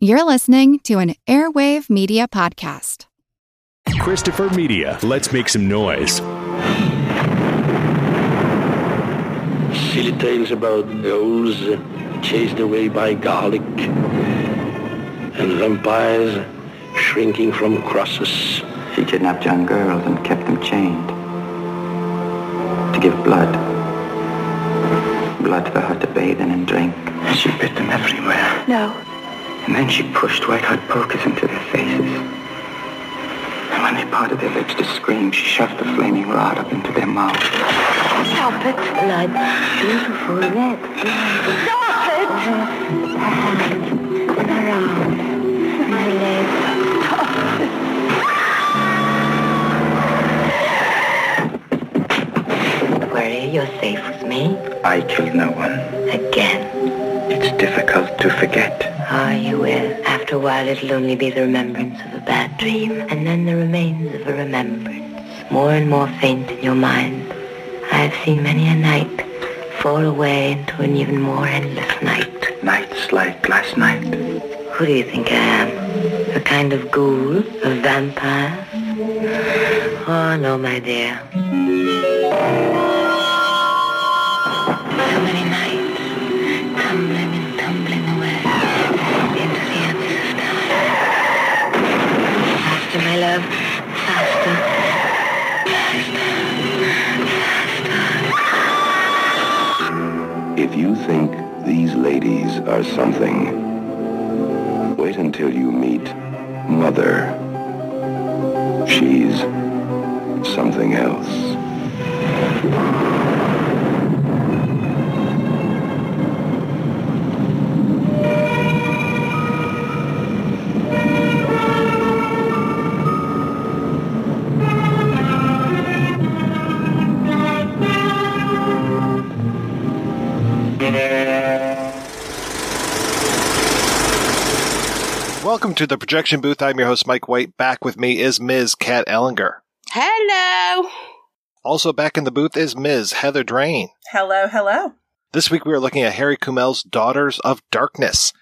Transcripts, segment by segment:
You're listening to an Airwave Media Podcast. Christopher Media, let's make some noise. Silly tales about ghouls chased away by garlic and vampires shrinking from crosses. He kidnapped young girls and kept them chained to give blood. Blood for her to bathe in and drink. And she bit them everywhere. No. And then she pushed white-hot pokers into their faces. And when they parted their lips to scream, she shoved the flaming rod up into their mouths. Stop it. Like beautiful red. Stop it! My arms, my legs. Stop it. You're safe with me. I killed no one. Again. It's difficult to forget. Ah, you will. After a while, it'll only be the remembrance of a bad dream, and then the remains of a remembrance, more and more faint in your mind. I have seen many a night fall away into an even more endless night. Nights like last night. Who do you think I am? A kind of ghoul? A vampire? Oh, no, my dear. So many nights, tumbling and tumbling away into the abyss of time. Faster, my love, faster, faster, faster. If you think these ladies are something, wait until you meet Mother. She's something else. Welcome to the Projection Booth. I'm your host, Mike White. Back with me is Ms. Kat Ellinger. Hello! Also back in the booth is Ms. Heather Drain. Hello, hello. This week we are looking at Harry Kumel's Daughters of Darkness.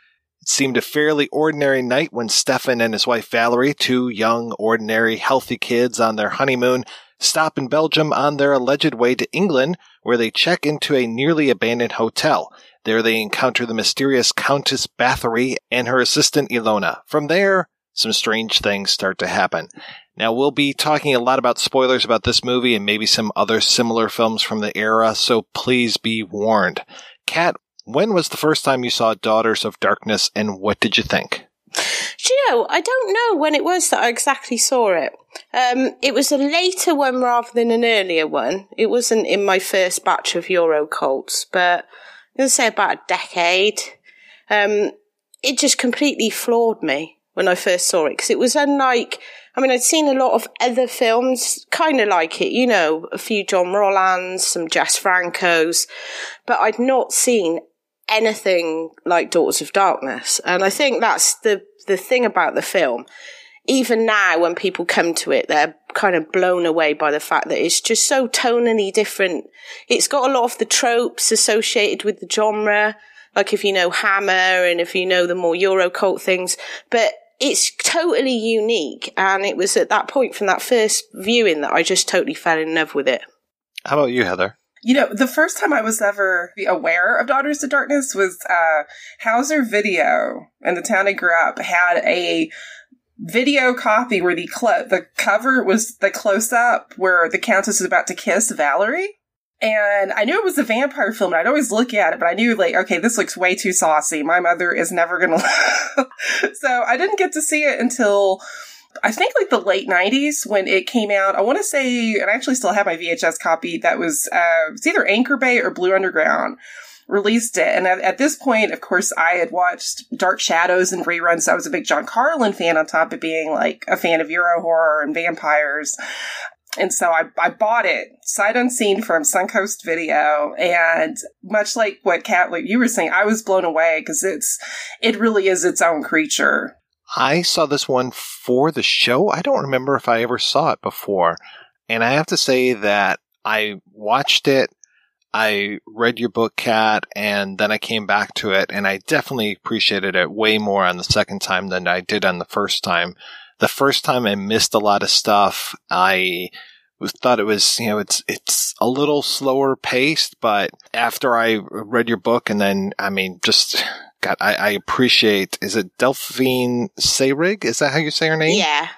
It seemed a fairly ordinary night when Stefan and his wife Valerie, two young, ordinary, healthy kids on their honeymoon, stop in Belgium on their alleged way to England, where they check into a nearly abandoned hotel. There they encounter the mysterious Countess Bathory and her assistant Ilona. From there, some strange things start to happen. Now, we'll be talking a lot about spoilers about this movie and maybe some other similar films from the era, so please be warned. Kat, when was the first time you saw Daughters of Darkness, and what did you think? Do you know, I don't know when it was that I exactly saw it. It was a later one rather than an earlier one. It wasn't in my first batch of Eurocults, but... I'm going to say about a decade. It just completely floored me when I first saw it, because it was unlike, I mean, I'd seen a lot of other films kind of like it, you know, a few John Rollands, some Jess Franco's, but I'd not seen anything like Daughters of Darkness. And I think that's the thing about the film. Even now, when people come to it, they're kind of blown away by the fact that it's just so tonally different. It's got a lot of the tropes associated with the genre, like if you know Hammer and if you know the more Eurocult things, but it's totally unique, and it was at that point from that first viewing that I just totally fell in love with it. How about you, Heather? You know, the first time I was ever aware of Daughters of Darkness was Hauser Video in the town I grew up had a video copy where the cover was the close-up where the Countess is about to kiss Valerie. And I knew it was a vampire film, and I'd always look at it, but I knew, like, okay, this looks way too saucy. My mother is never going to... So I didn't get to see it until, I think, like, the late 90s when it came out. I want to say, and I actually still have my VHS copy, that was it's either Anchor Bay or Blue Underground released it. And at this point, of course, I had watched Dark Shadows and reruns. So I was a big John Karlen fan on top of being like a fan of Euro horror and vampires. And so I bought it sight unseen from Suncoast Video. And much like what Kat, what you were saying, I was blown away because it really is its own creature. I saw this one for the show. I don't remember if I ever saw it before. And I have to say that I watched it. I read your book, Kat, and then I came back to it, and I definitely appreciated it way more on the second time than I did on the first time. The first time I missed a lot of stuff. I thought it was, you know, it's a little slower paced, but after I read your book and then, I mean, just, God, I appreciate, is it Delphine Seyrig? Is that how you say her name? Yeah.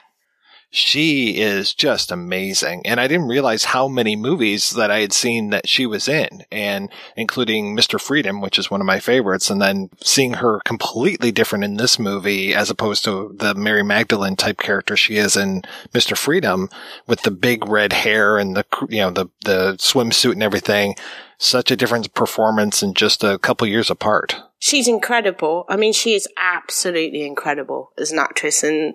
She is just amazing. And I didn't realize how many movies that I had seen that she was in, and including Mr. Freedom, which is one of my favorites. And then seeing her completely different in this movie, as opposed to the Mary Magdalene type character she is in Mr. Freedom, with the big red hair and the, you know, the swimsuit and everything. Such a different performance in just a couple years apart. She's incredible. I mean, she is absolutely incredible as an actress. And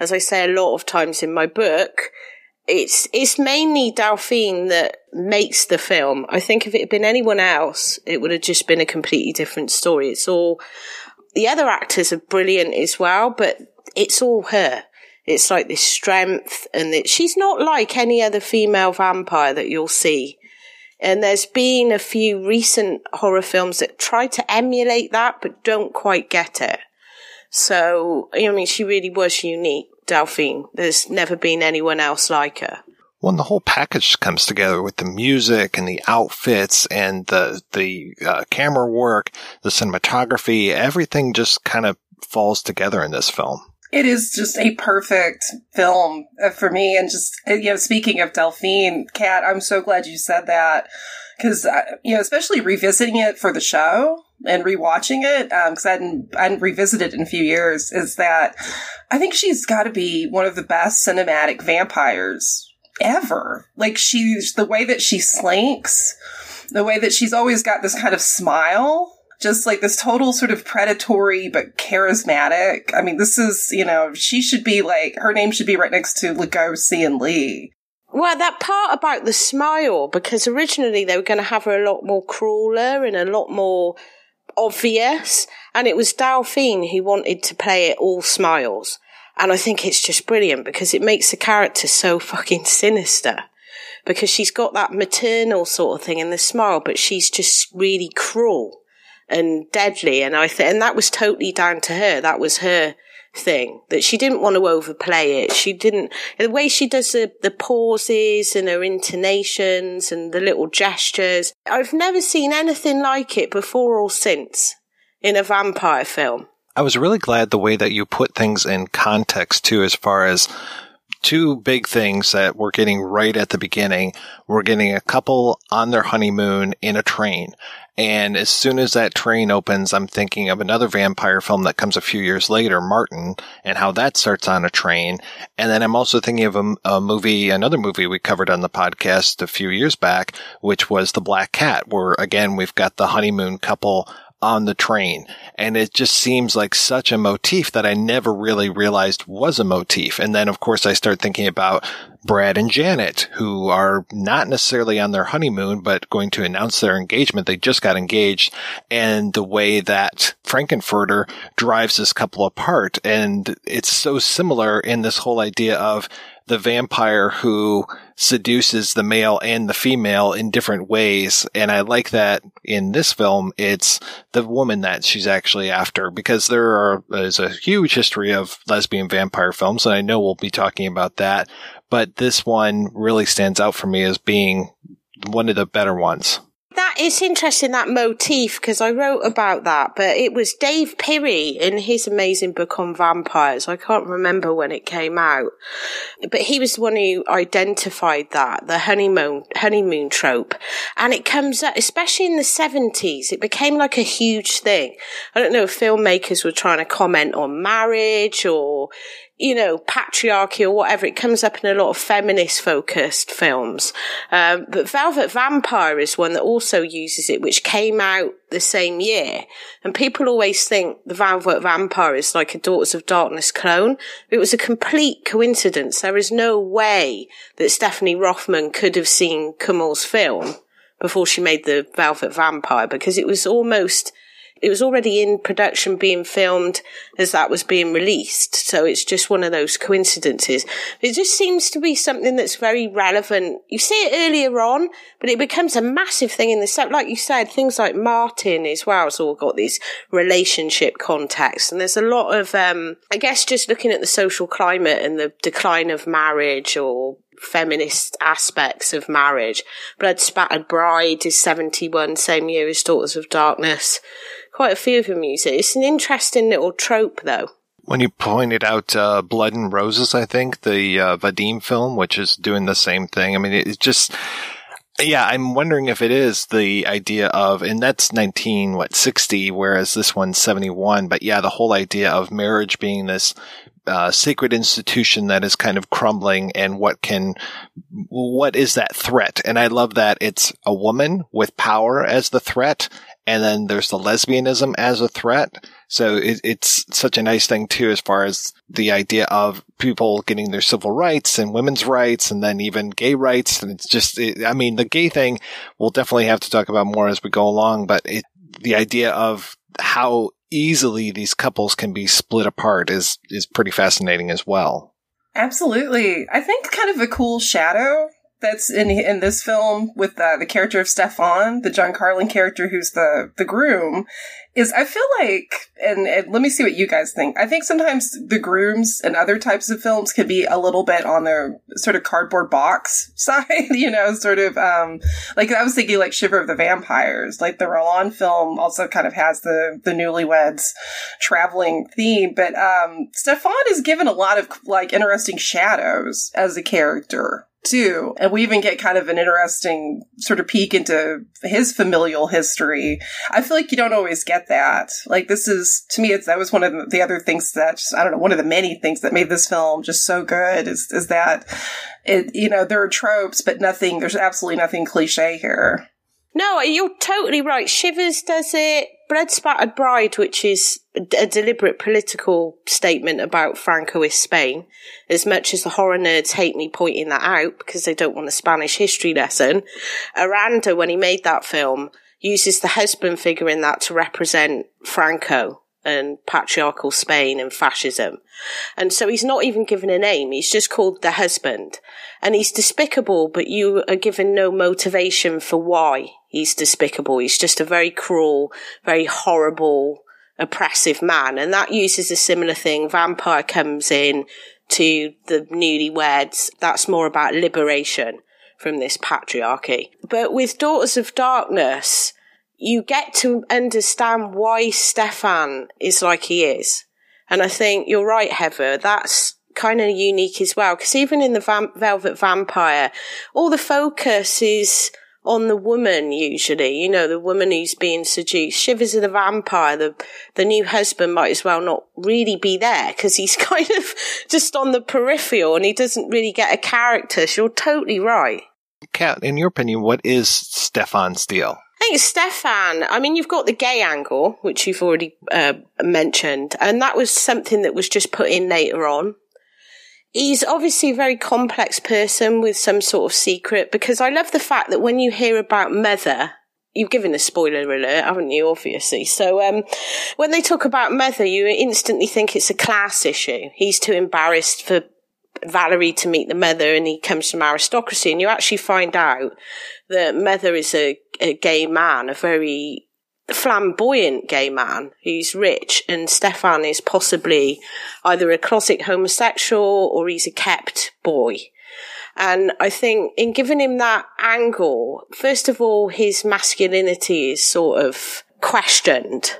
as I say a lot of times in my book, it's mainly Delphine that makes the film. I think if it had been anyone else, it would have just been a completely different story. It's all, the other actors are brilliant as well, but it's all her. It's like this strength, and that she's not like any other female vampire that you'll see. And there's been a few recent horror films that try to emulate that, but don't quite get it. So, I mean, she really was unique, Delphine. There's never been anyone else like her. Well, and the whole package comes together with the music and the outfits and the camera work, the cinematography. Everything just kind of falls together in this film. It is just a perfect film for me. And just, you know, speaking of Delphine, Kat, I'm so glad you said that, because, you know, especially revisiting it for the show and rewatching it, because I hadn't revisited it in a few years, is that I think she's got to be one of the best cinematic vampires ever. Like, she's the way that she slinks, the way that she's always got this kind of smile. Just like this total sort of predatory, but charismatic. I mean, this is, you know, she should be like, her name should be right next to Lugosi and Lee. Well, that part about the smile, because originally they were going to have her a lot more crueler and a lot more obvious. And it was Delphine who wanted to play it all smiles. And I think it's just brilliant, because it makes the character so fucking sinister. Because she's got that maternal sort of thing in the smile, but she's just really cruel and deadly, and and that was totally down to her. That was her thing, that she didn't want to overplay it. She didn't, the way she does the pauses and her intonations and the little gestures, I've never seen anything like it before or since in a vampire film. I was really glad the way that you put things in context too, as far as two big things that we're getting right at the beginning. We're getting a couple on their honeymoon in a train. And as soon as that train opens, I'm thinking of another vampire film that comes a few years later, Martin, and how that starts on a train. And then I'm also thinking of another movie we covered on the podcast a few years back, which was The Black Cat, where, again, we've got the honeymoon couple on the train. And it just seems like such a motif that I never really realized was a motif. And then, of course, I start thinking about Brad and Janet, who are not necessarily on their honeymoon, but going to announce their engagement. They just got engaged. And the way that Frankenfurter drives this couple apart. And it's so similar in this whole idea of the vampire who seduces the male and the female in different ways. And I like that in this film, it's the woman that she's actually after, because there's a huge history of lesbian vampire films, and I know we'll be talking about that. But this one really stands out for me as being one of the better ones. That is interesting, that motif, because I wrote about that, but it was Dave Pirrie in his amazing book on vampires. I can't remember when it came out, but he was the one who identified that, the honeymoon trope. And it comes up, especially in the 70s, it became like a huge thing. I don't know if filmmakers were trying to comment on marriage or, you know, patriarchy or whatever. It comes up in a lot of feminist-focused films. But Velvet Vampire is one that also uses it, which came out the same year. And people always think the Velvet Vampire is like a Daughters of Darkness clone. It was a complete coincidence. There is no way that Stephanie Rothman could have seen Kumel's film before she made the Velvet Vampire, because it was almost It was already in production being filmed as that was being released. So it's just one of those coincidences. It just seems to be something that's very relevant. You see it earlier on, but it becomes a massive thing in the set. Like you said, things like Martin as well has all got these relationship contacts. And there's a lot of, I guess, just looking at the social climate and the decline of marriage or feminist aspects of marriage. Blood Spattered Bride is 71, same year as Daughters of Darkness. Quite a few of them use it. It's an interesting little trope, though. When you pointed out Blood and Roses, I think, the Vadim film, which is doing the same thing. I mean, it's just... Yeah, I'm wondering if it is the idea of, and that's 1960, whereas this one's 71. But yeah, the whole idea of marriage being this sacred institution that is kind of crumbling, and what is that threat? And I love that it's a woman with power as the threat, and then there's the lesbianism as a threat. So it's such a nice thing too, as far as the idea of people getting their civil rights and women's rights, and then even gay rights. And it's just, I mean, the gay thing we'll definitely have to talk about more as we go along, but the idea of how easily these couples can be split apart is pretty fascinating as well. Absolutely. I think kind of a cool shadow that's in this film with the character of Stefan, the John Karlen character who's the groom, is I feel like, and let me see what you guys think. I think sometimes the grooms and other types of films can be a little bit on the sort of cardboard box side, you know, sort of like I was thinking like Shiver of the Vampires, like the Rolland film also kind of has the newlyweds traveling theme. But Stefan is given a lot of like interesting shadows as a character too. And we even get kind of an interesting sort of peek into his familial history. I feel like you don't always get that. Like this is, to me, that was one of the other things that, just, I don't know, one of the many things that made this film just so good is that, it, you know, there are tropes, but nothing, there's absolutely nothing cliche here. No, you're totally right. Shivers does it. Blood Spattered Bride, which is a deliberate political statement about Francoist Spain, as much as the horror nerds hate me pointing that out because they don't want a Spanish history lesson. Aranda, when he made that film, uses the husband figure in that to represent Franco and patriarchal Spain and fascism. And so he's not even given a name. He's just called the husband. And he's despicable, but you are given no motivation for why he's despicable. He's just a very cruel, very horrible, oppressive man. And that uses a similar thing. Vampire comes in to the newlyweds. That's more about liberation from this patriarchy. But with Daughters of Darkness, you get to understand why Stefan is like he is. And I think you're right, Heather, that's kind of unique as well. Because even in the Velvet Vampire, all the focus is on the woman usually, you know, the woman who's being seduced. Shivers of the Vampire, the new husband might as well not really be there because he's kind of just on the peripheral and he doesn't really get a character. So you're totally right. Kat, in your opinion, what is Stefan's deal? I think Stefan, I mean, you've got the gay angle, which you've already mentioned, and that was something that was just put in later on. He's obviously a very complex person with some sort of secret, because I love the fact that when you hear about Mother, you've given a spoiler alert, haven't you, obviously? So when they talk about Mother, you instantly think it's a class issue. He's too embarrassed for Valerie to meet the mother, and he comes from aristocracy, and you actually find out that Mother is a gay man, a very flamboyant gay man who's rich, and Stefan is possibly either a closet homosexual or he's a kept boy. And I think in giving him that angle, first of all, his masculinity is sort of questioned,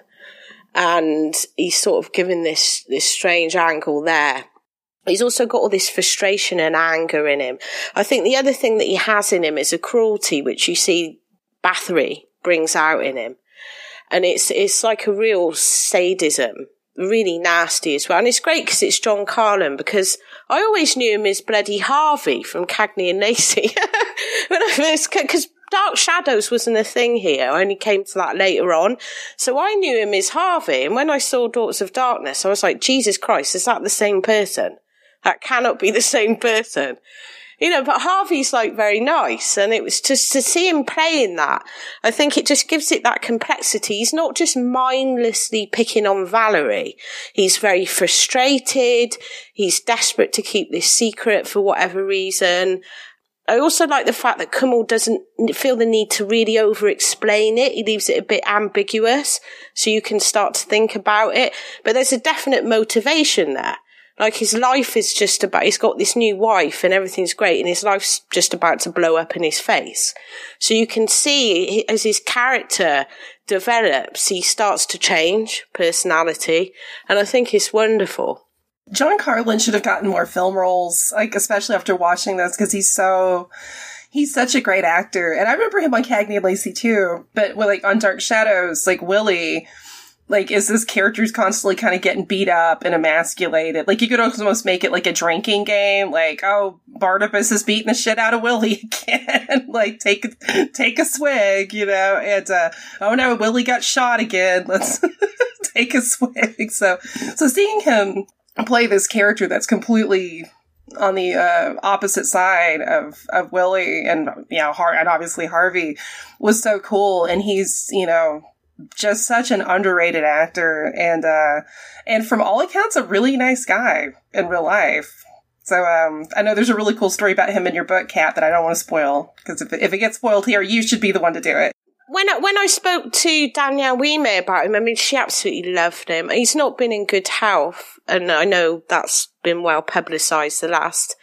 and he's sort of given this strange angle there. He's also got all this frustration and anger in him. I think the other thing that he has in him is a cruelty, which you see Bathory brings out in him. And it's like a real sadism, really nasty as well. And it's great because it's John Karlen, because I always knew him as bloody Harvey from Cagney and Lacey. Because Dark Shadows wasn't a thing here. I only came to that later on. So I knew him as Harvey. And when I saw Daughters of Darkness, I was like, Jesus Christ, is that the same person? That cannot be the same person. You know, but Harvey's like very nice, and it was just to see him playing that. I think it just gives it that complexity. He's not just mindlessly picking on Valerie. He's very frustrated. He's desperate to keep this secret for whatever reason. I also like the fact that Kumel doesn't feel the need to really over-explain it. He leaves it a bit ambiguous, so you can start to think about it. But there's a definite motivation there. Like, his life is just about, he's got this new wife and everything's great, and his life's just about to blow up in his face. So you can see as his character develops, he starts to change personality, and I think it's wonderful. John Karlen should have gotten more film roles, like, especially after watching this, because he's such a great actor. And I remember him on Cagney and Lacey too, but with, like, on Dark Shadows, like, Willie, like, is this character who's constantly kind of getting beat up and emasculated. Like, you could almost make it like a drinking game, like, oh, Barnabas is beating the shit out of Willie again. Like, take a swig, you know, and oh no, Willie got shot again. Let's take a swig. So seeing him play this character that's completely on the opposite side of Willie and, you know, and obviously Harvey was so cool. And he's, you know, just such an underrated actor and from all accounts, a really nice guy in real life. So I know there's a really cool story about him in your book, Kat, that I don't want to spoil, because if it gets spoiled here, you should be the one to do it. When I spoke to Danielle Ouimet about him, I mean, she absolutely loved him. He's not been in good health, and I know that's been well publicised the last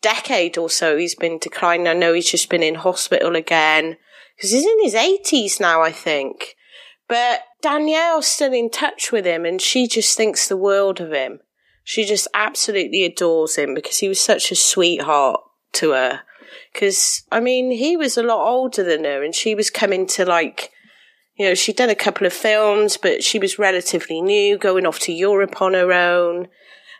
decade or so. He's been declining. I know he's just been in hospital again, because he's in his 80s now, I think. But Danielle's still in touch with him, and she just thinks the world of him. She just absolutely adores him, because he was such a sweetheart to her. Because, I mean, he was a lot older than her, and she was coming to, like, you know, she'd done a couple of films, but she was relatively new, going off to Europe on her own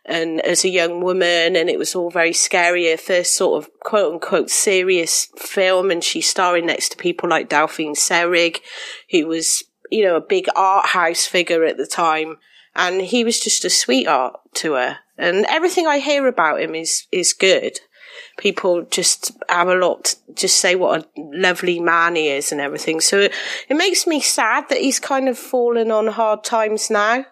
and as a young woman, and it was all very scary. Her first sort of quote-unquote serious film, and she's starring next to people like Delphine Seyrig, who was, you know, a big art house figure at the time, and he was just a sweetheart to her. And everything I hear about him is good. People just have a lot, just say what a lovely man he is and everything. So it makes me sad that he's kind of fallen on hard times now.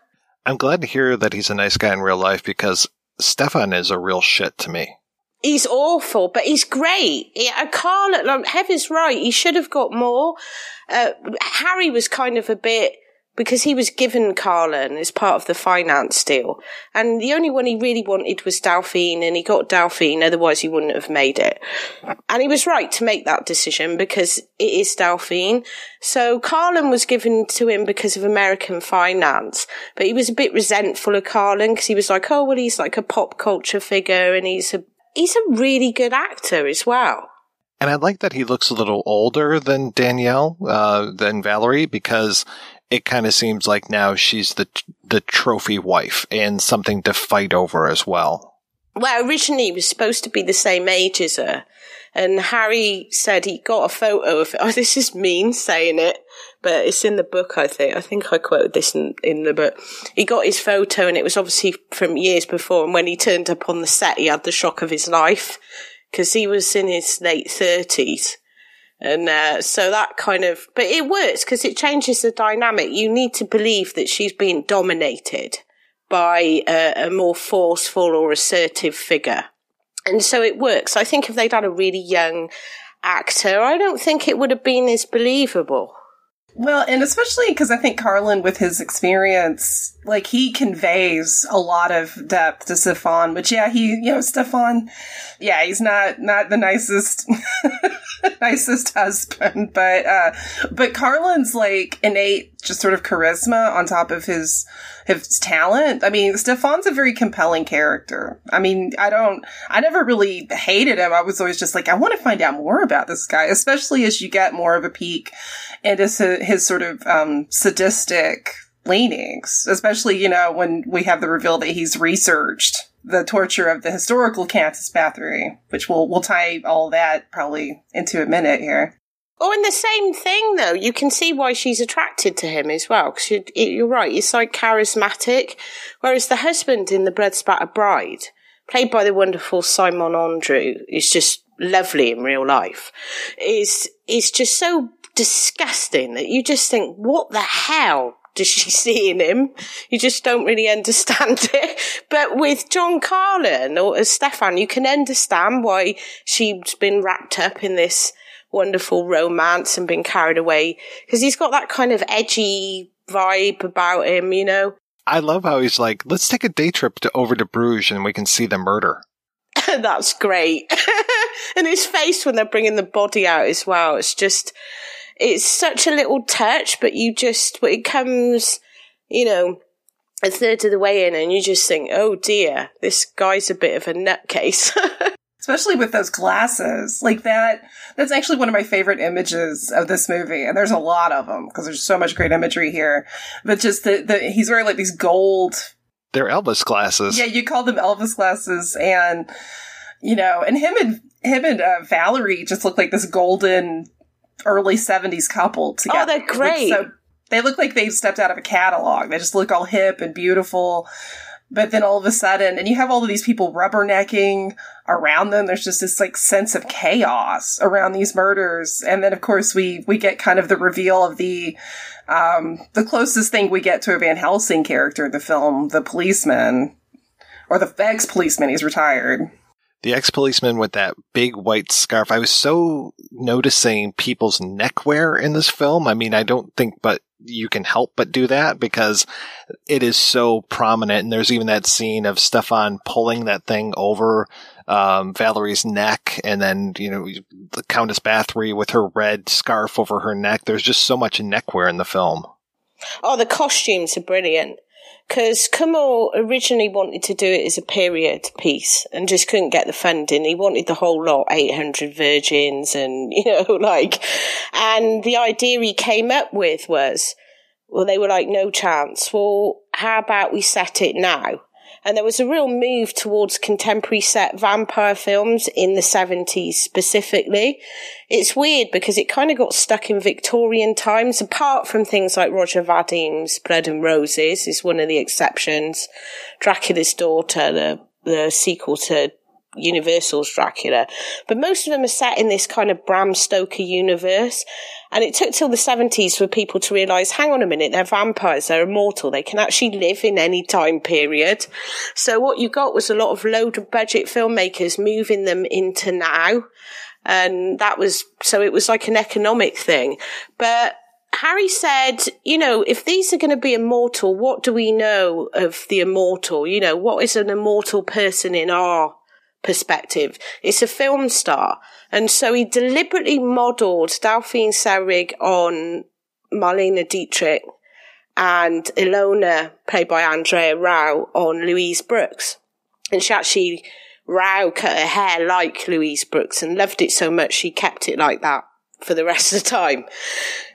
I'm glad to hear that he's a nice guy in real life, because Stefan is a real shit to me. He's awful, but he's great. Heather's right. He should have got more. Harry was kind of a bit, because he was given Karlen as part of the finance deal. And the only one he really wanted was Delphine, and he got Delphine, otherwise he wouldn't have made it. And he was right to make that decision, because it is Delphine. So Karlen was given to him because of American finance. But he was a bit resentful of Karlen, because he was like, oh, well, he's like a pop culture figure, and he's a really good actor as well. And I like that he looks a little older than Danielle, than Valerie, because it kind of seems like now she's the trophy wife and something to fight over as well. Well, originally he was supposed to be the same age as her. And Harry said he got a photo of it. Oh, this is mean saying it, but it's in the book, I think. I think I quoted this in the book. He got his photo, and it was obviously from years before. And when he turned up on the set, he had the shock of his life, because he was in his late 30s. And so that kind of, but it works, because it changes the dynamic. You need to believe that she's being dominated by a more forceful or assertive figure. And so it works. I think if they'd had a really young actor, I don't think it would have been as believable. Well, and especially because I think Karlen, with his experience, like, he conveys a lot of depth to Stefan, which, yeah, Stefan, yeah, he's not the nicest husband, but Karlen's, like, innate just sort of charisma on top of his talent. I mean, Stefan's a very compelling character. I mean, I never really hated him. I was always just like, I want to find out more about this guy, especially as you get more of a peek into his sort of sadistic leanings, especially, you know, when we have the reveal that he's researched the torture of the historical Countess Bathory, which we'll tie all that probably into a minute here. Oh, and the same thing, though. You can see why she's attracted to him as well, because you're right, he's like charismatic, whereas the husband in The Blood Spattered Bride, played by the wonderful Simon Andrew, is just lovely in real life, is just so disgusting that you just think, what the hell does she see in him? You just don't really understand it. But with John Karlen or Stefan, you can understand why she's been wrapped up in this wonderful romance and been carried away, because he's got that kind of edgy vibe about him, you know? I love how he's like, let's take a day trip over to Bruges and we can see the murder. That's great. And his face when they're bringing the body out as well. It's just, it's such a little touch, but you just, it comes, you know, a third of the way in and you just think, oh dear, this guy's a bit of a nutcase. Especially with those glasses. Like that's actually one of my favorite images of this movie. And there's a lot of them because there's so much great imagery here. But just he's wearing like these gold. They're Elvis glasses. Yeah, you call them Elvis glasses. And, you know, and him and Valerie just look like this golden early 70s couple together. Oh, they're great. So they look like they've stepped out of a catalog. They just look all hip and beautiful. But then all of a sudden, and you have all of these people rubbernecking around them. There's just this like sense of chaos around these murders. And then, of course, we get kind of the reveal of the closest thing we get to a Van Helsing character in the film, the policeman, or the ex-policeman. He's retired. The ex-policeman with that big white scarf. I was so noticing people's neckwear in this film. I mean, I don't think, but you can help but do that because it is so prominent. And there's even that scene of Stefan pulling that thing over Valerie's neck, and then, you know, the Countess Bathory with her red scarf over her neck. There's just so much neckwear in the film. Oh, the costumes are brilliant. Because Kumel originally wanted to do it as a period piece and just couldn't get the funding. He wanted the whole lot, 800 virgins and, you know, like. And the idea he came up with was, well, they were like, no chance. Well, how about we set it now? And there was a real move towards contemporary set vampire films in the 70s specifically. It's weird because it kind of got stuck in Victorian times, apart from things like Roger Vadim's Blood and Roses is one of the exceptions. Dracula's Daughter, the sequel to Universal's Dracula. But most of them are set in this kind of Bram Stoker universe. And it took till the 70s for people to realise, hang on a minute, they're vampires, they're immortal, they can actually live in any time period. So what you got was a lot of low-budget filmmakers moving them into now. And that was, so it was like an economic thing. But Harry said, you know, if these are going to be immortal, what do we know of the immortal? You know, what is an immortal person in our perspective? It's a film star. And so he deliberately modelled Delphine Seyrig on Marlene Dietrich and Ilona, played by Andrea Rau, on Louise Brooks. And she actually, Rau cut her hair like Louise Brooks and loved it so much she kept it like that for the rest of the time.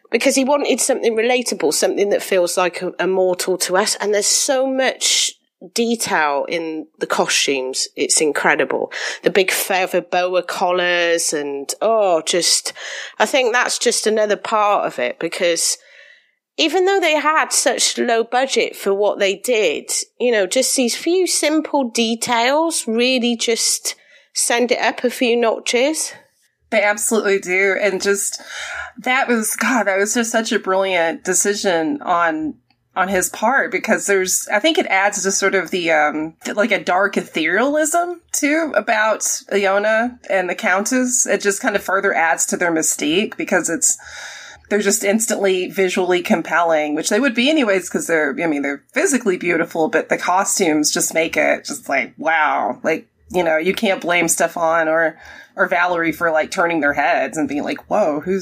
Because he wanted something relatable, something that feels like immortal to us. And there's so much detail in the costumes, it's incredible. The big feather boa collars and I think that's just another part of it, because even though they had such low budget for what they did, you know, just these few simple details really just send it up a few notches. They absolutely do. And just that was just such a brilliant decision on his part, because there's, I think it adds to sort of the, like a dark etherealism too about Ilona and the Countess. It just kind of further adds to their mystique because they're just instantly visually compelling, which they would be anyways, because they're physically beautiful, but the costumes just make it just like, wow. Like, you know, you can't blame Stefan or Valerie for like turning their heads and being like, whoa, who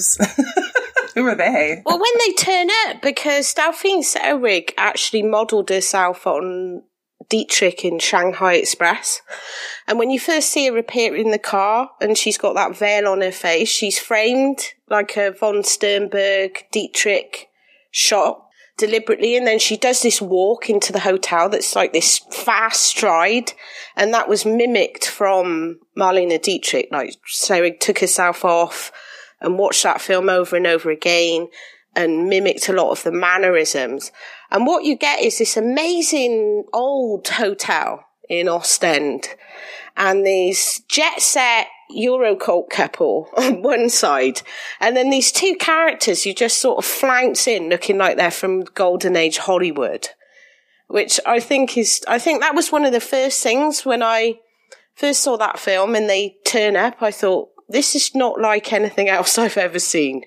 are they? Well, when they turn up, because Delphine Seyrig actually modelled herself on Dietrich in Shanghai Express. And when you first see her appear in the car and she's got that veil on her face, she's framed like a von Sternberg Dietrich shot deliberately. And then she does this walk into the hotel that's like this fast stride. And that was mimicked from Marlene Dietrich. Like, Seyrig took herself off and watched that film over and over again and mimicked a lot of the mannerisms. And what you get is this amazing old hotel. in Ostend. And these jet-set Eurocult couple on one side. And then these two characters who just sort of flounce in looking like they're from Golden Age Hollywood. Which I think is... I think that was one of the first things when I first saw that film and they turn up, I thought, this is not like anything else I've ever seen.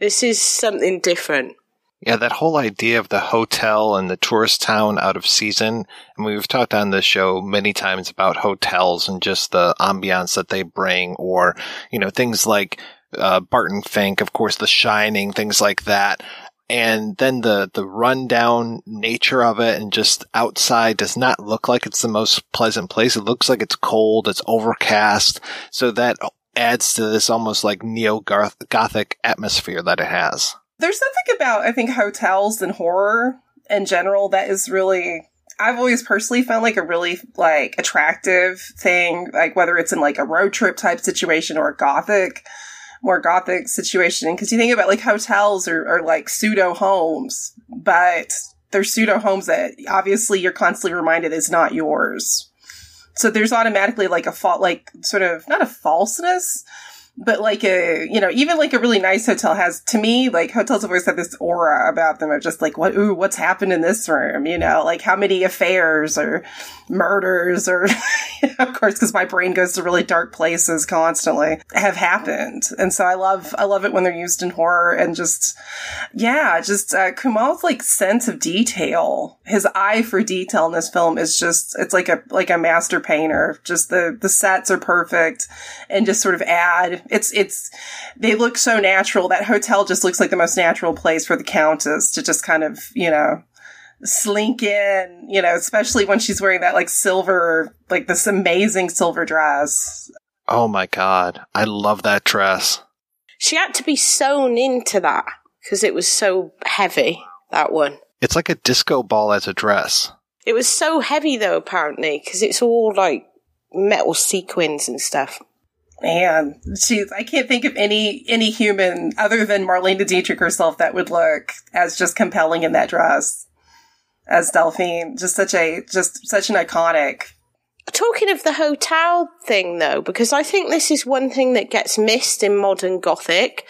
This is something different. Yeah, that whole idea of the hotel and the tourist town out of season. I mean, we've talked on this show many times about hotels and just the ambiance that they bring, or, you know, things like Barton Fink, of course, The Shining, things like that. And then the rundown nature of it and just outside does not look like it's the most pleasant place. It looks like it's cold. It's overcast. So that adds to this almost like neo-Gothic atmosphere that it has. There's something about, I think, hotels and horror in general that is really... I've always personally found like a really like attractive thing, like whether it's in like a road trip type situation or a Gothic... more Gothic situation. Because you think about like hotels are like pseudo homes, but they're pseudo homes that obviously you're constantly reminded is not yours. So there's automatically like a fault, like sort of not a falseness, but like a, you know, even like a really nice hotel has, to me, like hotels have always had this aura about them of just like, what, ooh, what's happened in this room? You know, like how many affairs or murders or, you know, of course, because my brain goes to really dark places constantly, have happened. And so I love it when they're used in horror and just, yeah, just Kumel's like sense of detail, his eye for detail in this film is just, it's like a master painter. Just the sets are perfect and just sort of add, It's they look so natural. That hotel just looks like the most natural place for the Countess to just kind of, you know, slink in, you know, especially when she's wearing that like silver, like this amazing silver dress. Oh my God. I love that dress. She had to be sewn into that because it was so heavy, that one. It's like a disco ball as a dress. It was so heavy though, apparently, because it's all like metal sequins and stuff. Man, I can't think of any human other than Marlene Dietrich herself that would look as just compelling in that dress as Delphine. Just such an iconic. Talking of the hotel thing, though, because I think this is one thing that gets missed in modern Gothic.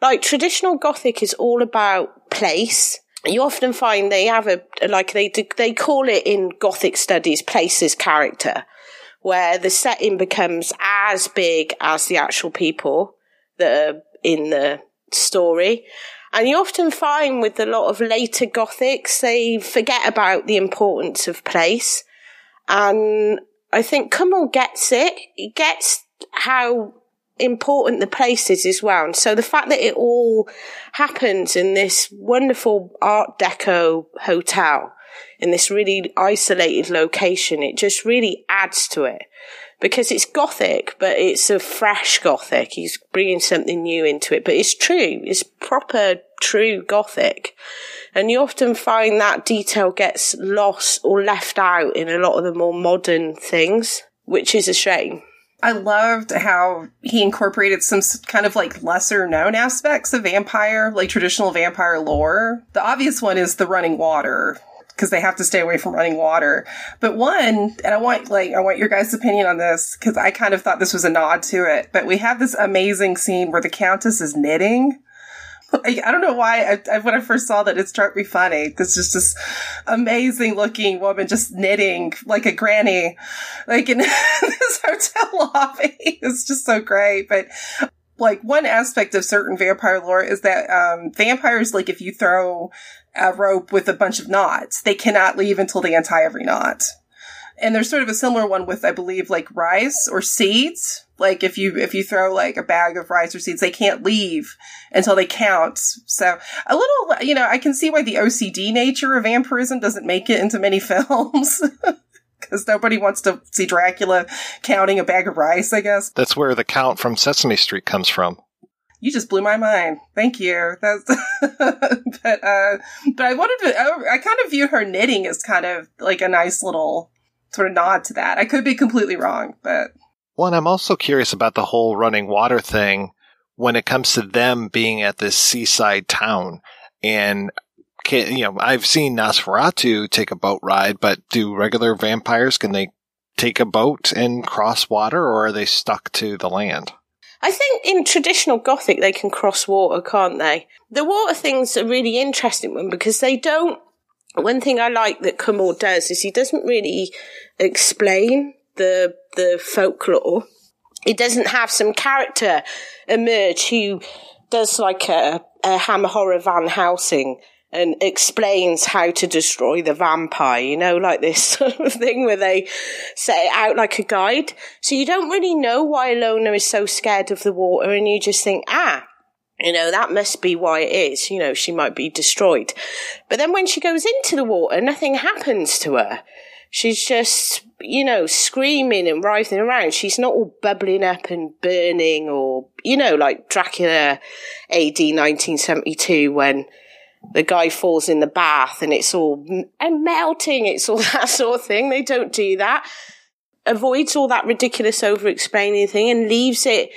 Like, traditional Gothic is all about place. You often find they have they call it in Gothic studies, places character, where the setting becomes as big as the actual people that are in the story. And you often find with a lot of later Gothics, they forget about the importance of place. And I think Kumel gets it. He gets how important the place is as well. And so the fact that it all happens in this wonderful Art Deco hotel, in this really isolated location, it just really adds to it because it's Gothic, but it's a fresh Gothic. He's bringing something new into it, but it's true. It's proper, true Gothic. And you often find that detail gets lost or left out in a lot of the more modern things, which is a shame. I loved how he incorporated some kind of like lesser known aspects of vampire, like traditional vampire lore. The obvious one is the running water, because they have to stay away from running water. But one, and I want your guys' opinion on this, because I kind of thought this was a nod to it, but we have this amazing scene where the Countess is knitting. I don't know why, when I first saw that, it struck me funny. Because just this amazing looking woman just knitting like a granny, like in this hotel lobby. It's just so great. But like one aspect of certain vampire lore is that vampires, like if you throw a rope with a bunch of knots, they cannot leave until they untie every knot. And there's sort of a similar one with, I believe, like rice or seeds. Like if you throw like a bag of rice or seeds, they can't leave until they count. So a little, you know, I can see why the OCD nature of vampirism doesn't make it into many films. Because nobody wants to see Dracula counting a bag of rice, I guess. That's where the count from Sesame Street comes from. You just blew my mind. Thank you. That's but I kind of view her knitting as kind of like a nice little sort of nod to that. I could be completely wrong, but... Well, and I'm also curious about the whole running water thing when it comes to them being at this seaside town. And, you know, I've seen Nosferatu take a boat ride, but do regular vampires, can they take a boat and cross water, or are they stuck to the land? I think in traditional Gothic, they can cross water, can't they? The water thing's a really interesting one because they don't... One thing I like that Kumel does is he doesn't really explain the folklore. He doesn't have some character emerge who does like a Hammer Horror Van Helsing and explains how to destroy the vampire, you know, like this sort of thing where they set it out like a guide. So you don't really know why Ilona is so scared of the water, and you just think, you know, that must be why it is. You know, she might be destroyed. But then when she goes into the water, nothing happens to her. She's just, you know, screaming and writhing around. She's not all bubbling up and burning or, you know, like Dracula AD 1972 when the guy falls in the bath and it's all melting. It's all that sort of thing. They don't do that. Avoids all that ridiculous over-explaining thing and leaves it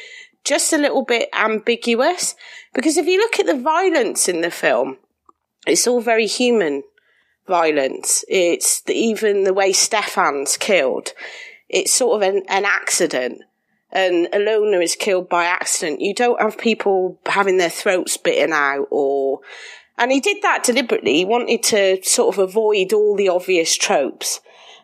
just a little bit ambiguous. Because if you look at the violence in the film, it's all very human violence. It's even the way Stefan's killed. It's sort of an accident. And Ilona is killed by accident. You don't have people having their throats bitten out or... And he did that deliberately. He wanted to sort of avoid all the obvious tropes.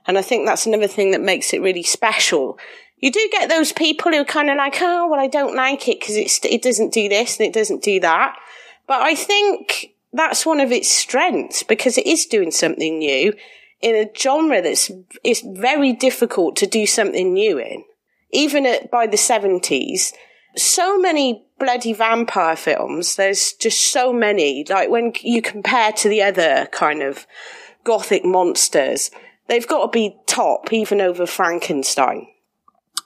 And I think that's another thing that makes it really special. You do get those people who are kind of like, oh, well, I don't like it because it doesn't do this and it doesn't do that. But I think that's one of its strengths because it is doing something new in a genre it's very difficult to do something new in. Even by the 70s, so many bloody vampire films, there's just so many. Like when you compare to the other kind of gothic monsters, they've got to be top, even over Frankenstein.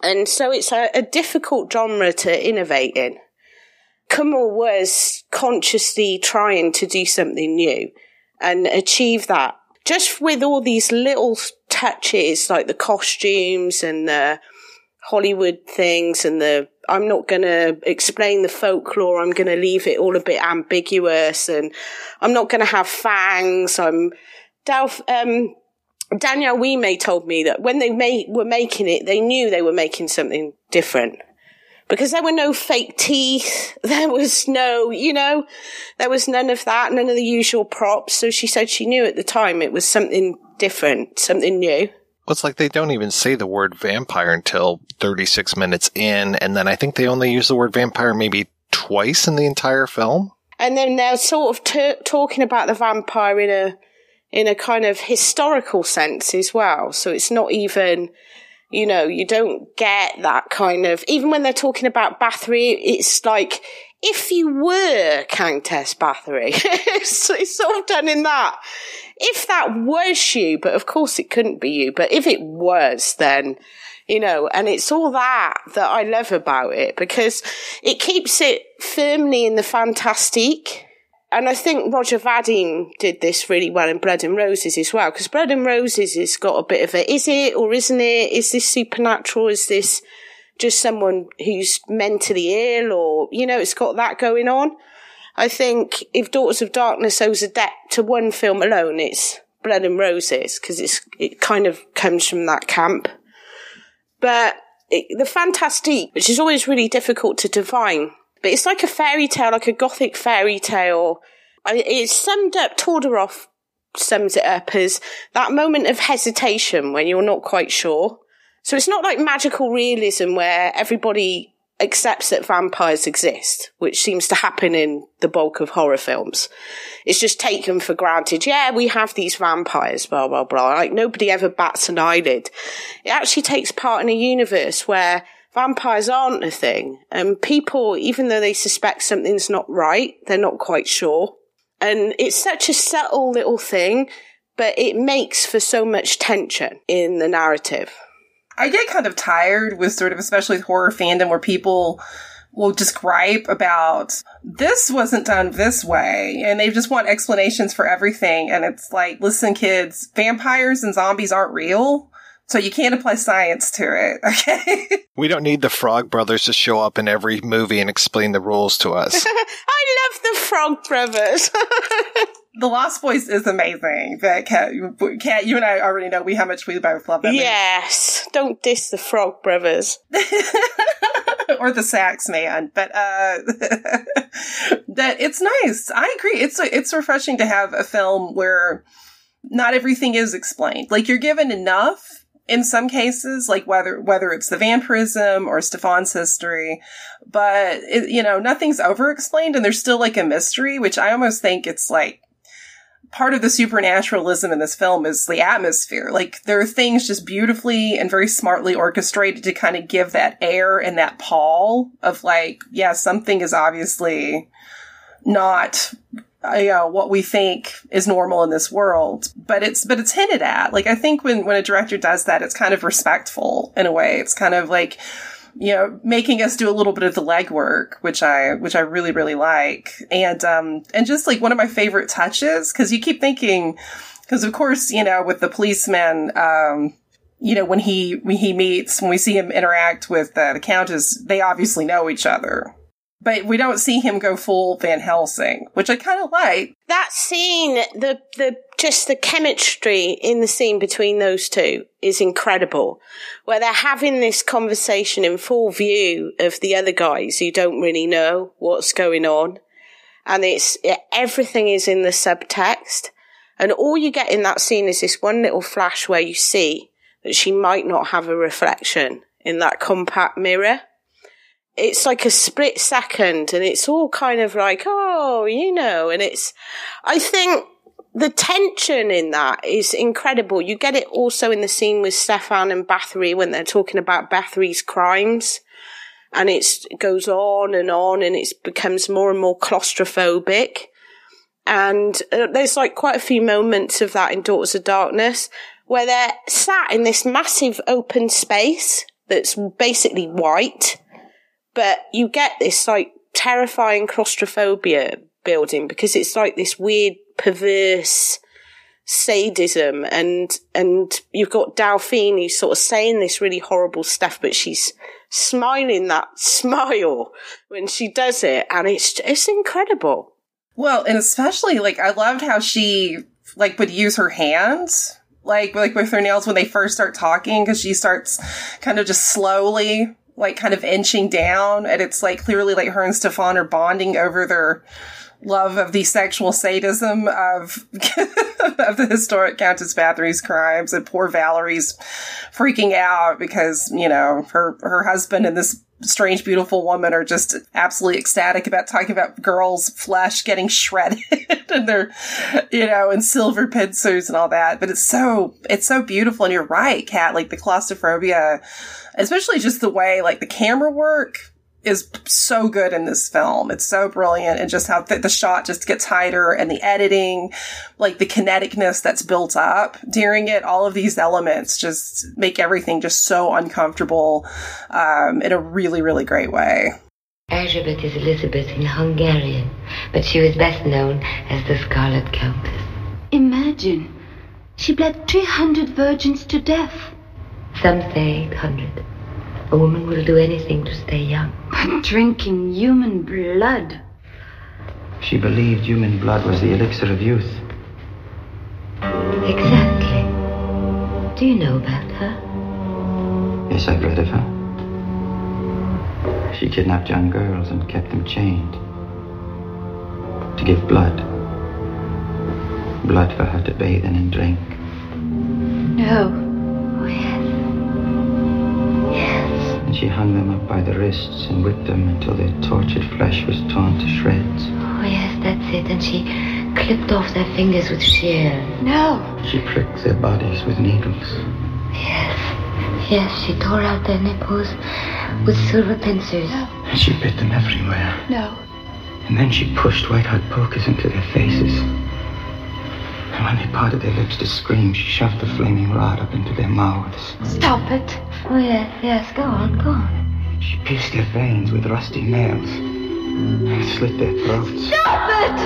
And so it's a difficult genre to innovate in. Kumel was consciously trying to do something new and achieve that. Just with all these little touches, like the costumes and the Hollywood things and I'm not going to explain the folklore, I'm going to leave it all a bit ambiguous, and I'm not going to have fangs. Danielle Ouimet told me that when they were making it, they knew they were making something different because there were no fake teeth. There was no, you know, there was none of that, none of the usual props. So she said she knew at the time it was something different, something new. Well, it's like they don't even say the word vampire until 36 minutes in, and then I think they only use the word vampire maybe twice in the entire film. And then they're sort of talking about the vampire in a kind of historical sense as well. So it's not even, you know, you don't get that kind of... Even when they're talking about Bathory, it's like, if you were Countess Bathory, it's sort of done in that. If that was you, but of course it couldn't be you, but if it was, then, you know, and it's all that I love about it because it keeps it firmly in the fantastique. And I think Roger Vadim did this really well in Blood and Roses as well, because Blood and Roses has got a bit of a, is it or isn't it? Is this supernatural? Is this just someone who's mentally ill or, you know, it's got that going on. I think if Daughters of Darkness owes a debt to one film alone, it's Blood and Roses, because it kind of comes from that camp. But the fantastique, which is always really difficult to define, but it's like a fairy tale, like a gothic fairy tale. It's summed up, Todorov sums it up as that moment of hesitation when you're not quite sure. So it's not like magical realism where everybody accepts that vampires exist, which seems to happen in the bulk of horror films. It's just taken for granted. Yeah, we have these vampires, blah, blah, blah. Like nobody ever bats an eyelid. It actually takes part in a universe where vampires aren't a thing. And people, even though they suspect something's not right, they're not quite sure. And it's such a subtle little thing, but it makes for so much tension in the narrative. I get kind of tired with sort of, especially horror fandom, where people will just gripe about this wasn't done this way, and they just want explanations for everything. And it's like, listen, kids, vampires and zombies aren't real. So you can't apply science to it, okay? We don't need the Frog Brothers to show up in every movie and explain the rules to us. I love the Frog Brothers. The Lost Boys is amazing. But Kat, you and I already know how much we both love that movie. Yes. Don't diss the Frog Brothers. Or the Sax Man. But that it's nice. I agree. It's refreshing to have a film where not everything is explained. Like, you're given enough. In some cases, like whether it's the vampirism or Stefan's history, but nothing's over-explained, and there's still like a mystery, which I almost think it's like part of the supernaturalism in this film is the atmosphere. Like, there are things just beautifully and very smartly orchestrated to kind of give that air and that pall of like, yeah, something is obviously not what we think is normal in this world, but it's hinted at. Like, I think when a director does that, it's kind of respectful in a way. It's kind of like, making us do a little bit of the legwork, which I really, really like. And just like one of my favorite touches, because of course, with the policeman, when we see him interact with the Countess, they obviously know each other. But we don't see him go full Van Helsing, which I kind of like. That scene, the chemistry in the scene between those two is incredible, where they're having this conversation in full view of the other guys who don't really know what's going on. And everything is in the subtext. And all you get in that scene is this one little flash where you see that she might not have a reflection in that compact mirror. It's like a split second, and it's all kind of like, and I think the tension in that is incredible. You get it also in the scene with Stefan and Bathory when they're talking about Bathory's crimes, and it goes on, and it becomes more and more claustrophobic. And there's like quite a few moments of that in Daughters of Darkness where they're sat in this massive open space that's basically white. But you get this, like, terrifying claustrophobia building because it's like this weird, perverse sadism. And you've got Delphine who's sort of saying this really horrible stuff, but she's smiling that smile when she does it. And it's incredible. Well, and especially, like, I loved how she, like, would use her hands, like with her nails when they first start talking, because she starts kind of just slowly, like, kind of inching down, and it's like clearly like her and Stefan are bonding over their love of the sexual sadism of the historic Countess Bathory's crimes, and poor Valerie's freaking out because her husband and this strange beautiful woman are just absolutely ecstatic about talking about girls' flesh getting shredded and their and silver pincers and all that. But it's so beautiful, and you're right, Kat, like the claustrophobia, especially just the way like the camera work is so good in this film. It's so brilliant, and just how the shot just gets tighter, and the editing, like the kineticness that's built up during it, all of these elements just make everything just so uncomfortable in a really, really great way. Erzsébet is Elizabeth in Hungarian, but she was best known as the Scarlet Countess. Imagine, she bled 300 virgins to death. Some say 800. A woman will do anything to stay young. But drinking human blood. She believed human blood was the elixir of youth. Exactly. Do you know about her? Yes, I've read of her. She kidnapped young girls and kept them chained to give blood. Blood for her to bathe in and drink. No. Oh, yes. She hung them up by the wrists and whipped them until their tortured flesh was torn to shreds. Oh, yes, that's it. And she clipped off their fingers with shears. No! She pricked their bodies with needles. Yes, she tore out their nipples with silver pincers. No. And she bit them everywhere. No. And then she pushed white-hot pokers into their faces. And when they parted their lips to scream, she shoved the flaming rod up into their mouths. Stop it! Oh, yes, go on. She pierced their veins with rusty nails and slit their throats. Stop it!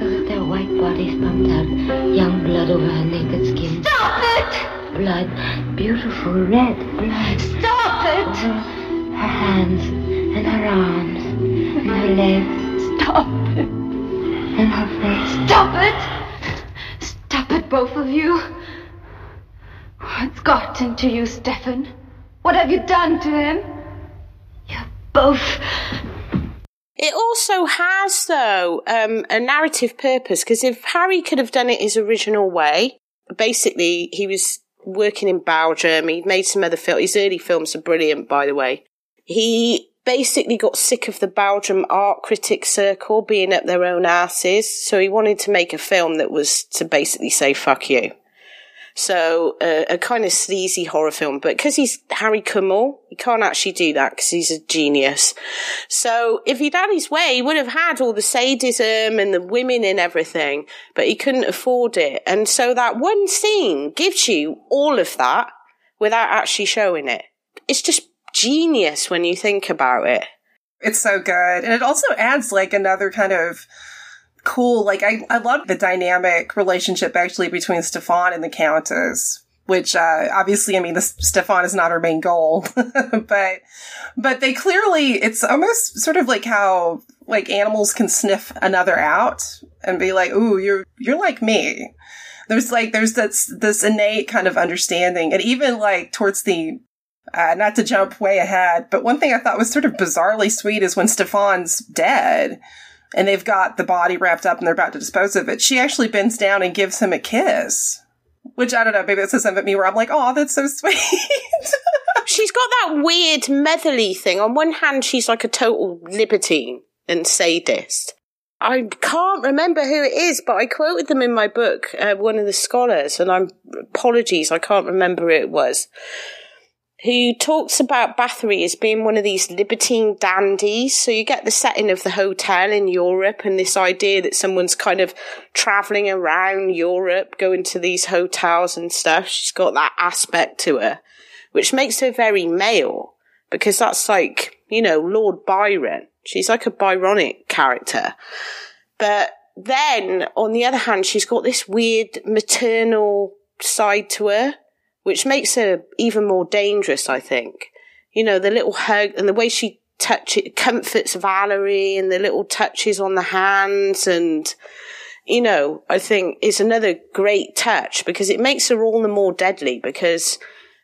So that their white bodies pumped out young blood over her naked skin. Stop it! blood, beautiful red blood. Stop it! Her hands and her arms and her legs. Stop it! And her face. Stop it! Stop it, both of you. What's got into you, Stefan? What have you done to him? You're both... It also has, though, a narrative purpose, because if Harry could have done it his original way, basically he was working in Belgium, he made some other films, his early films are brilliant, by the way. He basically got sick of the Belgium art critic circle being up their own asses, so he wanted to make a film that was to basically say, fuck you. So a kind of sleazy horror film, but because he's Harry Kumel, he can't actually do that because he's a genius. So if he'd had his way, he would have had all the sadism and the women and everything, but he couldn't afford it. And so that one scene gives you all of that without actually showing it. It's just genius when you think about it. It's so good. And it also adds like another kind of... cool. Like, I love the dynamic relationship, actually, between Stefan and the Countess, which, obviously, I mean, Stefan is not her main goal, but they clearly, it's almost sort of like how, like, animals can sniff another out and be like, ooh, you're like me. There's this innate kind of understanding. And even, like, towards the, not to jump way ahead, but one thing I thought was sort of bizarrely sweet is when Stefan's dead, and they've got the body wrapped up and they're about to dispose of it, she actually bends down and gives him a kiss. Which, I don't know, maybe it says something about me where I'm like, oh, that's so sweet. She's got that weird motherly thing. On one hand, she's like a total libertine and sadist. I can't remember who it is, but I quoted them in my book, one of the scholars, and apologies, I can't remember who it was, who talks about Bathory as being one of these libertine dandies. So you get the setting of the hotel in Europe and this idea that someone's kind of travelling around Europe, going to these hotels and stuff. She's got that aspect to her, which makes her very male, because that's like, you know, Lord Byron. She's like a Byronic character. But then, on the other hand, she's got this weird maternal side to her, which makes her even more dangerous, I think. You know, the little hug and the way she comforts Valerie and the little touches on the hands and, you know, I think is another great touch because it makes her all the more deadly because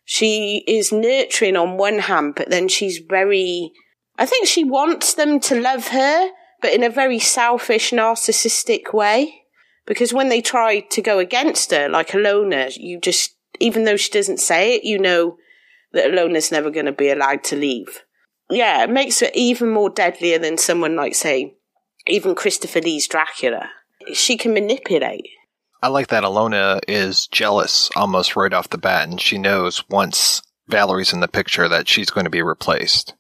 she is nurturing on one hand, but then she's very, I think she wants them to love her, but in a very selfish, narcissistic way. Because when they try to go against her, like Alona, you just, even though she doesn't say it, you know that Alona's never going to be allowed to leave. Yeah, it makes her even more deadlier than someone like, say, even Christopher Lee's Dracula. She can manipulate. I like that Alona is jealous almost right off the bat, and she knows once Valerie's in the picture that she's going to be replaced.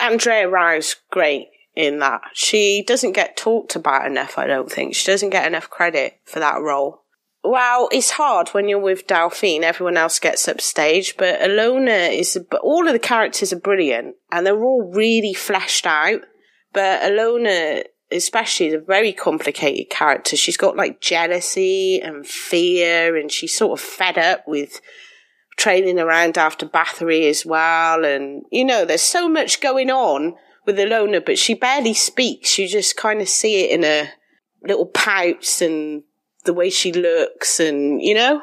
Andrea Rau's great in that. She doesn't get talked about enough, I don't think. She doesn't get enough credit for that role. Well, it's hard when you're with Delphine. Everyone else gets upstage, but Alona is... But all of the characters are brilliant, and they're all really fleshed out. But Alona, especially, is a very complicated character. She's got, like, jealousy and fear, and she's sort of fed up with trailing around after Bathory as well. And, you know, there's so much going on with Alona, but she barely speaks. You just kind of see it in her little pouts and... the way she looks and, you know?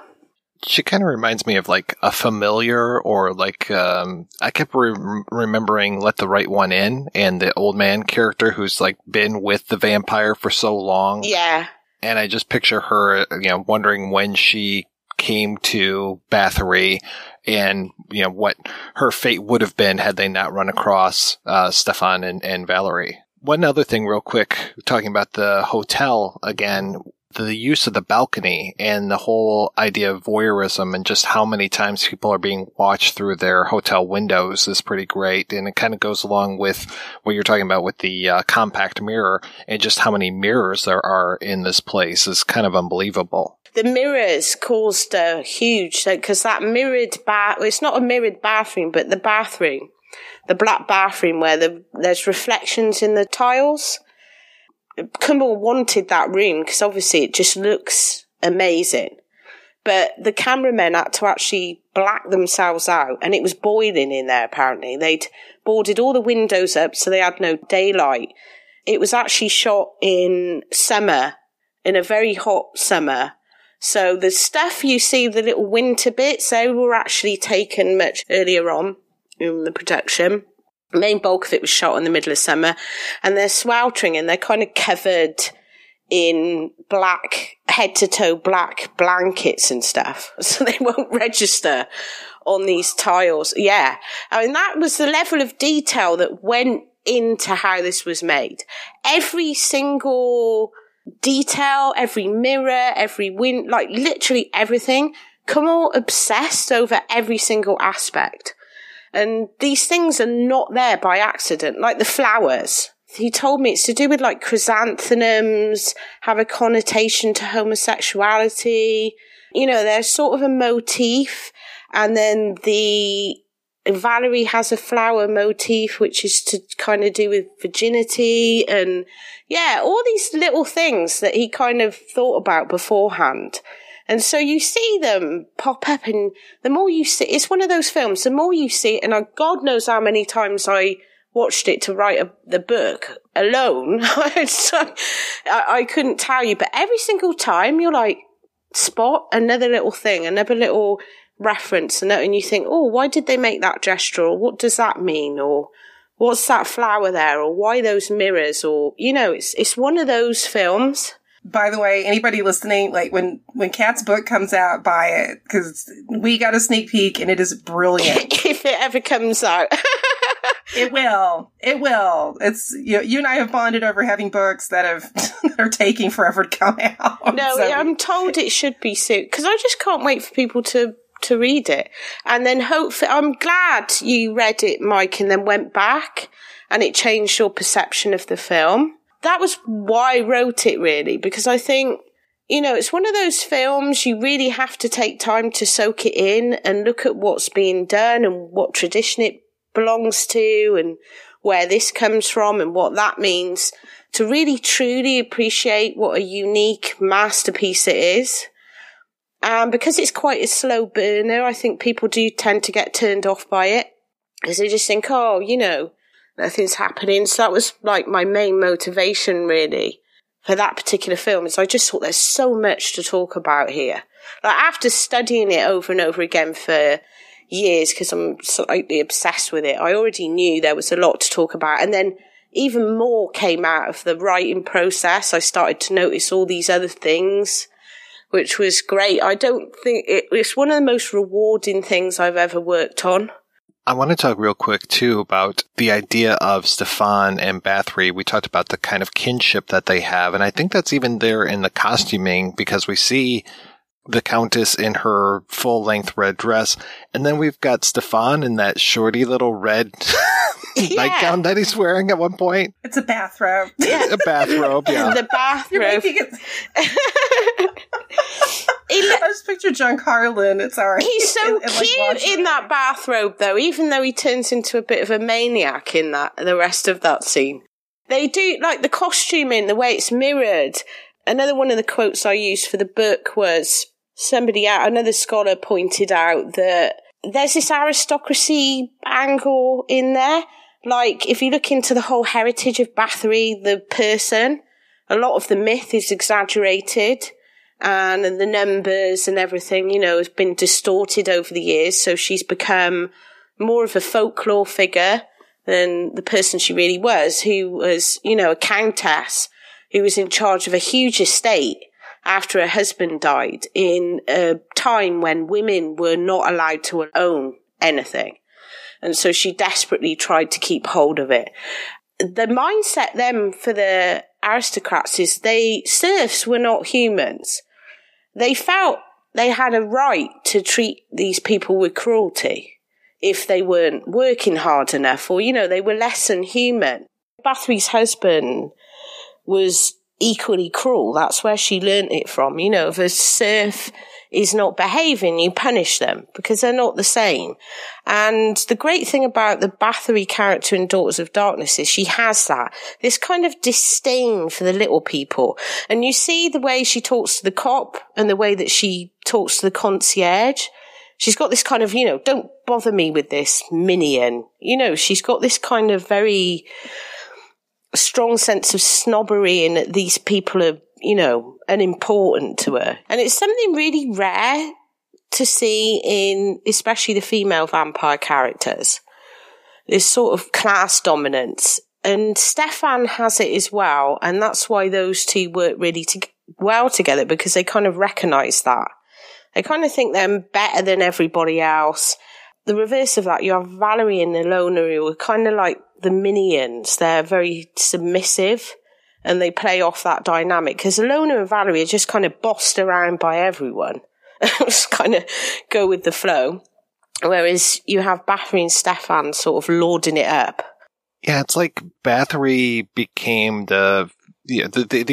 She kind of reminds me of, like, a familiar or, like, I kept remembering Let the Right One In and the old man character who's, like, been with the vampire for so long. Yeah. And I just picture her, you know, wondering when she came to Bathory and, you know, what her fate would have been had they not run across Stefan and Valerie. One other thing real quick, talking about the hotel again, the use of the balcony and the whole idea of voyeurism and just how many times people are being watched through their hotel windows is pretty great. And it kind of goes along with what you're talking about with the compact mirror and just how many mirrors there are in this place is kind of unbelievable. The mirrors caused a huge, because that mirrored bath, it's not a mirrored bathroom, but the bathroom, the black bathroom where there's reflections in the tiles. Kumel wanted that room because obviously it just looks amazing. But the cameramen had to actually black themselves out, and it was boiling in there, apparently. They'd boarded all the windows up, so they had no daylight. It was actually shot in summer, in a very hot summer. So the stuff you see, the little winter bits, they were actually taken much earlier on in the production. The main bulk of it was shot in the middle of summer, and they're sweltering and they're kind of covered in black, head-to-toe black blankets and stuff, so they won't register on these tiles. Yeah, I mean, that was the level of detail that went into how this was made. Every single detail, every mirror, every wind, like literally everything. Kumel obsessed over every single aspect. And these things are not there by accident, like the flowers. He told me it's to do with like chrysanthemums, have a connotation to homosexuality. You know, they're sort of a motif. And then Valerie has a flower motif, which is to kind of do with virginity. And yeah, all these little things that he kind of thought about beforehand. And so you see them pop up, and the more you see, it's one of those films, the more you see it, and God knows how many times I watched it to write the book alone. I couldn't tell you, but every single time you're like, spot another little thing, another little reference, and you think, oh, why did they make that gesture, or what does that mean, or what's that flower there, or why those mirrors, or, you know, it's one of those films. By the way, anybody listening, like when Kat's book comes out, buy it, because we got a sneak peek and it is brilliant. If it ever comes out. It will. It's you and I have bonded over having books that have that are taking forever to come out. No, so. I'm told it should be soon, because I just can't wait for people to read it. And then hopefully, I'm glad you read it, Mike, and then went back and it changed your perception of the film. That was why I wrote it, really, because I think, you know, it's one of those films you really have to take time to soak it in and look at what's being done and what tradition it belongs to and where this comes from and what that means to really truly appreciate what a unique masterpiece it is. And because it's quite a slow burner, I think people do tend to get turned off by it because they just think, oh, you know, nothing's happening. So that was like my main motivation, really, for that particular film, is I just thought there's so much to talk about here. Like, after studying it over and over again for years, because I'm slightly obsessed with it, I already knew there was a lot to talk about. And then even more came out of the writing process. I started to notice all these other things, which was great. I don't think it's one of the most rewarding things I've ever worked on. I want to talk real quick, too, about the idea of Stefan and Bathory. We talked about the kind of kinship that they have, and I think that's even there in the costuming, because we see the Countess in her full-length red dress, and then we've got Stefan in that shorty little red nightgown that he's wearing at one point. It's a bathrobe. Yeah. A bathrobe, yeah. The bathrobe. You're making it... I just picture John Karlen. It's all right. He's so cute in that bathrobe, though, even though he turns into a bit of a maniac in that the rest of that scene. They do, like, the costuming, the way it's mirrored. Another one of the quotes I used for the book was another scholar pointed out that there's this aristocracy angle in there. Like, if you look into the whole heritage of Bathory, the person, a lot of the myth is exaggerated. And the numbers and everything, you know, has been distorted over the years. So she's become more of a folklore figure than the person she really was, who was, you know, a countess who was in charge of a huge estate after her husband died in a time when women were not allowed to own anything. And so she desperately tried to keep hold of it. The mindset then for the aristocrats is serfs were not humans. They felt they had a right to treat these people with cruelty if they weren't working hard enough, or, you know, they were less than human. Bathory's husband was equally cruel. That's where she learnt it from, you know, of a serf is not behaving, you punish them because they're not the same. And the great thing about the Bathory character in Daughters of Darkness is she has that, this kind of disdain for the little people. And you see the way she talks to the cop and the way that she talks to the concierge. She's got this kind of, you know, don't bother me with this minion. You know, she's got this kind of very strong sense of snobbery and that these people are, you know, unimportant to her. And it's something really rare to see in especially the female vampire characters. This sort of class dominance. And Stefan has it as well. And that's why those two work really well together, because they kind of recognise that. They kind of think they're better than everybody else. The reverse of that, you have Valerie and Ilona, who are kind of like the minions. They're very submissive, and they play off that dynamic. Because Ilona and Valerie are just kind of bossed around by everyone. Just kind of go with the flow. Whereas you have Bathory and Stefan sort of lording it up. Yeah, it's like Bathory became the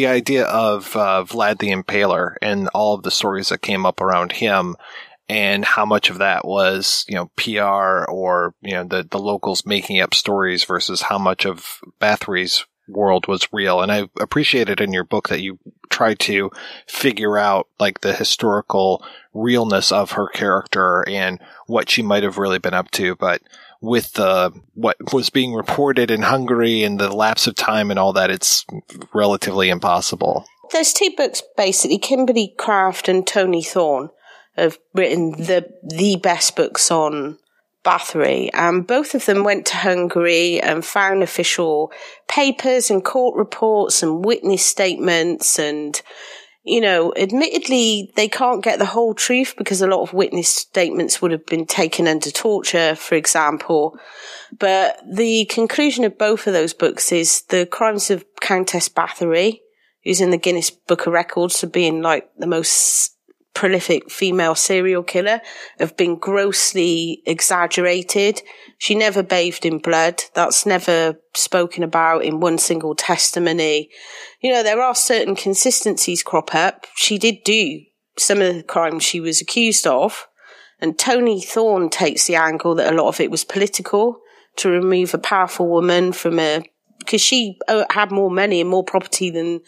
idea of Vlad the Impaler and all of the stories that came up around him, and how much of that was, you know, PR or, you know, the locals making up stories versus how much of Bathory's world was real. And I appreciated in your book that you try to figure out like the historical realness of her character and what she might have really been up to. But with what was being reported in Hungary and the lapse of time and all that, it's relatively impossible. There's two books, basically. Kimberly Craft and Tony Thorne have written the best books on Bathory. Both of them went to Hungary and found official papers and court reports and witness statements. And, you know, admittedly, they can't get the whole truth because a lot of witness statements would have been taken under torture, for example. But the conclusion of both of those books is the crimes of Countess Bathory, who's in the Guinness Book of Records for being like the most prolific female serial killer, have been grossly exaggerated. She never bathed in blood. That's never spoken about in one single testimony. You know, there are certain consistencies crop up. She did do some of the crimes she was accused of. And Tony Thorne takes the angle that a lot of it was political, to remove a powerful woman from a, because she had more money and more property than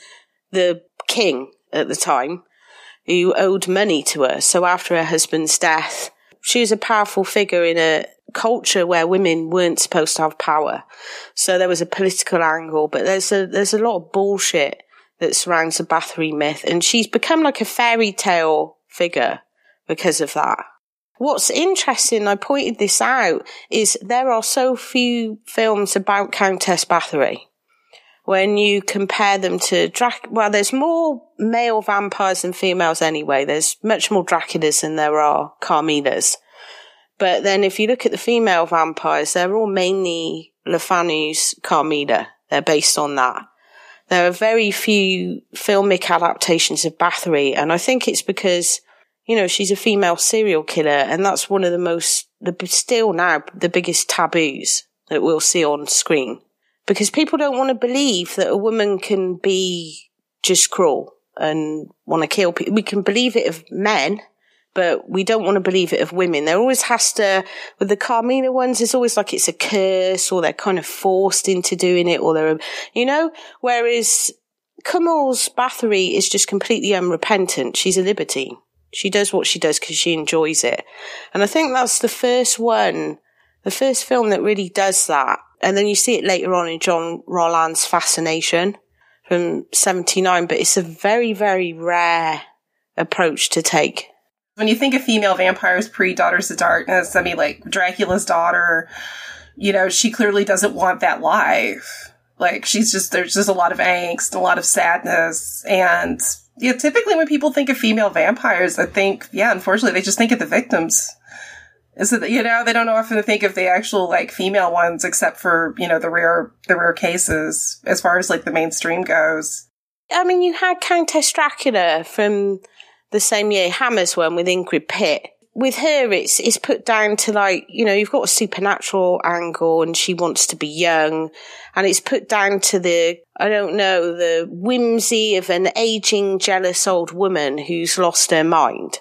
the king at the time, who owed money to her. So after her husband's death, she was a powerful figure in a culture where women weren't supposed to have power. So there was a political angle, but there's a lot of bullshit that surrounds the Bathory myth, and she's become like a fairy tale figure because of that. What's interesting, I pointed this out, is there are so few films about Countess Bathory. When you compare them to well, there's more male vampires than females anyway. There's much more Draculas than there are Carmillas. But then if you look at the female vampires, they're all mainly Le Fanu's Carmilla. They're based on that. There are very few filmic adaptations of Bathory, and I think it's because, you know, she's a female serial killer, and that's one of the biggest taboos that we'll see on screen. Because people don't want to believe that a woman can be just cruel and want to kill people. We can believe it of men, but we don't want to believe it of women. There always has to, with the Carmilla ones, it's always like it's a curse, or they're kind of forced into doing it, or they're, you know, whereas Kumel's Bathory is just completely unrepentant. She's a libertine. She does what she does because she enjoys it. And I think that's the first film that really does that. And then you see it later on in John Rolland's Fascination from 1979, but it's a very, very rare approach to take. When you think of female vampires pre-Daughters of Darkness, I mean, like Dracula's daughter, you know, she clearly doesn't want that life. Like, there's just a lot of angst, a lot of sadness. And, yeah, typically when people think of female vampires, I think, yeah, unfortunately, they just think of the victims. Is that, you know, they don't often think of the actual, like, female ones, except for, you know, the rare cases, as far as, like, the mainstream goes. I mean, you had Countess Dracula from the same year, Hammer's one, with Ingrid Pitt. With her, it's put down to, like, you know, you've got a supernatural angle, and she wants to be young, and it's put down to the whimsy of an aging, jealous old woman who's lost her mind.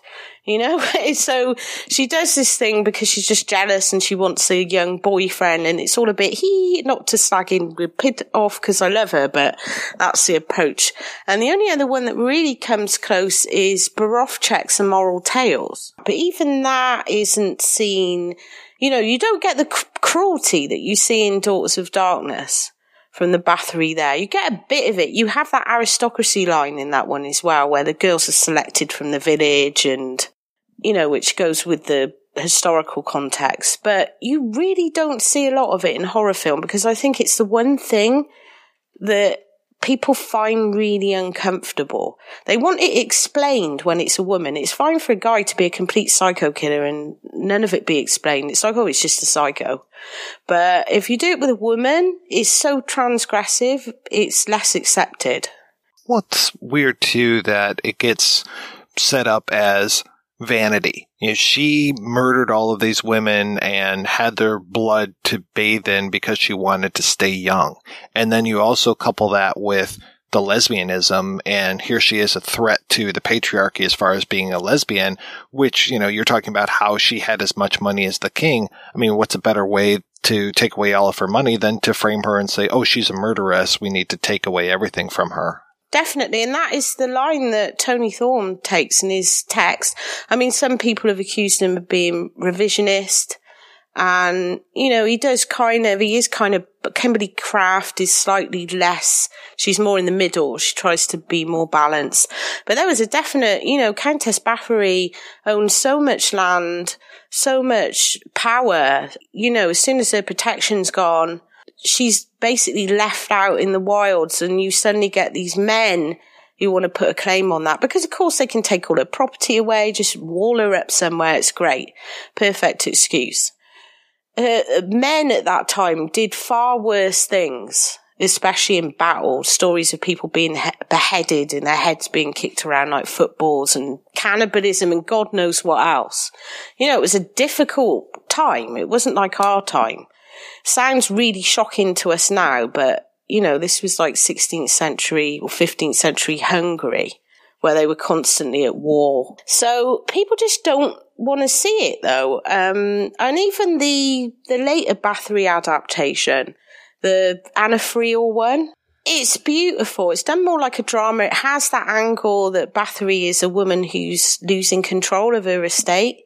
you know? So she does this thing because she's just jealous and she wants a young boyfriend, and it's all a bit, not to slag Ingrid Pitt off because I love her, but that's the approach. And the only other one that really comes close is Barofchek's Immoral Tales. But even that isn't seen, you know, you don't get the cruelty that you see in Daughters of Darkness from the Bathory there. You get a bit of it. You have that aristocracy line in that one as well, where the girls are selected from the village and, you know, which goes with the historical context. But you really don't see a lot of it in horror film, because I think it's the one thing that people find really uncomfortable. They want it explained when it's a woman. It's fine for a guy to be a complete psycho killer and none of it be explained. It's like, oh, it's just a psycho. But if you do it with a woman, it's so transgressive, it's less accepted. What's weird, too, that it gets set up as vanity. You know, she murdered all of these women and had their blood to bathe in because she wanted to stay young. And then you also couple that with the lesbianism, and here she is a threat to the patriarchy as far as being a lesbian, which, you know, you're talking about how she had as much money as the king. I mean, what's a better way to take away all of her money than to frame her and say, oh, she's a murderess, we need to take away everything from her? Definitely, and that is the line that Tony Thorne takes in his text. I mean, some people have accused him of being revisionist, and, you know, he is kind of, but Kimberly Craft is slightly less, she's more in the middle, she tries to be more balanced. But there was a definite, you know, Countess Bathory owned so much land, so much power, you know, as soon as her protection's gone, she's basically left out in the wilds, and you suddenly get these men who want to put a claim on that because, of course, they can take all her property away, just wall her up somewhere. It's great. Perfect excuse. Men at that time did far worse things, especially in battle. Stories of people being beheaded and their heads being kicked around like footballs, and cannibalism and God knows what else. You know, it was a difficult time. It wasn't like our time. Sounds really shocking to us now, but, you know, this was like 16th century or 15th century Hungary, where they were constantly at war. So people just don't want to see it, though. And even the later Bathory adaptation, the Anna Friel one, it's beautiful. It's done more like a drama. It has that angle that Bathory is a woman who's losing control of her estate.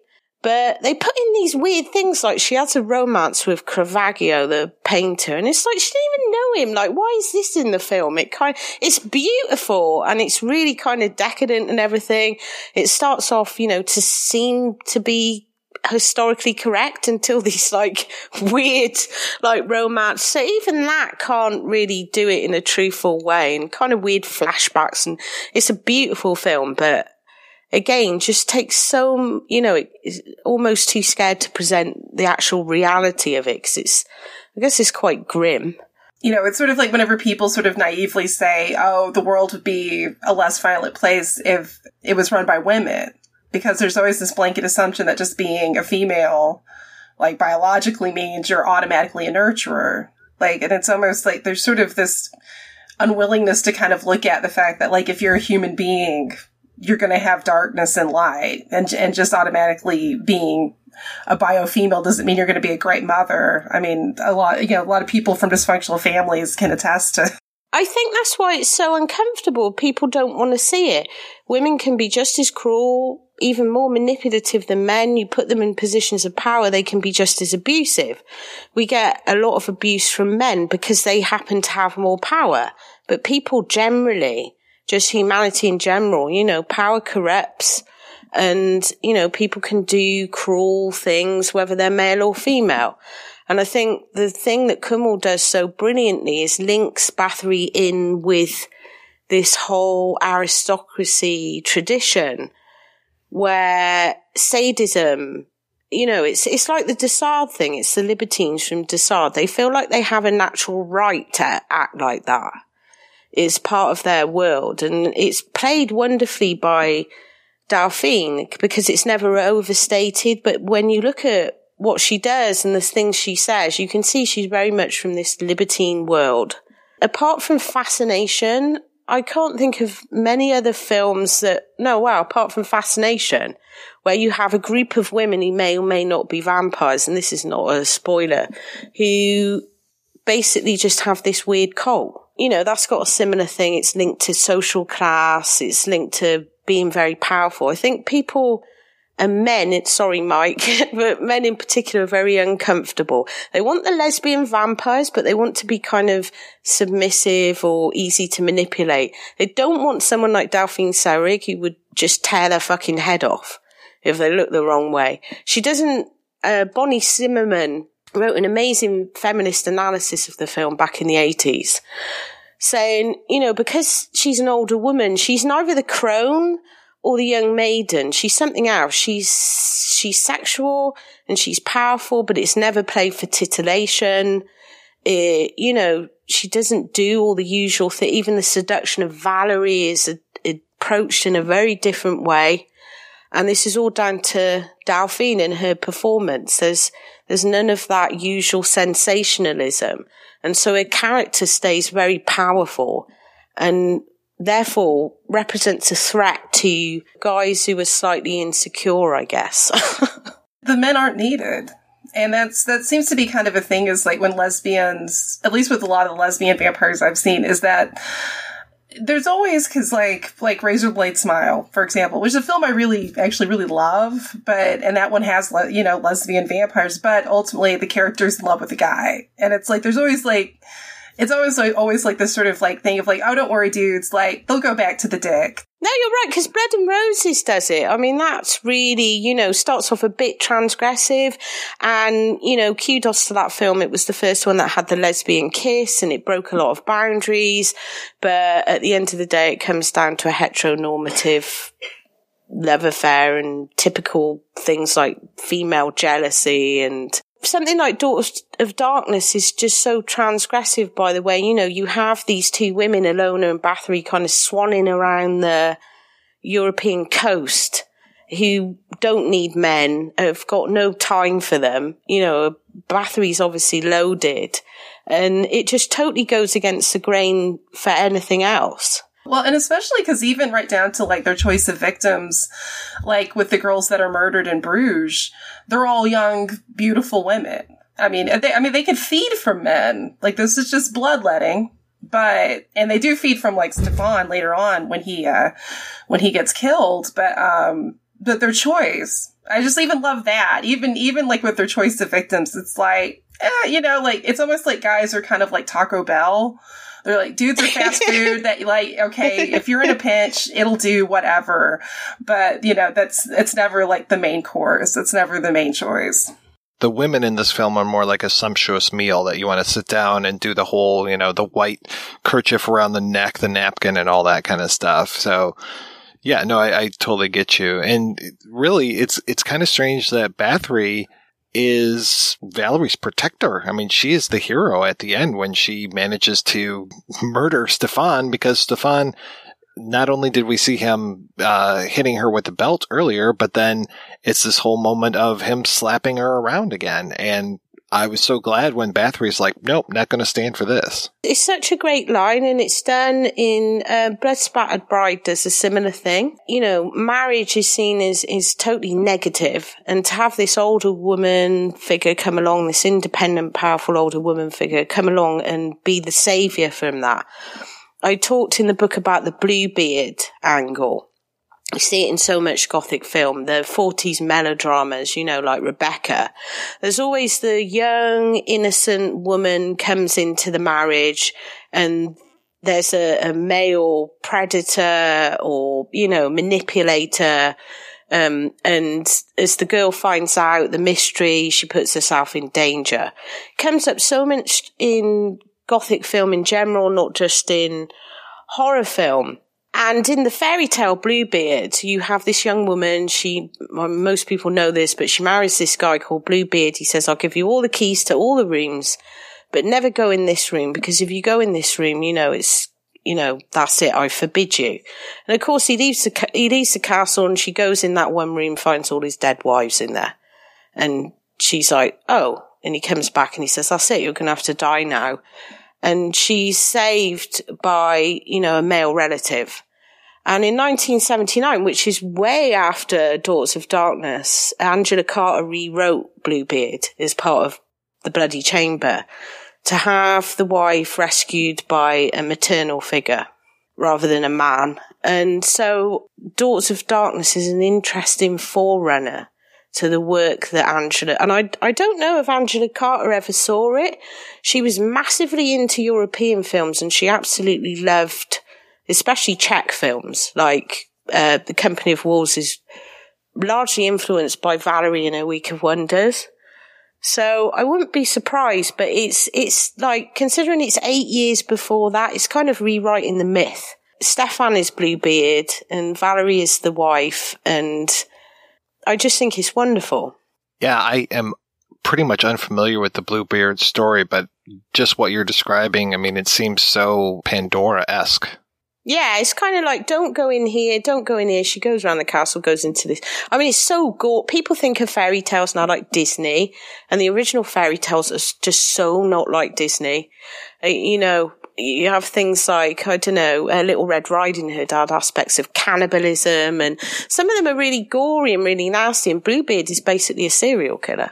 But they put in these weird things, like she has a romance with Caravaggio, the painter, and it's like she didn't even know him. Like, why is this in the film? It's beautiful, and it's really kind of decadent and everything. It starts off, you know, to seem to be historically correct until these, like, weird, like, romance. So even that can't really do it in a truthful way, and kind of weird flashbacks. And it's a beautiful film, but again, just takes so, you know, it's almost too scared to present the actual reality of it, because I guess it's quite grim. You know, it's sort of like whenever people sort of naively say, oh, the world would be a less violent place if it was run by women, because there's always this blanket assumption that just being a female, like, biologically means you're automatically a nurturer. Like, and it's almost like there's sort of this unwillingness to kind of look at the fact that, like, if you're a human being, you're going to have darkness and light, and just automatically being a biofemale doesn't mean you're going to be a great mother. I mean, a lot of people from dysfunctional families can attest to. I think that's why it's so uncomfortable. People don't want to see it. Women can be just as cruel, even more manipulative than men. You put them in positions of power, they can be just as abusive. We get a lot of abuse from men because they happen to have more power, but people generally, just humanity in general, you know, power corrupts, and, you know, people can do cruel things, whether they're male or female. And I think the thing that Kumel does so brilliantly is links Bathory in with this whole aristocracy tradition where sadism, you know, it's like the Dessard thing. It's the libertines from Dessard. They feel like they have a natural right to act like that. It's part of their world, and it's played wonderfully by Delphine because it's never overstated. But when you look at what she does and the things she says, you can see she's very much from this libertine world. Apart from Fascination, I can't think of many other films that, apart from Fascination, where you have a group of women who may or may not be vampires, and this is not a spoiler, who basically just have this weird cult. You know, that's got a similar thing. It's linked to social class. It's linked to being very powerful. I think people... And men, sorry, Mike, but men in particular are very uncomfortable. They want the lesbian vampires, but they want to be kind of submissive or easy to manipulate. They don't want someone like Delphine Seyrig who would just tear their fucking head off if they look the wrong way. She doesn't, Bonnie Zimmerman wrote an amazing feminist analysis of the film back in the 80s, saying, you know, because she's an older woman, she's neither the crone or the young maiden. She's something else. She's sexual and she's powerful, but it's never played for titillation. You know, she doesn't do all the usual thing. Even the seduction of Valerie is approached in a very different way. And this is all down to Delphine and her performance. There's none of that usual sensationalism. And so her character stays very powerful and therefore represents a threat to guys who are slightly insecure, I guess. The men aren't needed. And that seems to be kind of a thing, is like when lesbians, at least with a lot of the lesbian vampires I've seen, is that there's always, because like Razorblade Smile, for example, which is a film I really love, and that one has, lesbian vampires, but ultimately the character's in love with the guy. And it's like, there's always It's always this sort of thing of oh, don't worry, dudes, they'll go back to the dick. No, you're right, because Blood and Roses does it. I mean, that's really, starts off a bit transgressive and, kudos to that film. It was the first one that had the lesbian kiss and it broke a lot of boundaries. But at the end of the day, it comes down to a heteronormative love affair and typical things like female jealousy and... Something like Daughters of Darkness is just so transgressive by the way. You have these two women, Ilona and Bathory, kind of swanning around the European coast who don't need men, have got no time for them. Bathory's obviously loaded and it just totally goes against the grain for anything else. Well, and especially because even right down to, their choice of victims, with the girls that are murdered in Bruges, they're all young, beautiful women. They can feed from men. This is just bloodletting. And they do feed from, Stefan later on when he gets killed. But their choice, I just even love that. Even with their choice of victims, it's it's almost like guys are kind of like Taco Bell. They're dudes are fast food that okay, if you're in a pinch, it'll do whatever. But, it's never the main course. It's never the main choice. The women in this film are more like a sumptuous meal that you want to sit down and do the whole, the white kerchief around the neck, the napkin and all that kind of stuff. So, yeah, no, I totally get you. And really, it's kind of strange that Bathory is Valerie's protector. She is the hero at the end when she manages to murder Stefan, because Stefan, not only did we see him hitting her with the belt earlier, but then it's this whole moment of him slapping her around again. And I was so glad when Bathory's nope, not going to stand for this. It's such a great line, and it's done in Blood Spattered Bride does a similar thing. Marriage is seen as totally negative, and to have this older woman figure come along, this independent, powerful older woman figure come along and be the savior from that. I talked in the book about the Bluebeard angle. You see it in so much Gothic film, the 40s melodramas, like Rebecca. There's always the young, innocent woman comes into the marriage and there's a male predator or, manipulator. And as the girl finds out the mystery, she puts herself in danger. It comes up so much in Gothic film in general, not just in horror film. And in the fairy tale Bluebeard, you have this young woman. Most people know this, but she marries this guy called Bluebeard. He says, I'll give you all the keys to all the rooms, but never go in this room, because if you go in this room, that's it. I forbid you. And of course, he leaves the castle and she goes in that one room, finds all his dead wives in there. And she's like, oh, and he comes back and he says, that's it. You're going to have to die now. and she's saved by, you know, a male relative. And in 1979, which is way after Daughters of Darkness, Angela Carter rewrote Bluebeard as part of The Bloody Chamber to have the wife rescued by a maternal figure rather than a man. And so Daughters of Darkness is an interesting forerunner to the work that Angela... And I don't know if Angela Carter ever saw it. She was massively into European films and she absolutely loved... especially Czech films, like The Company of Wolves is largely influenced by Valerie and Her Week of Wonders. So I wouldn't be surprised, but it's like, considering it's 8 years before that, it's kind of rewriting the myth. Stefan is Bluebeard and Valerie is the wife, and I just think it's wonderful. Yeah, I am pretty much unfamiliar with the Bluebeard story, but just what you're describing, I mean, it seems so Pandora-esque. Yeah, it's kind of like, don't go in here, don't go in here. She goes around the castle, goes into this. I mean, it's so gore. People think of fairy tales now like Disney, and the original fairy tales are just so not like Disney. You know, you have things like, I don't know, Little Red Riding Hood had aspects of cannibalism, and some of them are really gory and really nasty, and Bluebeard is basically a serial killer.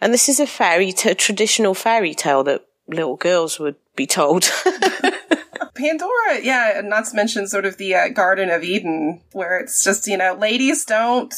And this is a traditional fairy tale that little girls would be told. Pandora, yeah, not to mention sort of the Garden of Eden, where it's just, you know, ladies, don't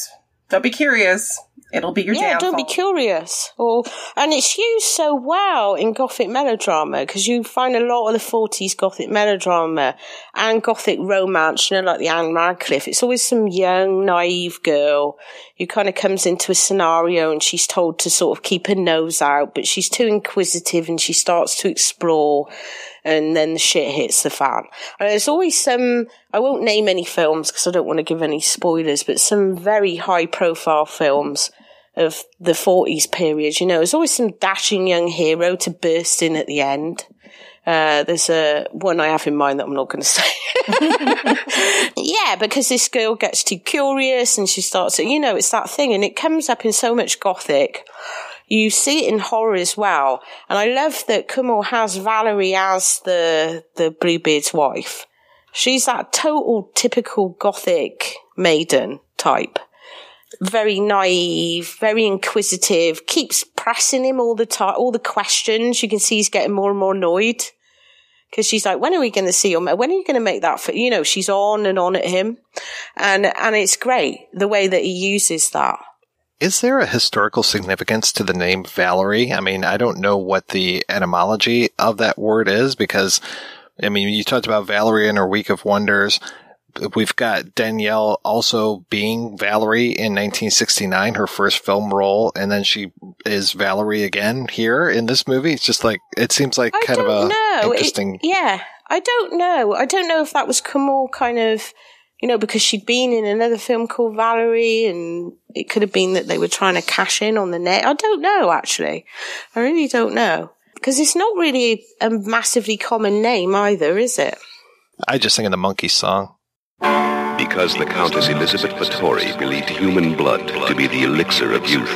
be curious. It'll be your downfall. Yeah, don't be curious. And it's used so well in Gothic melodrama, because you find a lot of the 40s Gothic melodrama and Gothic romance, you know, like the Anne Radcliffe. It's always some young, naive girl who kind of comes into a scenario and she's told to sort of keep her nose out, but she's too inquisitive and she starts to explore, and then the shit hits the fan. And there's always some, I won't name any films because I don't want to give any spoilers, but some very high-profile films of the 40s period, you know, there's always some dashing young hero to burst in at the end. There's one I have in mind that I'm not going to say. Yeah, because this girl gets too curious and she starts, you know, it's that thing, and it comes up in so much Gothic. You see it in horror as well. And I love that Kumel has Valerie as the Bluebeard's wife. She's that total typical Gothic maiden type. Very naive, very inquisitive, keeps pressing him all the time, all the questions. You can see he's getting more and more annoyed because she's like, when are we going to see him? When are you going to make that? You know, she's on and on at him. And it's great the way that he uses that. Is there a historical significance to the name Valerie? I mean, I don't know what the etymology of that word is because, I mean, you talked about Valerie and Her Week of Wonders. We've got Danielle also being Valerie in 1969, her first film role, and then she is Valerie again here in this movie. It's just like, it seems like kind of a interesting... Yeah, I don't know. I don't know if that was Kumel kind of, you know, because she'd been in another film called Valerie, and it could have been that they were trying to cash in on the net. I don't know, actually. I really don't know. Because it's not really a massively common name either, is it? I just sing in the Monkey song. Because the Countess Elizabeth Bathory believed human blood to be the elixir of youth,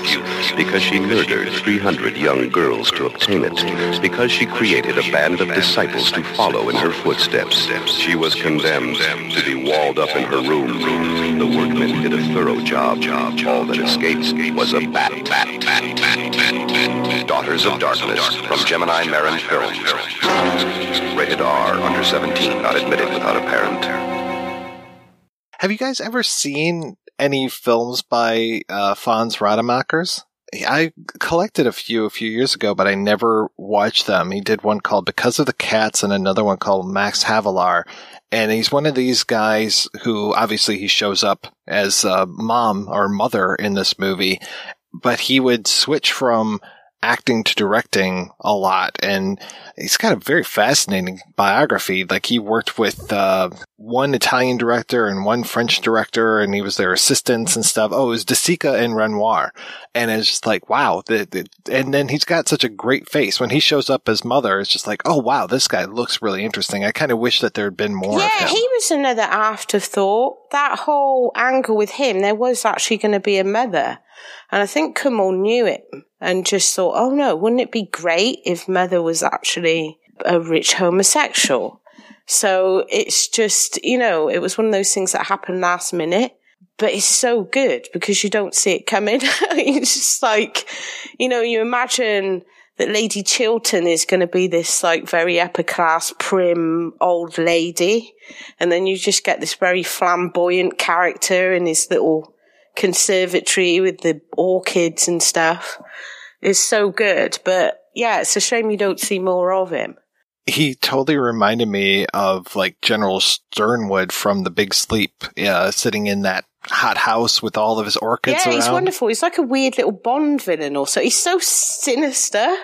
because she murdered 300 young girls to obtain it, because she created a band of disciples to follow in her footsteps, she was condemned to be walled up in her room. The workmen did a thorough job. All that escaped was a bat. Daughters of Darkness from Gemini Marin Films. Rated R, under 17, not admitted without a parent. Have you guys ever seen any films by Fons Rademachers? I collected a few years ago, but I never watched them. He did one called Because of the Cats and another one called Max Havelaar. And he's one of these guys who obviously he shows up as a mom or mother in this movie, but he would switch from acting to directing a lot, and he's got a very fascinating biography. Like, he worked with one Italian director and one French director, and he was their assistants and stuff. Oh, it was De Sica and Renoir, and it's just like, wow. And then he's got such a great face when he shows up as mother. It's just like, oh wow, this guy looks really interesting. I kind of wish that there had been more. Yeah, of him. He was another afterthought. That whole angle with him, there was actually going to be a mother. And I think Kumel knew it and just thought, oh no, wouldn't it be great if mother was actually a rich homosexual. So it's just, you know, it was one of those things that happened last minute. But it's so good because you don't see it coming. It's just like, you know, you imagine that Lady Chiltern is going to be this like very upper class, prim old lady. And then you just get this very flamboyant character in his little conservatory with the orchids and stuff. It's so good. But yeah, it's a shame you don't see more of him. He totally reminded me of like General Sternwood from The Big Sleep, sitting in that hot house with all of his orchids around. Yeah, he's wonderful. He's like a weird little Bond villain also. He's so sinister,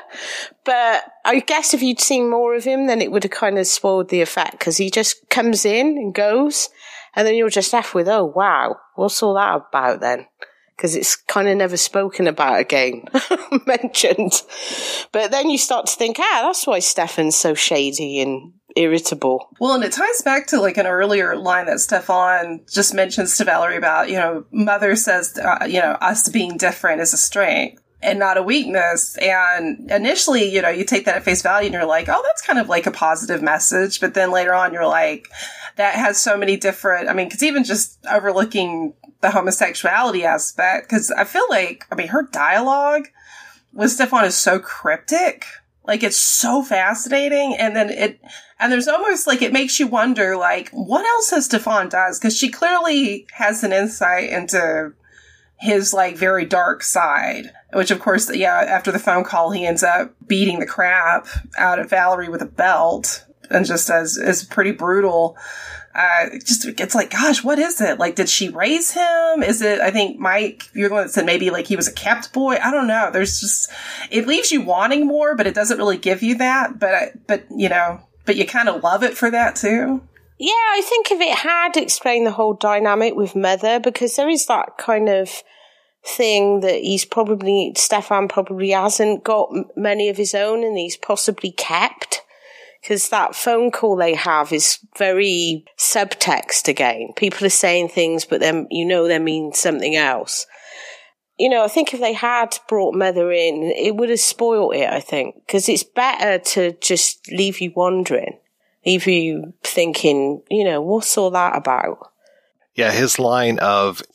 but I guess if you'd seen more of him, then it would have kind of spoiled the effect because he just comes in and goes, and then you're just left with, oh, wow, what's all that about then? Because it's kind of never spoken about again, mentioned. But then you start to think, that's why Stefan's so shady and irritable. Well, and it ties back to like an earlier line that Stefan just mentions to Valerie about, you know, Mother says, us being different is a strength and not a weakness. And initially, you know, you take that at face value and you're like, oh, that's kind of like a positive message. But then later on, you're like, that has so many different, because even just overlooking the homosexuality aspect, because I feel like, her dialogue with Stefan is so cryptic. Like, it's so fascinating. And then there's almost like it makes you wonder, like, what else has Stefan does? Because she clearly has an insight into his, like, very dark side, which, of course, after the phone call, he ends up beating the crap out of Valerie with a belt and just is pretty brutal. It's like, gosh, what is it? Like, did she raise him? Is it, I think, Mike, you're the one that said maybe, like, he was a kept boy. I don't know. There's just, it leaves you wanting more, but it doesn't really give you that. But you kind of love it for that, too. Yeah, I think if it had explained the whole dynamic with Mother, because there is that kind of thing that Stefan probably hasn't got many of his own and he's possibly kept. Because that phone call they have is very subtext again. People are saying things, but then they mean something else. You know, I think if they had brought Mother in, it would have spoiled it, I think. Because it's better to just leave you wondering, leave you thinking, you know, what's all that about? Yeah, his line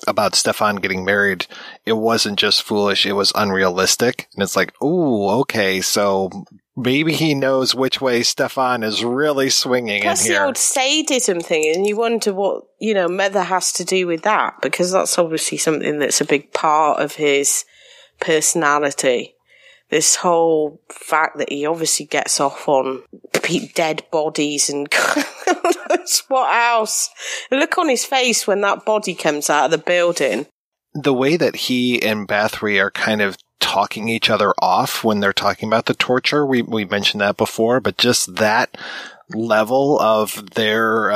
about Stefan getting married, it wasn't just foolish, it was unrealistic. And it's like, ooh, okay, so maybe he knows which way Stefan is really swinging. Plus in here. That's the old sadism thing, and you wonder what, Mother has to do with that, because that's obviously something that's a big part of his personality. This whole fact that he obviously gets off on dead bodies and what else? The look on his face when that body comes out of the building. The way that he and Bathory are kind of talking each other off when they're talking about the torture, we mentioned that before, but just that level of their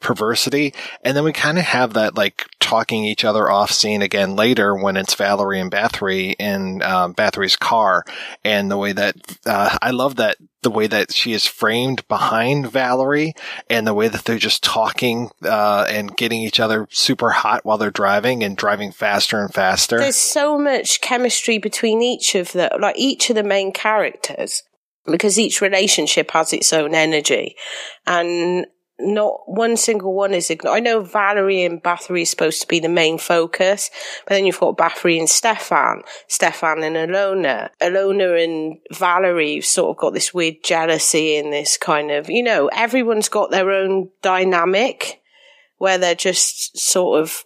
perversity. And then we kind of have that like talking each other off scene again later when it's Valerie and Bathory in Bathory's car, and the way that I love that the way that she is framed behind Valerie and the way that they're just talking and getting each other super hot while they're driving and driving faster and faster. There's so much chemistry between each of the main characters. Because each relationship has its own energy and not one single one is ignored. I know Valerie and Bathory is supposed to be the main focus, but then you've got Bathory and Stefan and Ilona and Valerie. You've sort of got this weird jealousy and this kind of, everyone's got their own dynamic where they're just sort of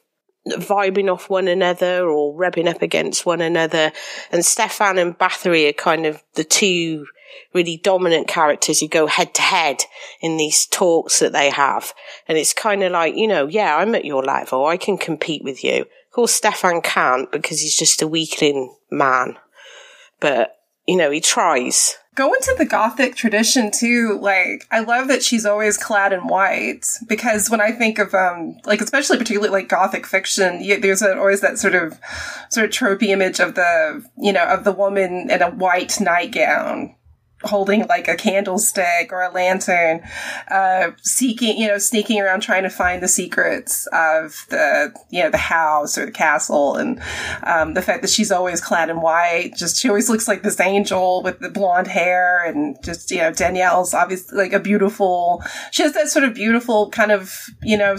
vibing off one another or rubbing up against one another. And Stefan and Bathory are kind of the two really dominant characters who go head to head in these talks that they have. And it's kind of like, I'm at your level. I can compete with you. Of course, Stefan can't because he's just a weakling man. But, he tries. Going to the Gothic tradition, too, like, I love that she's always clad in white, because when I think of, especially particularly, like, Gothic fiction, there's always that sort of tropey image of the woman in a white nightgown. holding like a candlestick or a lantern, sneaking around trying to find the secrets of the house or the castle. And the fact that she's always clad in white, she always looks like this angel with the blonde hair, and Danielle's obviously like she has that sort of beautiful kind of,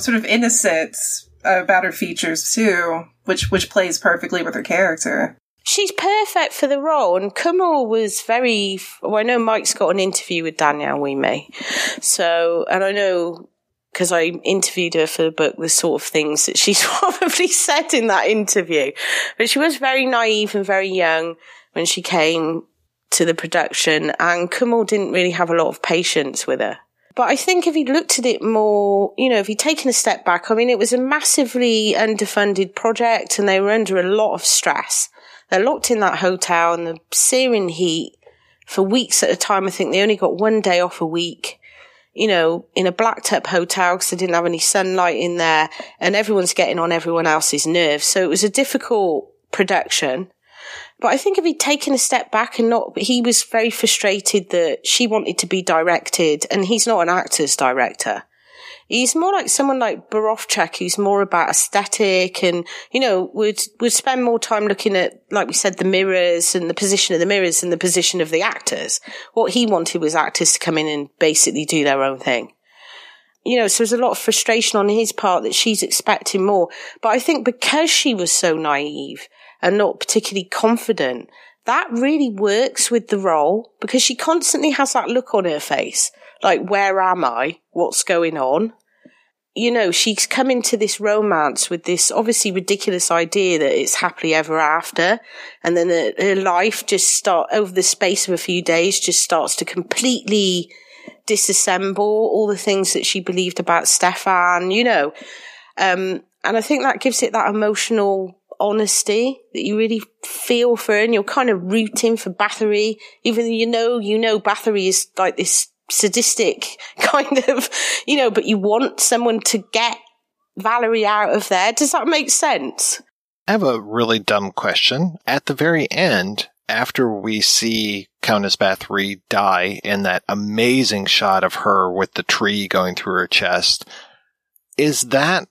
sort of innocence about her features too, which plays perfectly with her character. She's perfect for the role, and Kumel was I know Mike's got an interview with Danielle Ouimet, and I know because I interviewed her for the book, the sort of things that she's probably said in that interview. But she was very naive and very young when she came to the production, and Kumel didn't really have a lot of patience with her. But I think if he'd looked at it more, if he'd taken a step back, I mean, it was a massively underfunded project and they were under a lot of stress. They're locked in that hotel in the searing heat for weeks at a time. I think they only got one day off a week, in a blacked-up hotel because they didn't have any sunlight in there, and everyone's getting on everyone else's nerves. So it was a difficult production. But I think if he'd taken a step back and he was very frustrated that she wanted to be directed, and he's not an actor's director. He's more like someone like Barofchuk, who's more about aesthetic and, would spend more time looking at, like we said, the mirrors and the position of the mirrors and the position of the actors. What he wanted was actors to come in and basically do their own thing. So there's a lot of frustration on his part that she's expecting more. But I think because she was so naive and not particularly confident, that really works with the role, because she constantly has that look on her face. Like, where am I? What's going on? She's come into this romance with this obviously ridiculous idea that it's happily ever after. And then her life over the space of a few days, just starts to completely disassemble all the things that she believed about Stefan, And I think that gives it that emotional honesty that you really feel for her, and you're kind of rooting for Bathory, even though Bathory is like this sadistic kind of, but you want someone to get Valerie out of there. Does that make sense? I have a really dumb question. At the very end, after we see Countess Bathory die in that amazing shot of her with the tree going through her chest, is that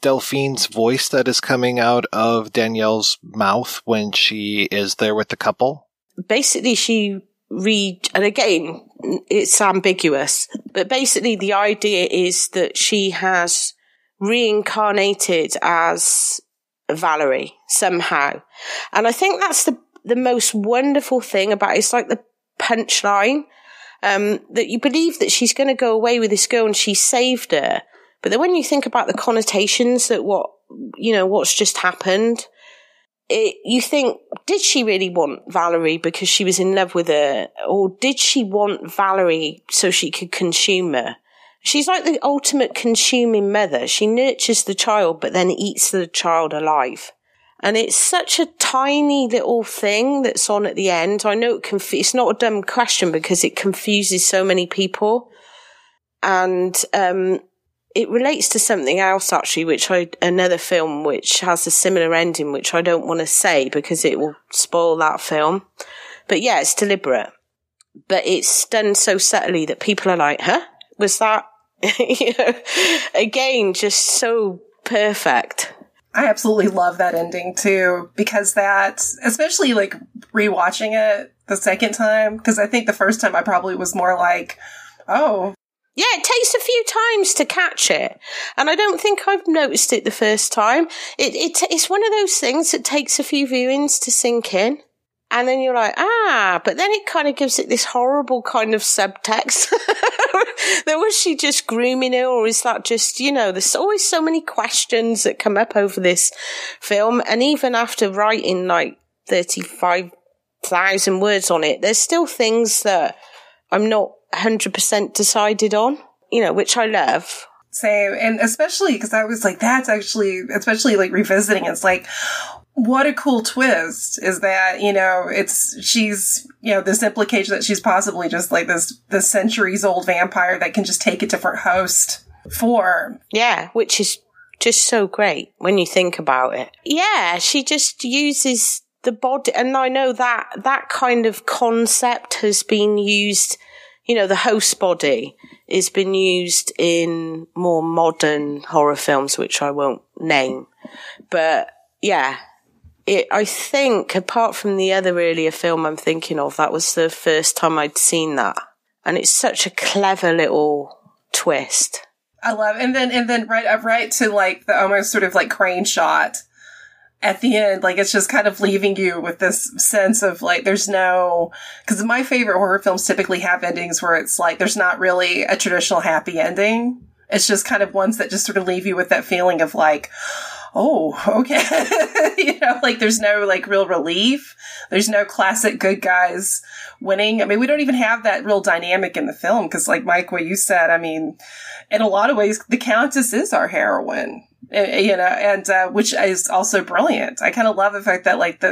Delphine's voice that is coming out of Danielle's mouth when she is there with the couple? Basically, she and again, it's ambiguous, but basically the idea is that she has reincarnated as Valerie somehow. And I think that's the most wonderful thing about it. It's like the punchline, that you believe that she's going to go away with this girl and she saved her. But then when you think about the connotations that what's just happened, you think, did she really want Valerie because she was in love with her? Or did she want Valerie so she could consume her? She's like the ultimate consuming mother. She nurtures the child, but then eats the child alive. And it's such a tiny little thing that's on at the end. I know it's not a dumb question because it confuses so many people. And it relates to something else, actually, another film which has a similar ending, which I don't want to say because it will spoil that film. But yeah, it's deliberate. But it's done so subtly that people are like, huh? Was that, again, just so perfect. I absolutely love that ending too, because especially like rewatching it the second time, because I think the first time I probably was more like, oh, yeah, it takes a few times to catch it. And I don't think I've noticed it the first time. It's one of those things that takes a few viewings to sink in. And then you're like, but then it kind of gives it this horrible kind of subtext. That was she just grooming her, or is that just, there's always so many questions that come up over this film. And even after writing like 35,000 words on it, there's still things that I'm not 100% decided on, which I love. Same. And especially because I was like, that's actually, especially like revisiting, it's like, what a cool twist is that, this implication that she's possibly just like this centuries old vampire that can just take a different host form. Yeah, which is just so great when you think about it. Yeah, she just uses the body, and I know that that kind of concept has been used, you know, the host body has been used in more modern horror films, which I won't name. But yeah, I think apart from the other earlier film I'm thinking of, that was the first time I'd seen that. And it's such a clever little twist. I love it. And then right up right to like the almost sort of like crane shot at the end, like it's just kind of leaving you with this sense of like there's no, because my favorite horror films typically have endings where it's like there's not really a traditional happy ending. It's just kind of ones that just sort of leave you with that feeling of like, oh, okay. You know, like there's no like real relief. There's no classic good guys winning. I mean, we don't even have that real dynamic in the film because like Mike, what you said, I mean, in a lot of ways, the Countess is our heroine, you know, and which is also brilliant. I kind of love the fact that like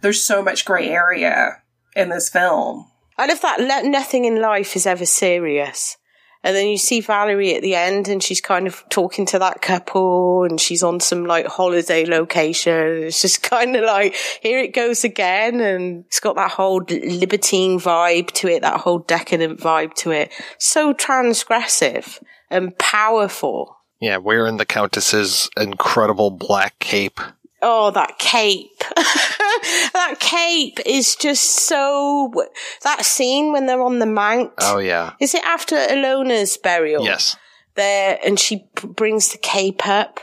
there's so much gray area in this film. I love that nothing in life is ever serious. And then you see Valerie at the end and she's kind of talking to that couple and she's on some like holiday location. It's just kind of like, here it goes again. And it's got that whole libertine vibe to it, that whole decadent vibe to it. So transgressive and powerful. Yeah, wearing the Countess's incredible black cape. Oh, that cape. That cape is just so... That scene when they're on the mount. Oh, yeah. Is it after Elona's burial? Yes. There, and she brings the cape up.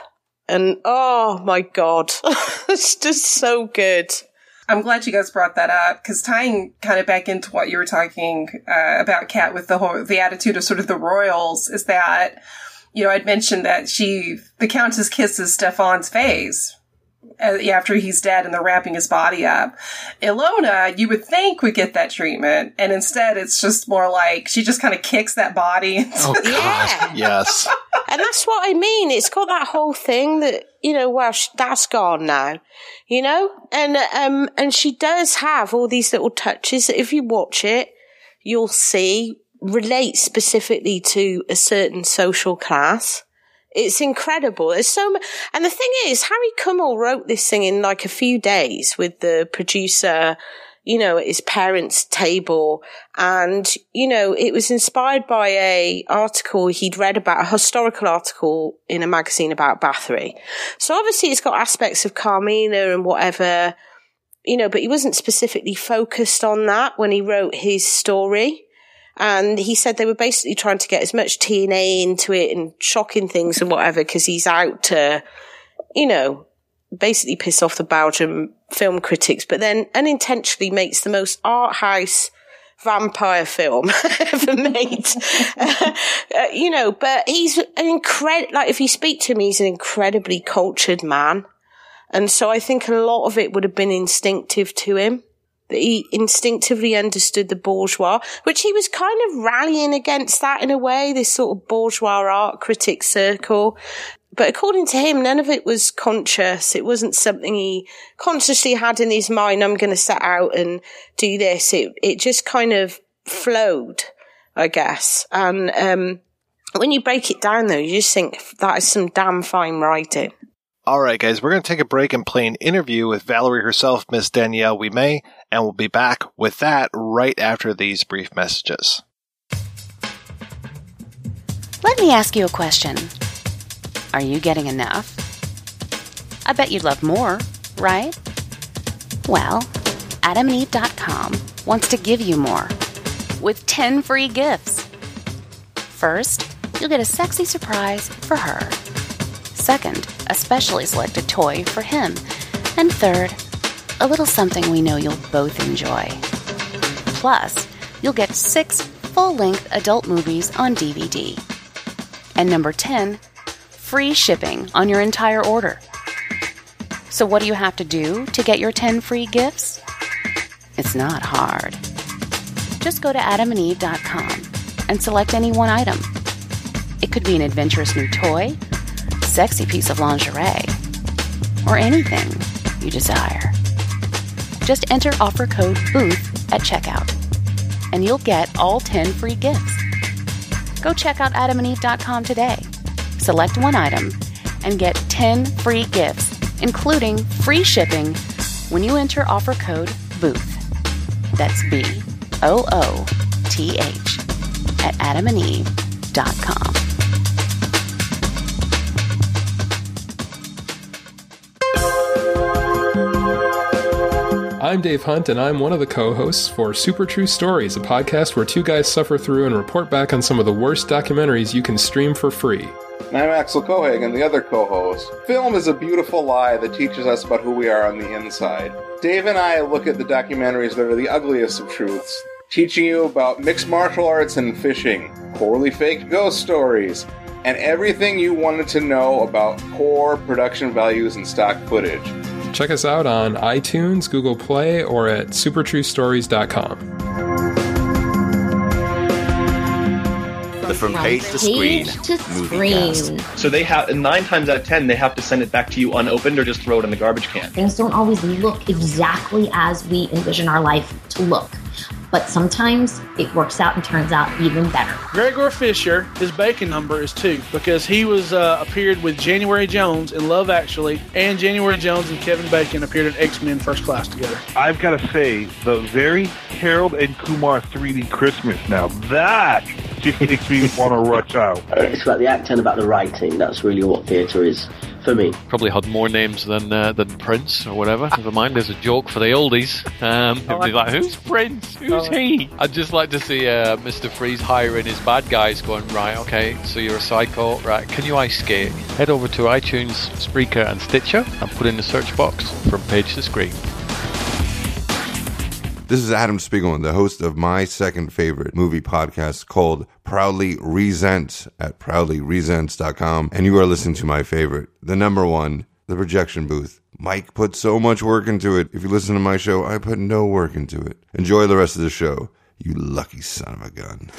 And, oh, my God. It's just so good. I'm glad you guys brought that up, because tying kind of back into what you were talking about, Kat, with the whole the attitude of sort of the royals, is that, you know, I'd mentioned that the Countess kisses Stefan's face after he's dead and they're wrapping his body up. Ilona, you would think, would get that treatment. And instead, it's just more like she just kind of kicks that body. Oh, God. Yeah. Yes. And that's what I mean. It's got that whole thing that, you know, well, that's gone now, you know? And she does have all these little touches that if you watch it, you'll see relate specifically to a certain social class. It's incredible. There's so much. And the thing is, Harry Kumel wrote this thing in like a few days with the producer, you know, at his parents' table. And, you know, it was inspired by an article he'd read about, a historical article in a magazine about Bathory. So obviously it's got aspects of Carmilla and whatever, you know, but he wasn't specifically focused on that when he wrote his story. And he said they were basically trying to get as much TNA into it and shocking things and whatever, because he's out to, you know, basically piss off the Belgian film critics, but then unintentionally makes the most art house vampire film ever made. You know, but he's an incredible, like if you speak to him, he's an incredibly cultured man. And so I think a lot of it would have been instinctive to him. That he instinctively understood the bourgeois, which he was kind of rallying against that in a way, this sort of bourgeois art critic circle. But according to him, none of it was conscious. It wasn't something he consciously had in his mind, I'm going to set out and do this. It just kind of flowed, I guess. And when you break it down, though, you just think that is some damn fine writing. All right, guys, we're going to take a break and play an interview with Valerie herself, Miss Danielle Ouimet, and we'll be back with that right after these brief messages. Let me ask you a question. Are you getting enough? I bet you'd love more, right? Well, AdamandEve.com wants to give you more with 10 free gifts. First, you'll get a sexy surprise for her. Second, a specially selected toy for him. And third, a little something we know you'll both enjoy. Plus, you'll get 6 full-length adult movies on DVD. And number 10, free shipping on your entire order. So what do you have to do to get your 10 free gifts? It's not hard. Just go to AdamandEve.com and select any one item. It could be an adventurous new toy, sexy piece of lingerie, or anything you desire. Just enter offer code BOOTH at checkout, and you'll get all 10 free gifts. Go check out AdamandEve.com today. Select one item and get 10 free gifts, including free shipping when you enter offer code BOOTH. That's BOOTH at adamandeve.com. I'm Dave Hunt, and I'm one of the co-hosts for Super True Stories, a podcast where two guys suffer through and report back on some of the worst documentaries you can stream for free. And I'm Axel Kohag, and the other co-host. Film is a beautiful lie that teaches us about who we are on the inside. Dave and I look at the documentaries that are the ugliest of truths, teaching you about mixed martial arts and fishing, poorly faked ghost stories, and everything you wanted to know about poor production values and stock footage. Check us out on iTunes, Google Play, or at supertruestories.com. From page to screen. So they have, 9 times out of 10, they have to send it back to you unopened or just throw it in the garbage can. Things don't always look exactly as we envision our life to look. But sometimes it works out and turns out even better. Gregor Fisher, his bacon number is 2 because he was appeared with January Jones in Love Actually, and January Jones and Kevin Bacon appeared in X-Men First Class together. I've got to say, the very Harold and Kumar 3D Christmas now, that just makes me want to rush out. It's about the acting, about the writing. That's really what theatre is for me. Probably had more names than Prince or whatever. Never mind, there's a joke for the oldies. They'd be like, who's Prince? Who's he? I'd just like to see Mr. Freeze hiring his bad guys going, right, okay, so you're a psycho, right, can you ice skate? Head over to iTunes, Spreaker and Stitcher and put in the search box From Page to Screen. This is Adam Spiegelman, the host of my second favorite movie podcast called Proudly Resents at proudlyresents.com. And you are listening to my favorite, the number one, The Projection Booth. Mike put so much work into it. If you listen to my show, I put no work into it. Enjoy the rest of the show, you lucky son of a gun.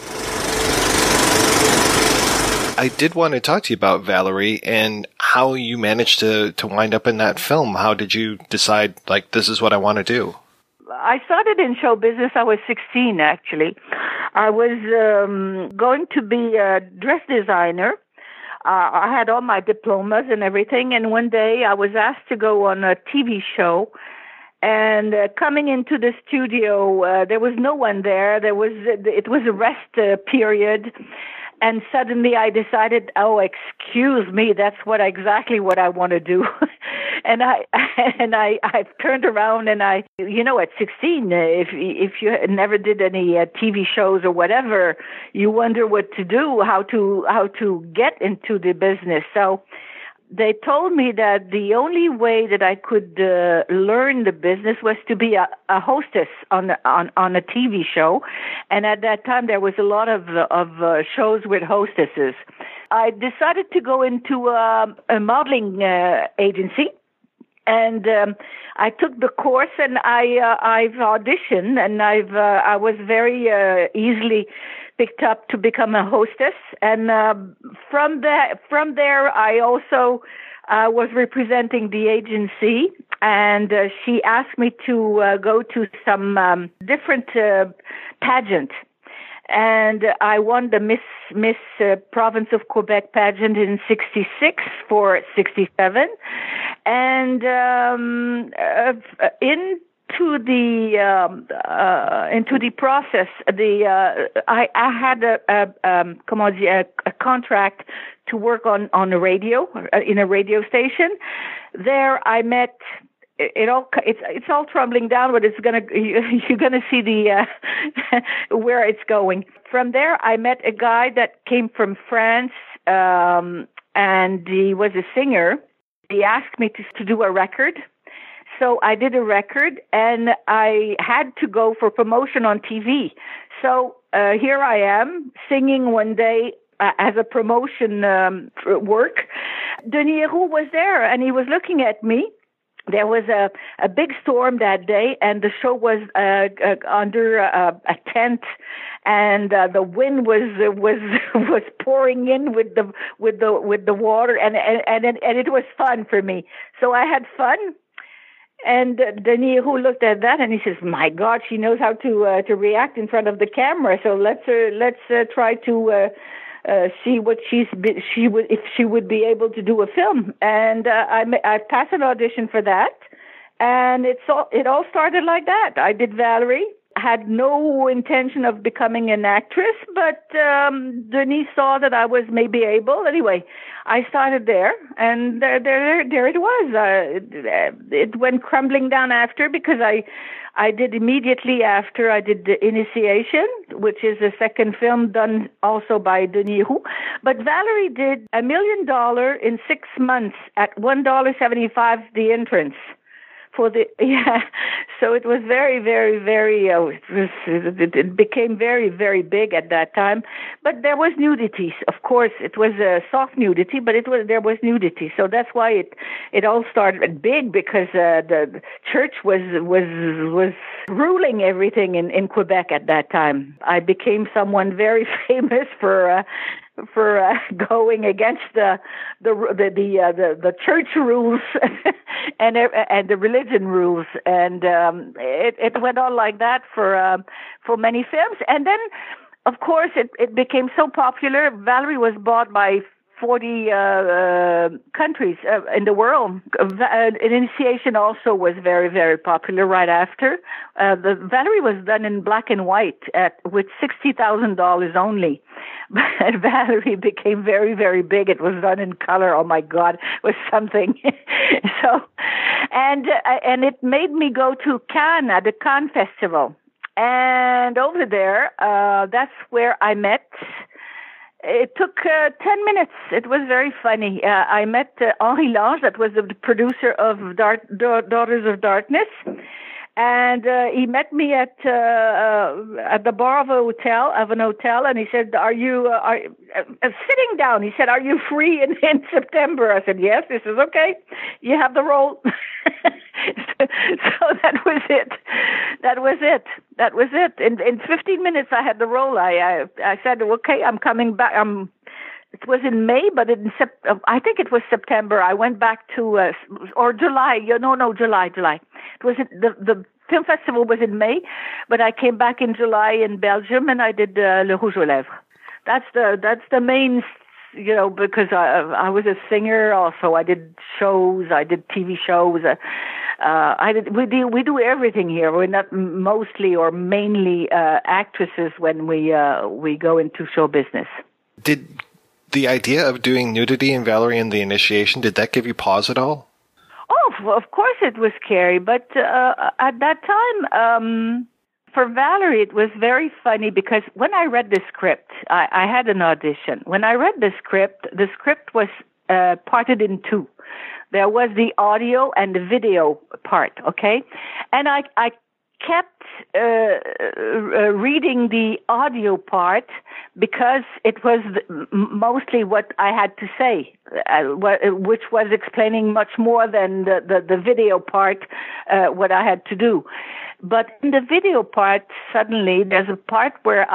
I did want to talk to you about Valerie and how you managed to wind up in that film. How did you decide, like, this is what I want to do? I started in show business. I was 16, actually. I was going to be a dress designer. I had all my diplomas and everything. And one day I was asked to go on a TV show. And coming into the studio, there was no one there. It was a rest period. And suddenly I decided, oh, excuse me, that's exactly what I want to do. And I turned around and I, you know, at 16, if you never did any TV shows or whatever, you wonder what to do, how to get into the business. So they told me that the only way that I could learn the business was to be a hostess on a TV show, and at that time there was a lot of shows with hostesses. I decided to go into a modeling agency, and I took the course, and I've auditioned, and I was very easily picked up to become a hostess, and from there I also was representing the agency, and she asked me to go to some different pageant, and I won the Miss Province of Quebec pageant in 1966 for 1967, and into the process, I had a contract to work on a radio in a radio station. There I met. It's all tumbling down, but it's you're gonna see the where it's going. From there, I met a guy that came from France, and he was a singer. He asked me to do a record. So I did a record, and I had to go for promotion on TV. So here I am singing one day as a promotion work. Denis Héroux was there, and he was looking at me. There was a big storm that day, and the show was under a tent, and the wind was pouring in with the water, and it was fun for me. So I had fun. And Denis, who looked at that, and he says, "My God, she knows how to react in front of the camera. So let's try to see what if she would be able to do a film." And I passed an audition for that, And it all started like that. I did Valerie. I had no intention of becoming an actress, but Denis saw that I was maybe able. Anyway, I started there, and there it was. It went crumbling down after, because I did immediately after I did The Initiation, which is the second film done also by Denis Héroux. But Valerie did $1 million in 6 months at $1.75 the entrance. So it was very, very, very. It became very, very big at that time. But there was nudity, of course. It was a soft nudity, but there was nudity. So that's why it all started big, because the church was ruling everything in Quebec at that time. I became someone very famous for going against the church rules and the religion rules, and it went on like that for many films. And then, of course, it became so popular. Valerie was bought by 40 countries in the world. Initiation also was very, very popular right after. The Valerie was done in black and white with $60,000 only. But Valerie became very, very big. It was done in color. Oh, my God. It was something. And it made me go to Cannes, at the Cannes Festival. And over there, that's where I met... It took 10 minutes. It was very funny. I met Henri Lange, that was the producer of Daughters of Darkness, and he met me at the bar of an hotel, and he said, "Are you sitting down?" He said, "Are you free in September?" I said, "Yes." He says, "Okay, you have the role." So that was it. In 15 minutes, I had the role. I said, "Okay, I'm coming back." It was in May, but I think it was September. I went back to or July. July. It was the film festival was in May, but I came back in July in Belgium, and I did Le Rouge aux Lèvres. That's the main. Because I was a singer also. I did shows. I did TV shows. We do everything here. We're not mostly or mainly actresses when we go into show business. Did the idea of doing nudity in Valerie and the Initiation, did that give you pause at all? Oh, of course it was scary. But at that time... For Valerie, it was very funny, because when I read the script, I had an audition. When I read the script was parted in two. There was the audio and the video part, okay? And I kept reading the audio part, because it was mostly what I had to say, which was explaining much more than the video part, what I had to do. But in the video part, suddenly there's a part where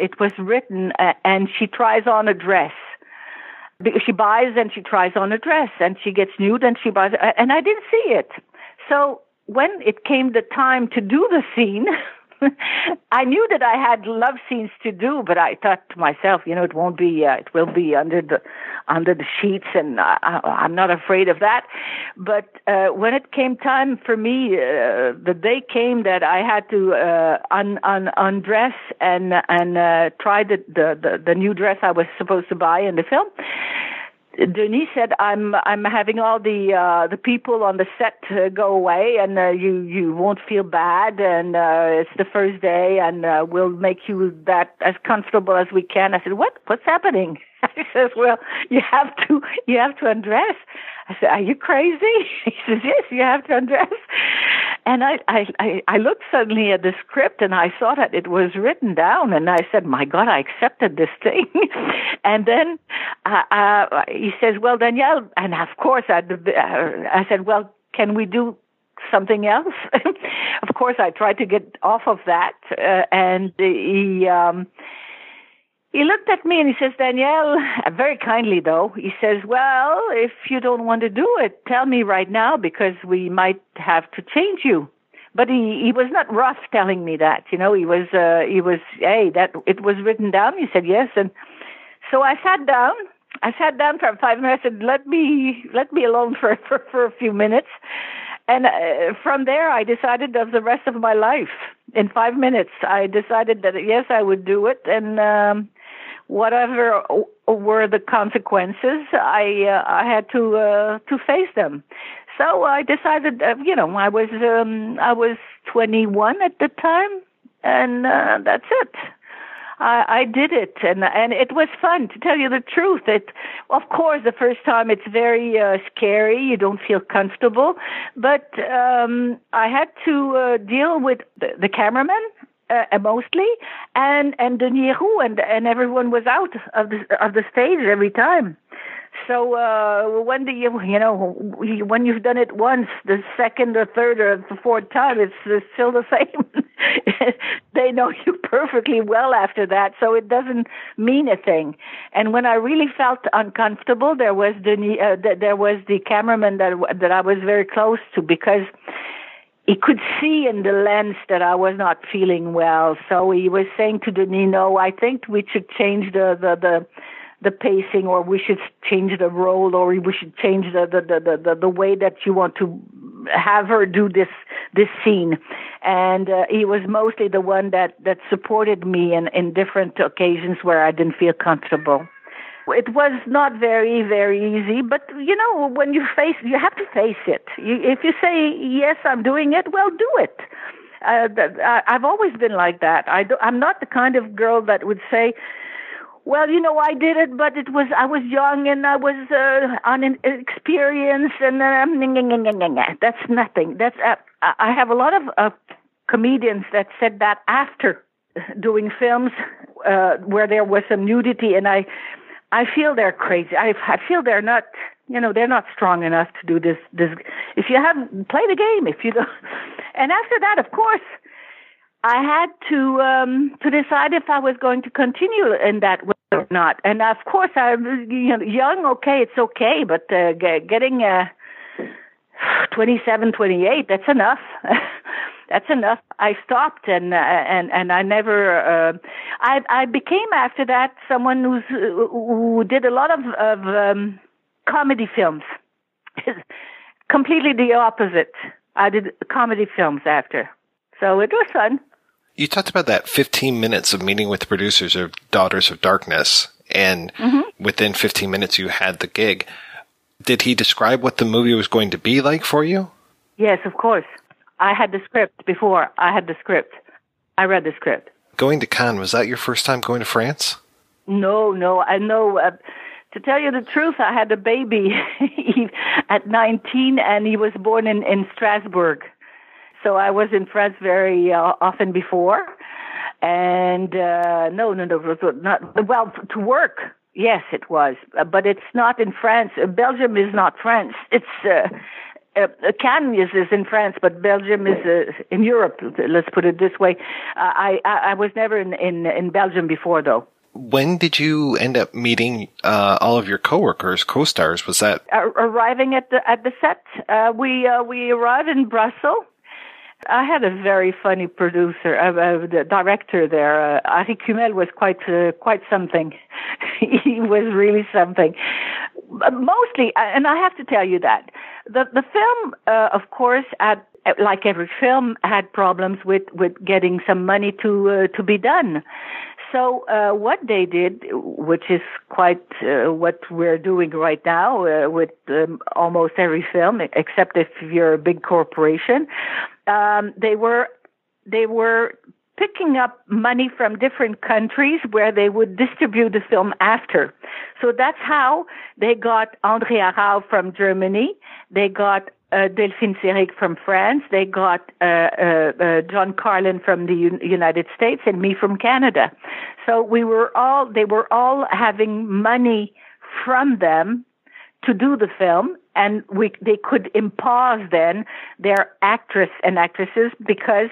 it was written, and she tries on a dress. She buys and she tries on a dress, and she gets nude and she buys, and I didn't see it. So when it came the time to do the scene, I knew that I had love scenes to do, but I thought to myself, it won't be, it will be under the sheets, and I'm not afraid of that. But when it came time for me, the day came that I had to undress and try the new dress I was supposed to buy in the film. Denis said, "I'm having all the people on the set go away, and you won't feel bad, and it's the first day, and we'll make you that as comfortable as we can." I said, "What's happening?" He says, "Well, you have to undress." I said, "Are you crazy?" He says, "Yes, you have to undress." And I looked suddenly at the script, and I saw that it was written down, and I said, "My God, I accepted this thing." And then he says, "Well, Danielle," and of course I said, "Well, can we do something else?" Of course, I tried to get off of that, and he looked at me and he says, "Danielle," very kindly though, he says, "Well, if you don't want to do it, tell me right now, because we might have to change you." But he was not rough telling me that, that it was written down. He said, "Yes." And so I sat down for 5 minutes and let me alone for a few minutes. And from there, I decided of the rest of my life. In 5 minutes, I decided that, yes, I would do it. And whatever were the consequences, I had to face them. So I decided, I was 21 at the time, and that's it. I did it, and it was fun, to tell you the truth. Of course, the first time it's very scary. You don't feel comfortable, but I had to deal with the cameraman mostly, and Denis Héroux, and everyone was out of the stage every time. So when you've done it once, the second or third or the fourth time, it's still the same. They know you perfectly well after that, so it doesn't mean a thing. And when I really felt uncomfortable, there was the cameraman that I was very close to, because he could see in the lens that I was not feeling well. So he was saying to Denis, "No, I think we should change the pacing, or we should change the role, or we should change the way that you want to have her do this scene." And he was mostly the one that supported me in different occasions where I didn't feel comfortable. It was not very, very easy, but when you have to face it. If you say, yes, I'm doing it, well, do it. I've always been like that. I'm not the kind of girl that would say, well, I did it, but I was young and I was inexperienced, and that's nothing. I have a lot of comedians that said that after doing films where there was some nudity, and I feel they're crazy. I feel they're not. They're not strong enough to do this. If you haven't played the game, if you don't, and after that, of course, I had to decide if I was going to continue in that way or not. And of course, I'm young, okay, it's okay, but getting 27, 28, that's enough. That's enough. I stopped, and I never. I became after that someone who did a lot of comedy films. Completely the opposite. I did comedy films after, so it was fun. You talked about that 15 minutes of meeting with the producers of Daughters of Darkness, and within 15 minutes you had the gig. Did he describe what the movie was going to be like for you? Yes, of course. I had the script before. I had the script. I read the script. Going to Cannes, was that your first time going to France? No. I know. To tell you the truth, I had a baby at 19, and he was born in Strasbourg. So I was in France very often before, and to work. Yes, it was, but it's not in France. Belgium is not France. It's Cannes is in France, but Belgium is in Europe. Let's put it this way. I was never in Belgium before, though. When did you end up meeting all of your coworkers, co-stars? Was that arriving at the set? We arrived in Brussels. I had a very funny producer, the director there. Harry Kumel was quite something. He was really something. But mostly, and I have to tell you that, the film, of course, had, like every film, had problems with getting some money to be done. So what they did, which is quite what we're doing right now with almost every film, except if you're a big corporation, they were picking up money from different countries where they would distribute the film after. So that's how they got Andrea Rau from Germany. They got Delphine Seyrig from France. They got John Karlen from the United States and me from Canada. So they were all having money from them to do the film, and they could impose then their actresses, because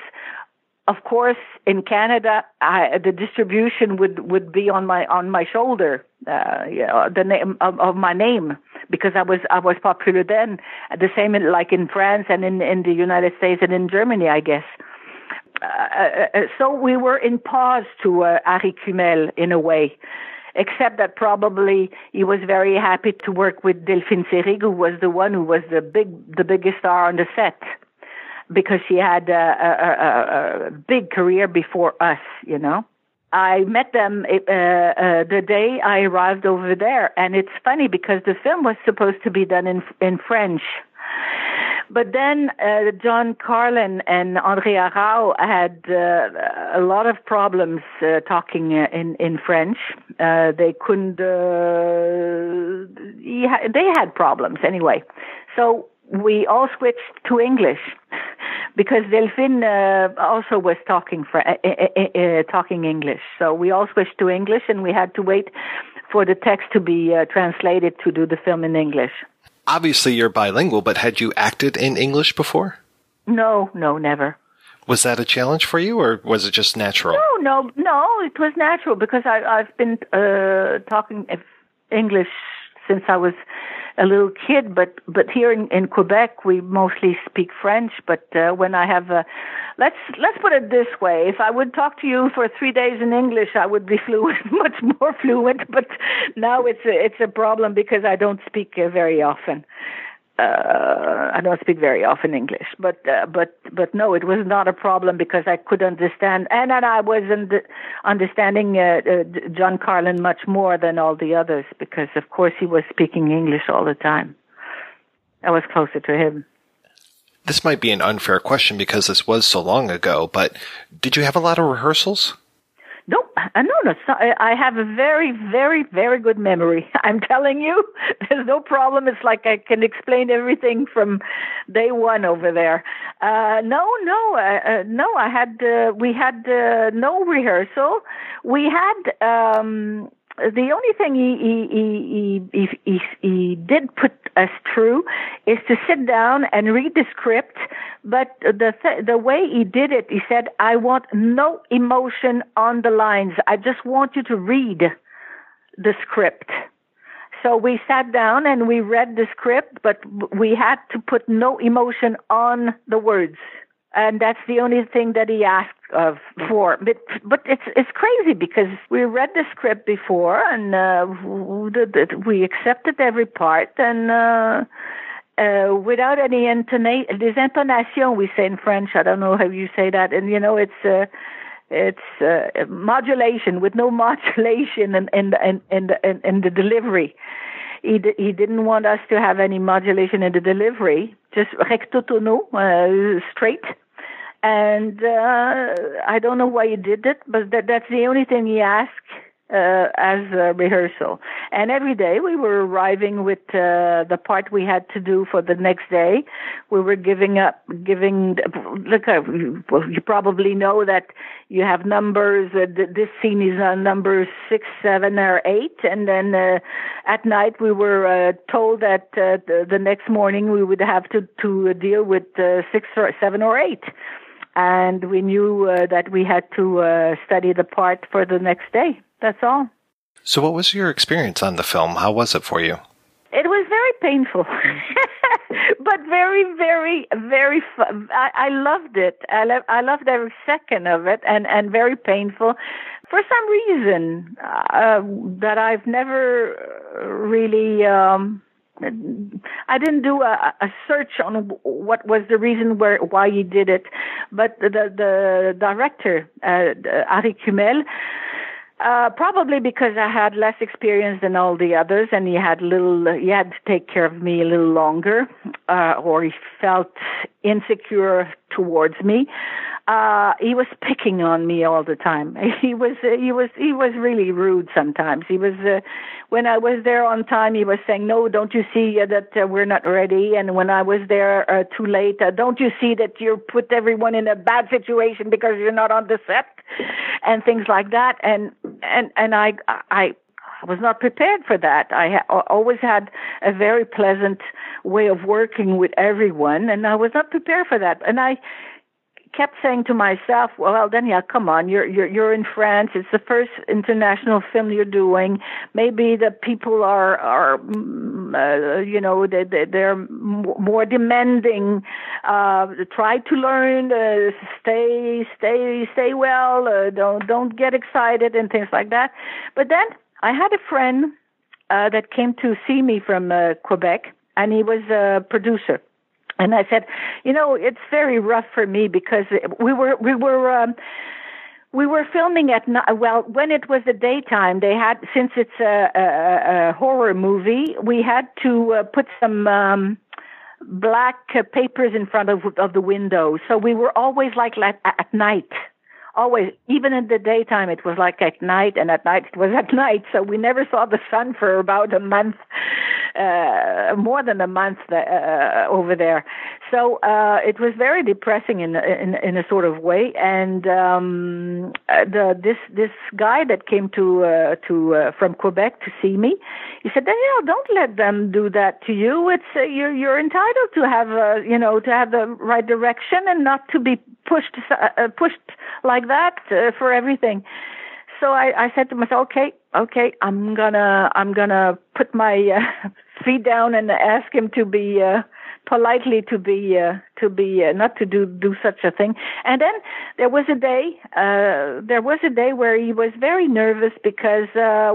of course in Canada the distribution would be on my shoulder, the name of my name, because I was popular then, the same like in France and in the United States and in Germany, I guess. So we were in pause to Harry Kumel in a way. except that probably he was very happy to work with Delphine Seyrig, who was the one who was the biggest star on the set, because she had a big career before us, you know. I met them the day I arrived over there, and it's funny because the film was supposed to be done in French. But then John Karlen and Andrea Rau had a lot of problems talking in French. They couldn't... they had problems anyway. So we all switched to English because Delphine also was talking English. So we all switched to English, and we had to wait for the text to be translated to do the film in English. Obviously, you're bilingual, but had you acted in English before? No, never. Was that a challenge for you, or was it just natural? No, it was natural, because I've been talking English since I was a little kid, but here in Quebec, we mostly speak French, but when I have a... Let's put it this way. If I would talk to you for 3 days in English, I would be much more fluent, but now it's a problem because I don't speak very often. I don't speak very often English, but no, it was not a problem because I could understand, and I was understanding John Karlen much more than all the others because, of course, he was speaking English all the time. I was closer to him. This might be an unfair question because this was so long ago, but did you have a lot of rehearsals? No. I have a very, very, very good memory. I'm telling you, there's no problem. It's like I can explain everything from day one over there. We had no rehearsal. We had the only thing he did put us through is to sit down and read the script. But the way he did it, he said, "I want no emotion on the lines. I just want you to read the script." So we sat down and we read the script, but we had to put no emotion on the words. And that's the only thing that he asked for. But it's crazy because we read the script before and we accepted every part and without any intonation, we say in French. I don't know how you say that. And you know, it's modulation with no modulation in the delivery. He didn't want us to have any modulation in the delivery, just recto tono, straight. And I don't know why he did it, but that's the only thing he asked as a rehearsal. And every day we were arriving with the part we had to do for the next day. We were giving. Look, you probably know that you have numbers. This scene is on number 6, 7, or 8. And then at night we were told that the next morning we would have to deal with 6, 7, or 8. And we knew that we had to study the part for the next day. That's all. So what was your experience on the film? How was it for you? It was very painful, but very, very, very fun. I loved it. I loved every second of it and very painful for some reason that I've never really... I didn't do a search on what was the reason why he did it, but the director, Harry Kumel, probably because I had less experience than all the others, and he had to take care of me a little longer, or he felt insecure towards me. He was picking on me all the time. He was really rude sometimes. He was, when I was there on time, he was saying, "No, don't you see that we're not ready?" And when I was there too late, "Don't you see that you put everyone in a bad situation because you're not on the set?" And things like that. And I was not prepared for that. I always had a very pleasant way of working with everyone, and I was not prepared for that. And I kept saying to myself, "Well, Danielle, come on, you're in France. It's the first international film you're doing. Maybe the people are you know, they're more demanding. Try to learn. Stay well. Don't get excited," and things like that. But then I had a friend that came to see me from Quebec, and he was a producer. And I said, you know, it's very rough for me because we were filming at night. Well, when it was the daytime, they had, since it's a horror movie, we had to put some black papers in front of the window. So we were always like at night. Always, even in the daytime, it was like at night, and at night it was at night. So we never saw the sun for about a month, more than a month over there. So it was very depressing in a sort of way. And this guy that came to from Quebec to see me, he said, "Danielle, don't let them do that to you. It's you're entitled to have to have the right direction and not to be pushed like that for everything." So I said to myself, okay, I'm gonna put my feet down and ask him to be politely to be not to do such a thing. And then there was a day where he was very nervous because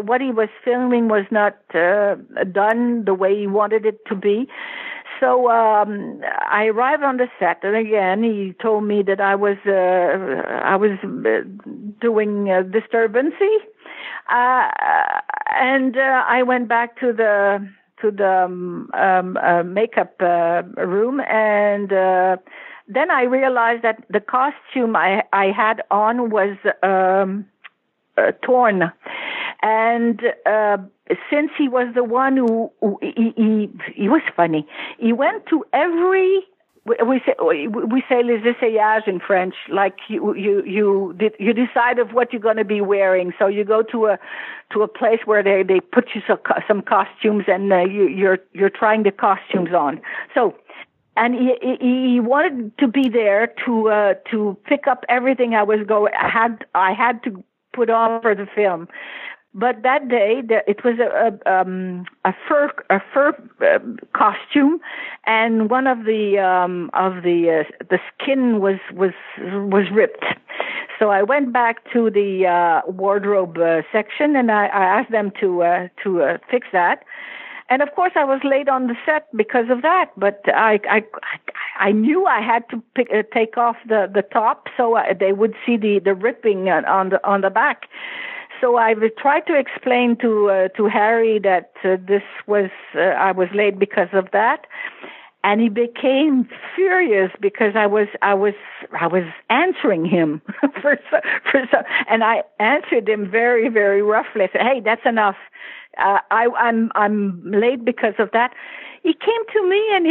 what he was filming was not done the way he wanted it to be. So I arrived on the set, and again he told me that I was doing disturbances, and I went back to the makeup room, and then I realized that the costume I had on was torn, and since he was the one who was funny, he went to every, we say les essayages in French, like you decide of what you're going to be wearing. So you go to a place where they put you some costumes, and you're trying the costumes on. So. And he wanted to be there to pick up everything I had to put on for the film. But that day, it was a fur costume, and one of the skin was ripped. So I went back to the wardrobe section, and I asked them to fix that. And of course, I was late on the set because of that. But I knew I had to take off the top, so they would see the ripping on the back. So I tried to explain to Harry that this was I was late because of that, and he became furious because I was answering him and I answered him very, very roughly. I said, "Hey, that's enough. I'm late because of that." He came to me and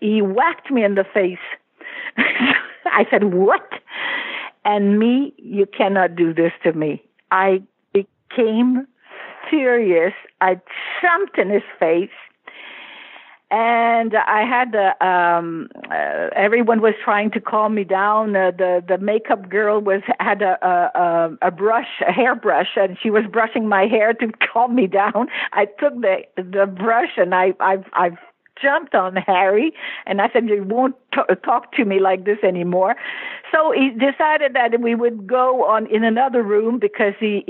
he whacked me in the face. I said, "What? And me? You cannot do this to me." I became furious. I jumped in his face. And I had everyone was trying to calm me down. The makeup girl had a brush, a hairbrush, and she was brushing my hair to calm me down. I took the brush and I jumped on Harry, and I said, "You won't talk to me like this anymore." So he decided that we would go on in another room because he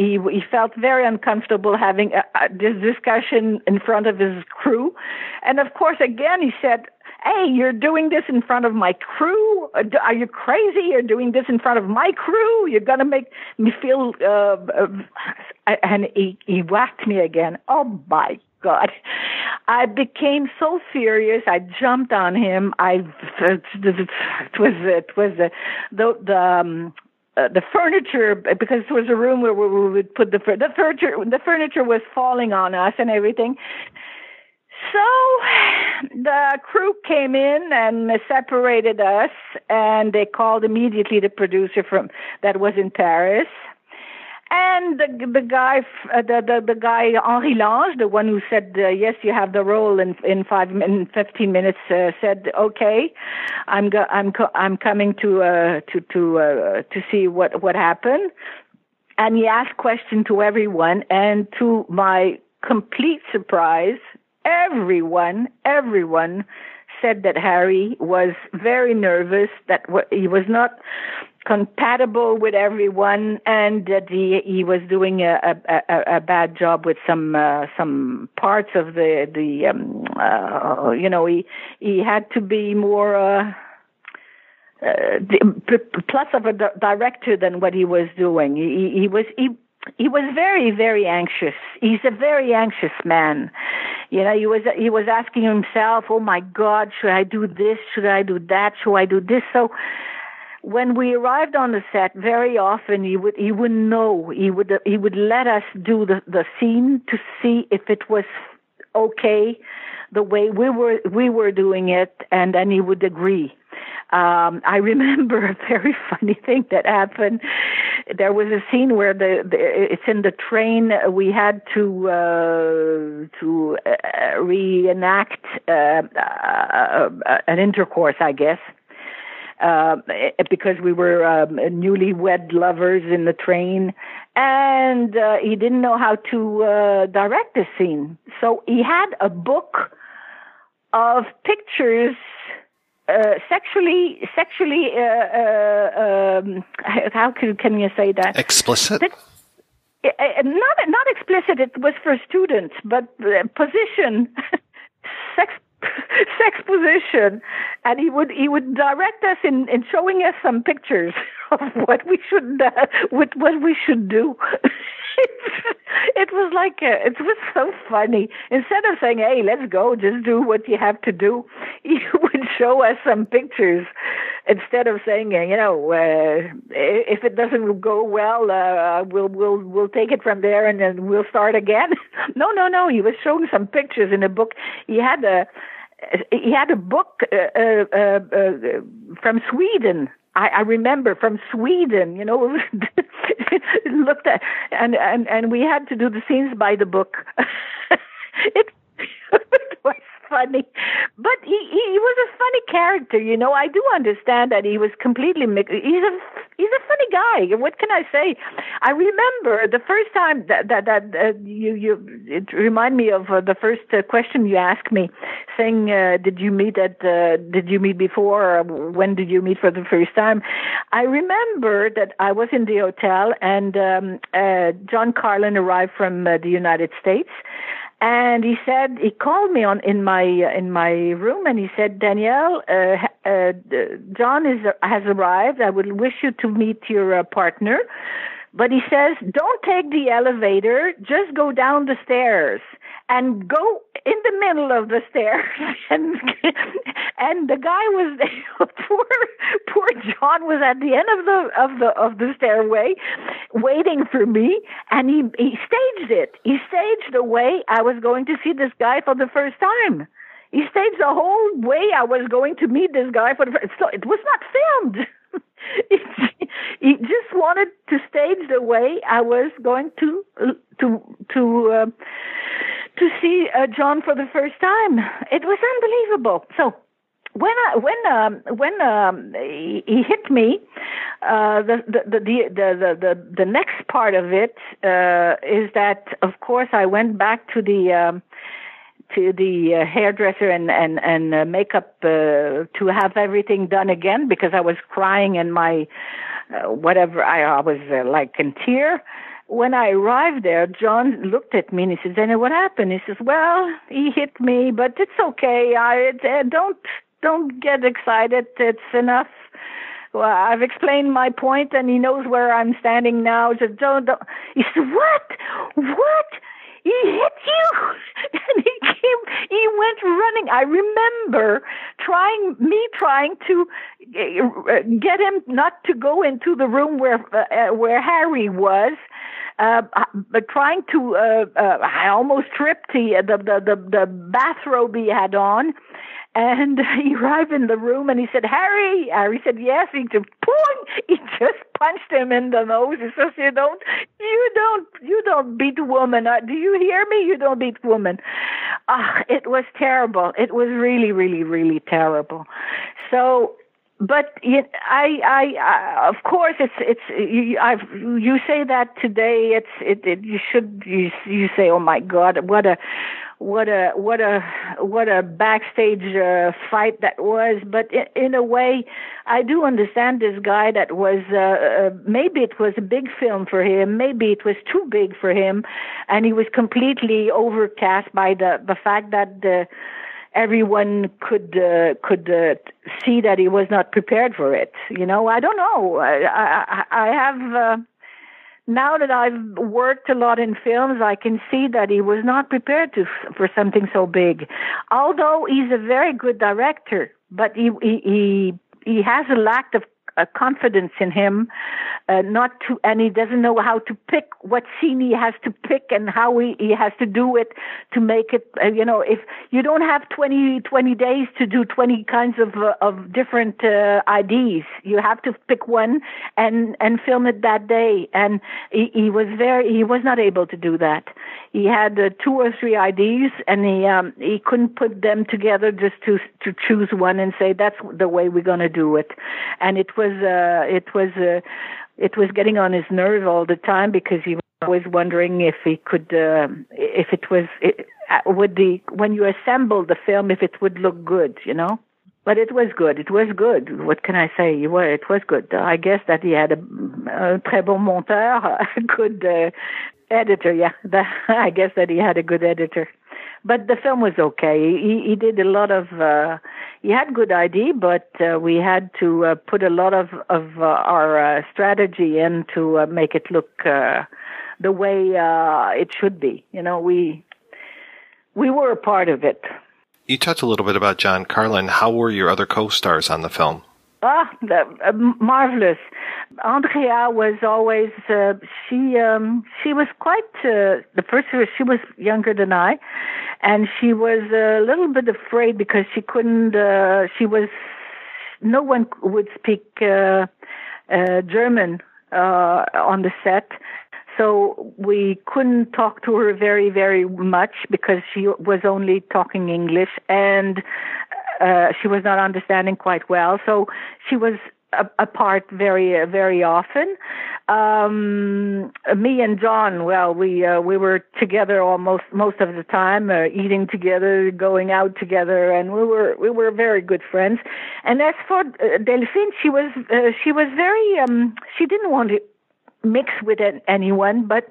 felt very uncomfortable having this discussion in front of his crew. And of course, again, he said, "Hey, you're doing this in front of my crew? Are you crazy? You're doing this in front of my crew? You're going to make me feel..." And he whacked me again. Oh, my God. I became so furious. I jumped on him. It was the furniture, because it was a room where we would put the furniture. The furniture was falling on us and everything. So the crew came in and separated us, and they called immediately the producer that was in Paris. And the guy Henri Lange, the one who said yes, you have the role in 15 minutes, said, "Okay, I'm coming to see what happened." And he asked questions to everyone, and to my complete surprise, everyone said that Harry was very nervous, that he was not compatible with everyone, and that he was doing a bad job with some parts of he had to be more plus of a director than what he was doing. He was very, very anxious. He's a very anxious man. You know, he was asking himself, "Oh my God, should I do this? Should I do that? Should I do this?" So when we arrived on the set, very often he would know. He would let us do the scene to see if it was okay the way we were doing it, and then he would agree. I remember a very funny thing that happened. There was a scene where it's in the train. We had to reenact an intercourse, I guess, because we were newlywed lovers in the train, and he didn't know how to direct the scene. So he had a book of pictures. How can you say that? Explicit? Not explicit. It was for students, but position, sex position, and he would direct us in showing us some pictures of what we should do. It was so funny. Instead of saying, "Hey, let's go, just do what you have to do," he would show us some pictures. Instead of saying, if it doesn't go well, we'll take it from there and then we'll start again. No. He was showing some pictures in a book. He had a book from Sweden. I remember from Sweden, you know, looked at, and we had to do the scenes by the book. It was funny, but he was a funny character, you know. I do understand that he was completely mixed. He's a funny guy. What can I say? I remember the first time it reminded me of the first question you asked me, saying, did you meet before? Or when did you meet for the first time? I remember that I was in the hotel, and John Karlen arrived from the United States. And he said, he called me in my room, and he said, "Danielle, John has arrived. I would wish you to meet your partner. But," he says, "don't take the elevator. Just go down the stairs and go in the middle of the stairs." And the guy was poor John was at the end of the stairway waiting for me, and he staged it. He staged the way I was going to see this guy for the first time. He staged the whole way I was going to meet this guy for the first time. So it was not filmed. He just wanted to stage the way I was going to see John for the first time. It was unbelievable. So when he hit me, the next part of it is that, of course, I went back to the hairdresser and makeup to have everything done again, because I was crying and my I was like in tear. When I arrived there, John looked at me and he says, "Daniel, what happened?" He says, "Well, he hit me, but it's okay. Don't get excited. It's enough. Well, I've explained my point, and he knows where I'm standing now. Just don't." He said, What? "He hit you!" And he went running. I remember trying to get him not to go into the room where Harry was, but trying to, I almost tripped the bathrobe he had on. And he arrived in the room and he said, "Harry." Harry said, "Yes." He just, boom, he just punched him in the nose. He says, "You don't beat women. Do you hear me? You don't beat women." It was terrible. It was really, really, really terrible. So, but I of course, you say that today. You say, "Oh my God, what a." what a backstage fight that was. But in a way, I do understand this guy that was, maybe it was a big film for him, maybe it was too big for him, and he was completely overcast by the fact that everyone could see that he was not prepared for it. You know, I don't know. I have, now that I've worked a lot in films, I can see that he was not prepared for something so big. Although he's a very good director, but he has a lack of confidence in him, and he doesn't know how to pick what scene he has to pick and how he has to do it to make it, if you don't have 20 days to do 20 kinds of different ideas, you have to pick one and film it that day. And he was not able to do that. He had 2 or 3 ideas, and he couldn't put them together just to choose one and say, that's the way we're going to do it. And it was getting on his nerves all the time, because he was always wondering if he could, when you assemble the film, if it would look good, you know. But it was good. It was good. What can I say? It was good. I guess that he had a très bon monteur, a good editor. Yeah, I guess that he had a good editor. But the film was okay. He did a lot of. He had good idea, but we had to put a lot of our strategy in to make it look the way it should be. You know, we were a part of it. You talked a little bit about John Karlen. How were your other co-stars on the film? Marvelous. Andrea was always, she was quite, the first year she was younger than I, and she was a little bit afraid because she couldn't, no one would speak German on the set. So we couldn't talk to her very, very much because she was only talking English, and she was not understanding quite well. So she was apart very, very often. Me and John, well, we were together almost most of the time, eating together, going out together, and we were very good friends. And as for Delphine, she was very, she didn't want to mix with anyone, but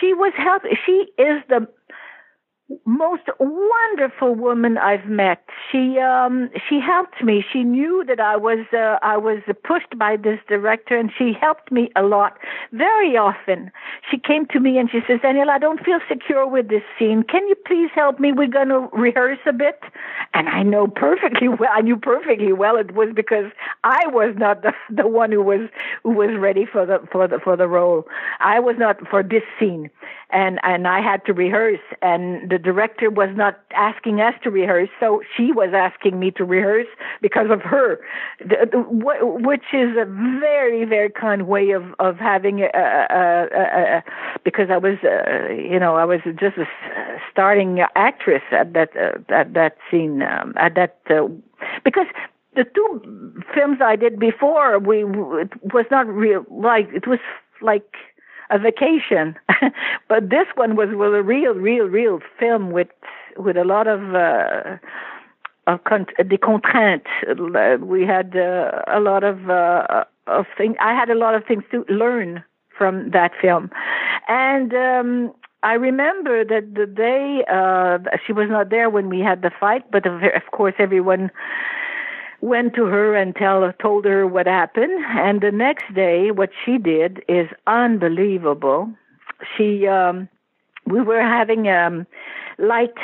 she is the most wonderful woman I've met. She helped me. She knew that I was pushed by this director, and she helped me a lot. Very often, she came to me and she says, "Danielle, I don't feel secure with this scene. Can you please help me? We're going to rehearse a bit." And I knew perfectly well it was because I was not the one who was ready for the role. I was not for this scene, and I had to rehearse, and the director was not asking us to rehearse, so she was asking me to rehearse because of her, which is a very, very kind way of having a because I was, I was just a starting actress at that scene, because the 2 films I did before, it was not real, like, it was like a vacation, but this one was a real film with a lot of des contraintes. We had a lot of things. I had a lot of things to learn from that film, and I remember that the day she was not there when we had the fight, but of course everyone went to her and told her what happened. And the next day, what she did is unbelievable. She, we were having a light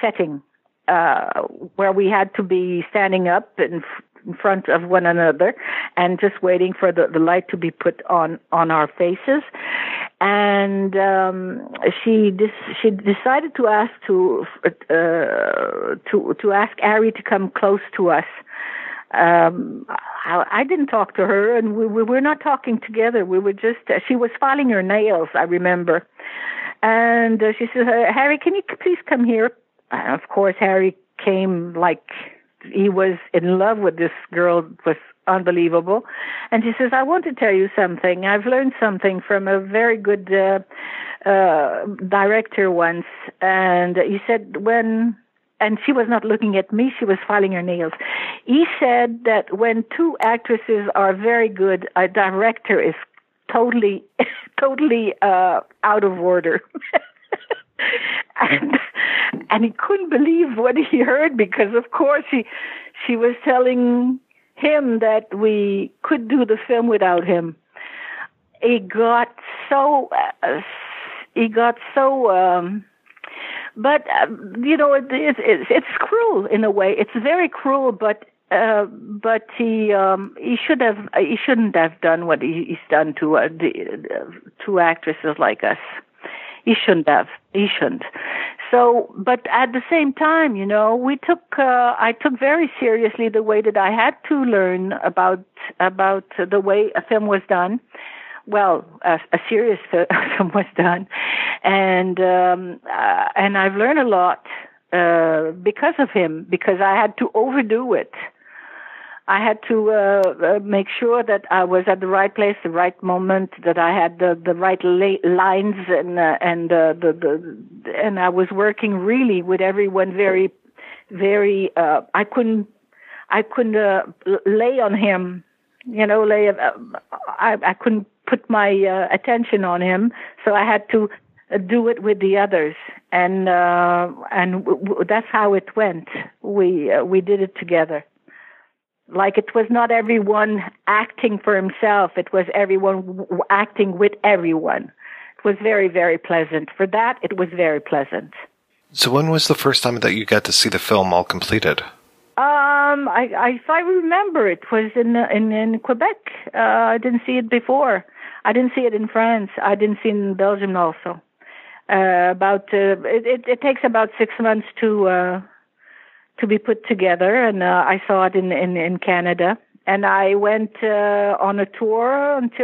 setting where we had to be standing up in front of one another and just waiting for the light to be put on our faces. And she decided to ask to ask Harry to come close to us. I didn't talk to her, and we were not talking together. We were just she was filing her nails, I remember. And she said, "Harry, can you please come here?" And of course, Harry came like he was in love with this girl. It was unbelievable. And she says, "I want to tell you something. I've learned something from a very good director once, and he said and she was not looking at me, she was filing her nails. He said that when two actresses are very good, a director is totally out of order. and he couldn't believe what he heard, because of course she was telling him that we could do the film without him. But it's cruel in a way. It's very cruel, but he shouldn't have done what he's done to two actresses like us. He shouldn't have. He shouldn't. So, but at the same time, I took very seriously the way that I had to learn about the way a film was done. Well, a serious film was done, and I've learned a lot because of him, because I had to overdo it. I had to make sure that I was at the right place, the right moment, that I had the right lines, and I was working really with everyone very, very. I couldn't lay on him, I couldn't put my attention on him, so I had to do it with the others, and that's how it went. We did it together. Like, it was not everyone acting for himself. It was everyone acting with everyone. It was very, very pleasant. For that, it was very pleasant. So when was the first time that you got to see the film all completed? If I remember, it was in Quebec. I didn't see it before. I didn't see it in France. I didn't see it in Belgium also. It takes about 6 months to be put together, and I saw it in Canada, and I went on a tour it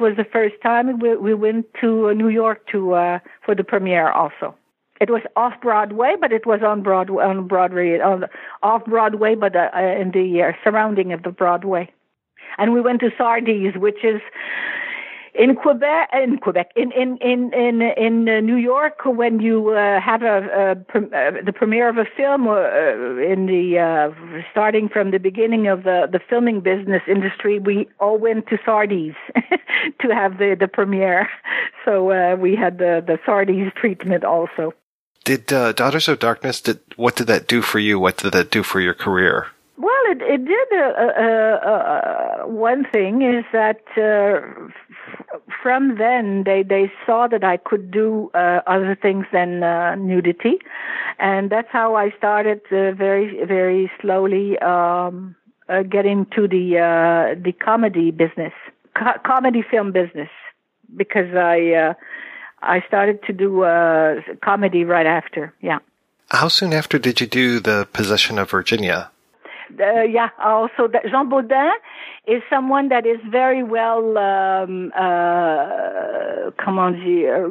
was the first time we went to New York for the premiere also. It was off Broadway, but it was on Broadway, in the surrounding of the Broadway, and we went to Sardes, which is in New York. When you have the premiere of a film, starting from the beginning of the filming business industry, we all went to Sardes to have the premiere. So we had the Sardes treatment also. Did Daughters of Darkness? What did that do for you? What did that do for your career? Well, it did. One thing is that from then they saw that I could do other things than nudity, and that's how I started very, very slowly getting to the comedy business, comedy film business, because I started to do comedy right after. Yeah. How soon after did you do The Possession of Virginia? Also, Jean Baudin is someone that is very well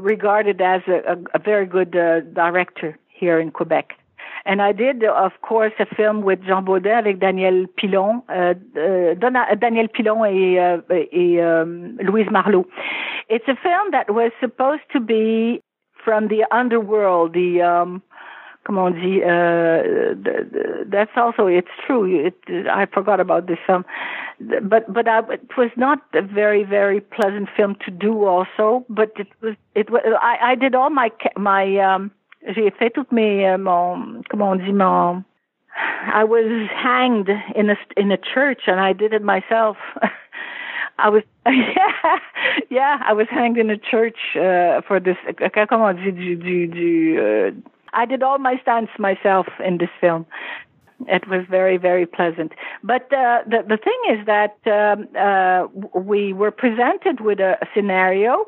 regarded as a very good director here in Quebec. And I did, of course, a film with Jean Baudin avec Daniel Pilon, Daniel Pilon et Louise Marleau. It's a film that was supposed to be from the underworld, that's also, it's true. I forgot about this film, but it was not a very, very pleasant film to do. Also, but it was. I did all my. J'ai fait toutes mes I was hanged in a church, and I did it myself. I was I was hanged in a church for this. I did all my stunts myself in this film. It was very, very pleasant. But the thing is that we were presented with a scenario,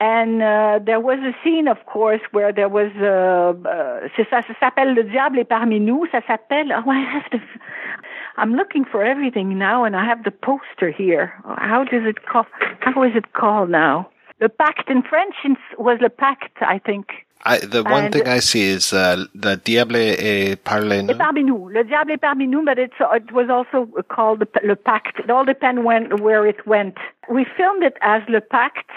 and there was a scene, of course, where there was ça s'appelle Le Diable est parmi nous. Ça s'appelle. Oh, I'm looking for everything now, and I have the poster here. How is it called now? Le Pact in French was Le Pact, I think. The one thing I see is the Diable est parmi nous. Le Diable est parmi nous, but it was also called Le Pact. It all depends where it went. We filmed it as Le Pact,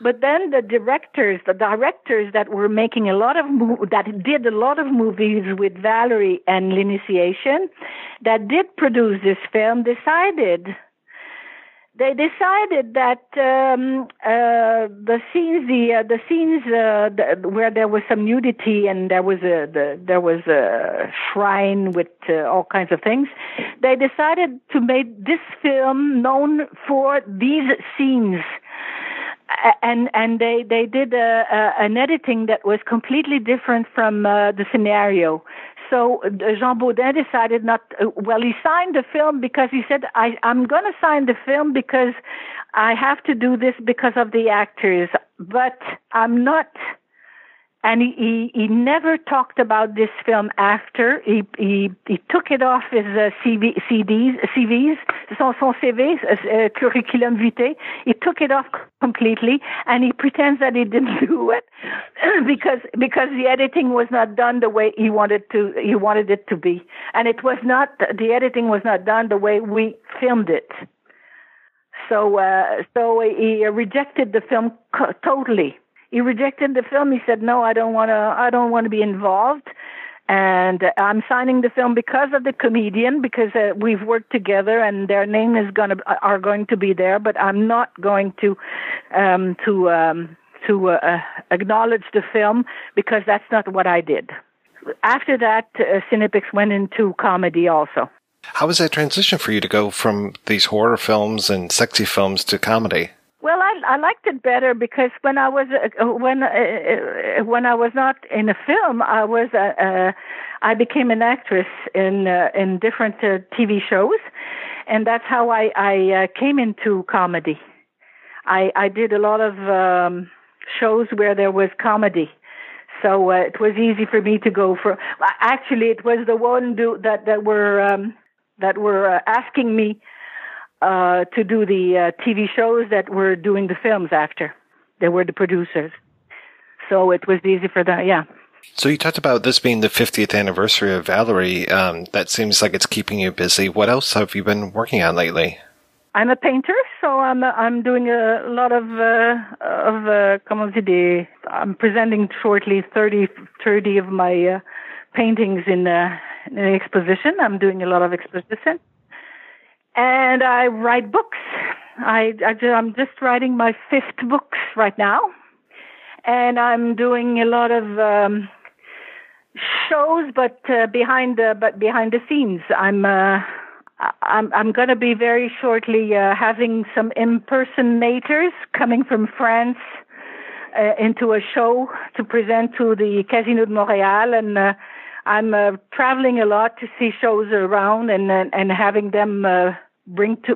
but then the directors that were making a lot of movies with Valerie and the Initiation, that did produce this film, decided that the scenes where there was some nudity and there was a shrine with all kinds of things, they decided to make this film known for these scenes, and they did an editing that was completely different from the scenario. So Jean Baudin decided he signed the film because he said, I'm going to sign the film because I have to do this because of the actors, but I'm not. And he never talked about this film after. He took it off his CVs, curriculum vitae. He took it off completely, and he pretends that he didn't do it because the editing was not done the way he wanted it to be, and the editing was not done the way we filmed it. So he rejected the film totally. He rejected the film. He said, "No, I don't want to be involved, and I'm signing the film because of the comedian, because we've worked together, and their name are going to be there. But I'm not going to acknowledge the film because that's not what I did." After that, Cinepix went into comedy also. How was that transition for you to go from these horror films and sexy films to comedy? Well, I liked it better because when I was not in a film, I became an actress in different TV shows, and that's how I came into comedy. I did a lot of shows where there was comedy. So it was easy for me to go for. Actually, it was the one that were asking me to do the TV shows that were doing the films after. They were the producers. So it was easy for them, yeah. So you talked about this being the 50th anniversary of Valerie. That seems like it's keeping you busy. What else have you been working on lately? I'm a painter, so I'm doing a lot of I'm presenting shortly 30 of my paintings in an exposition. I'm doing a lot of exposition. And I write books. I'm just writing my 5th book right now. And I'm doing a lot of shows, but behind the scenes. I'm going to be very shortly having some impersonators coming from France into a show to present to the Casino de Montréal, and I'm traveling a lot to see shows around and having them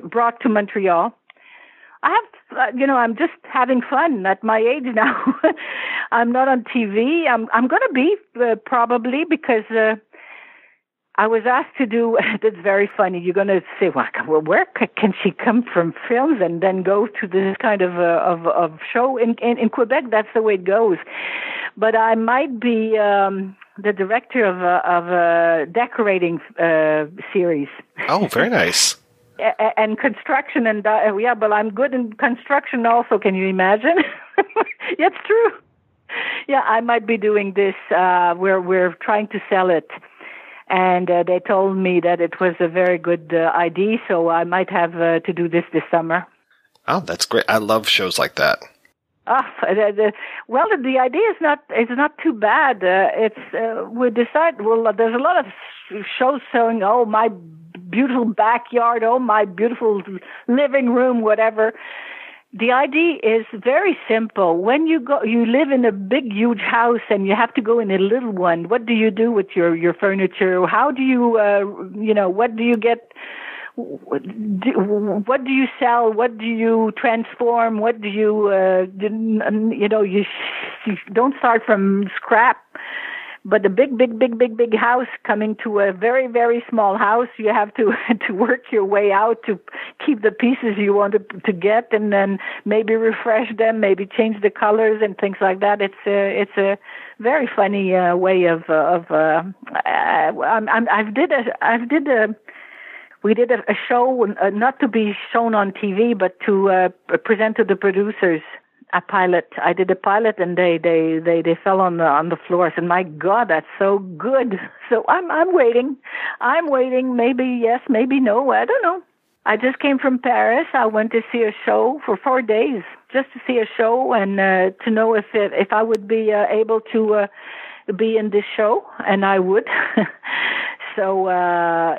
brought to Montreal. I'm just having fun at my age now. I'm not on TV. I'm going to be probably because I was asked to do. That's very funny. You're going to say, "Well, where can she come from films and then go to this kind of show in Quebec?" That's the way it goes. But I might be the director of a decorating series. Oh, very nice. And construction, but I'm good in construction also. Can you imagine? It's true. Yeah, I might be doing this. We're trying to sell it, and they told me that it was a very good idea, so I might have to do this summer. Oh, that's great! I love shows like that. The idea is not too bad. There's a lot of shows showing, oh, my beautiful backyard, oh, my beautiful living room, whatever. The idea is very simple. When you live in a big, huge house and you have to go in a little one, what do you do with your furniture? How do you, what do you get? What do you sell? What do you transform? What do you, you don't start from scrap. But the big house coming to a very, very small house, you have to work your way out to keep the pieces you want to get, and then maybe refresh them, maybe change the colors and things like that. It's a very funny way We did a show not to be shown on TV, but to present to the producers a pilot. I did a pilot, and they fell on the floor. I said, "My God, that's so good!" So I'm waiting. Maybe yes, maybe no. I don't know. I just came from Paris. I went to see a show for 4 days, just to see a show and to know if I would be able to be in this show, and I would. So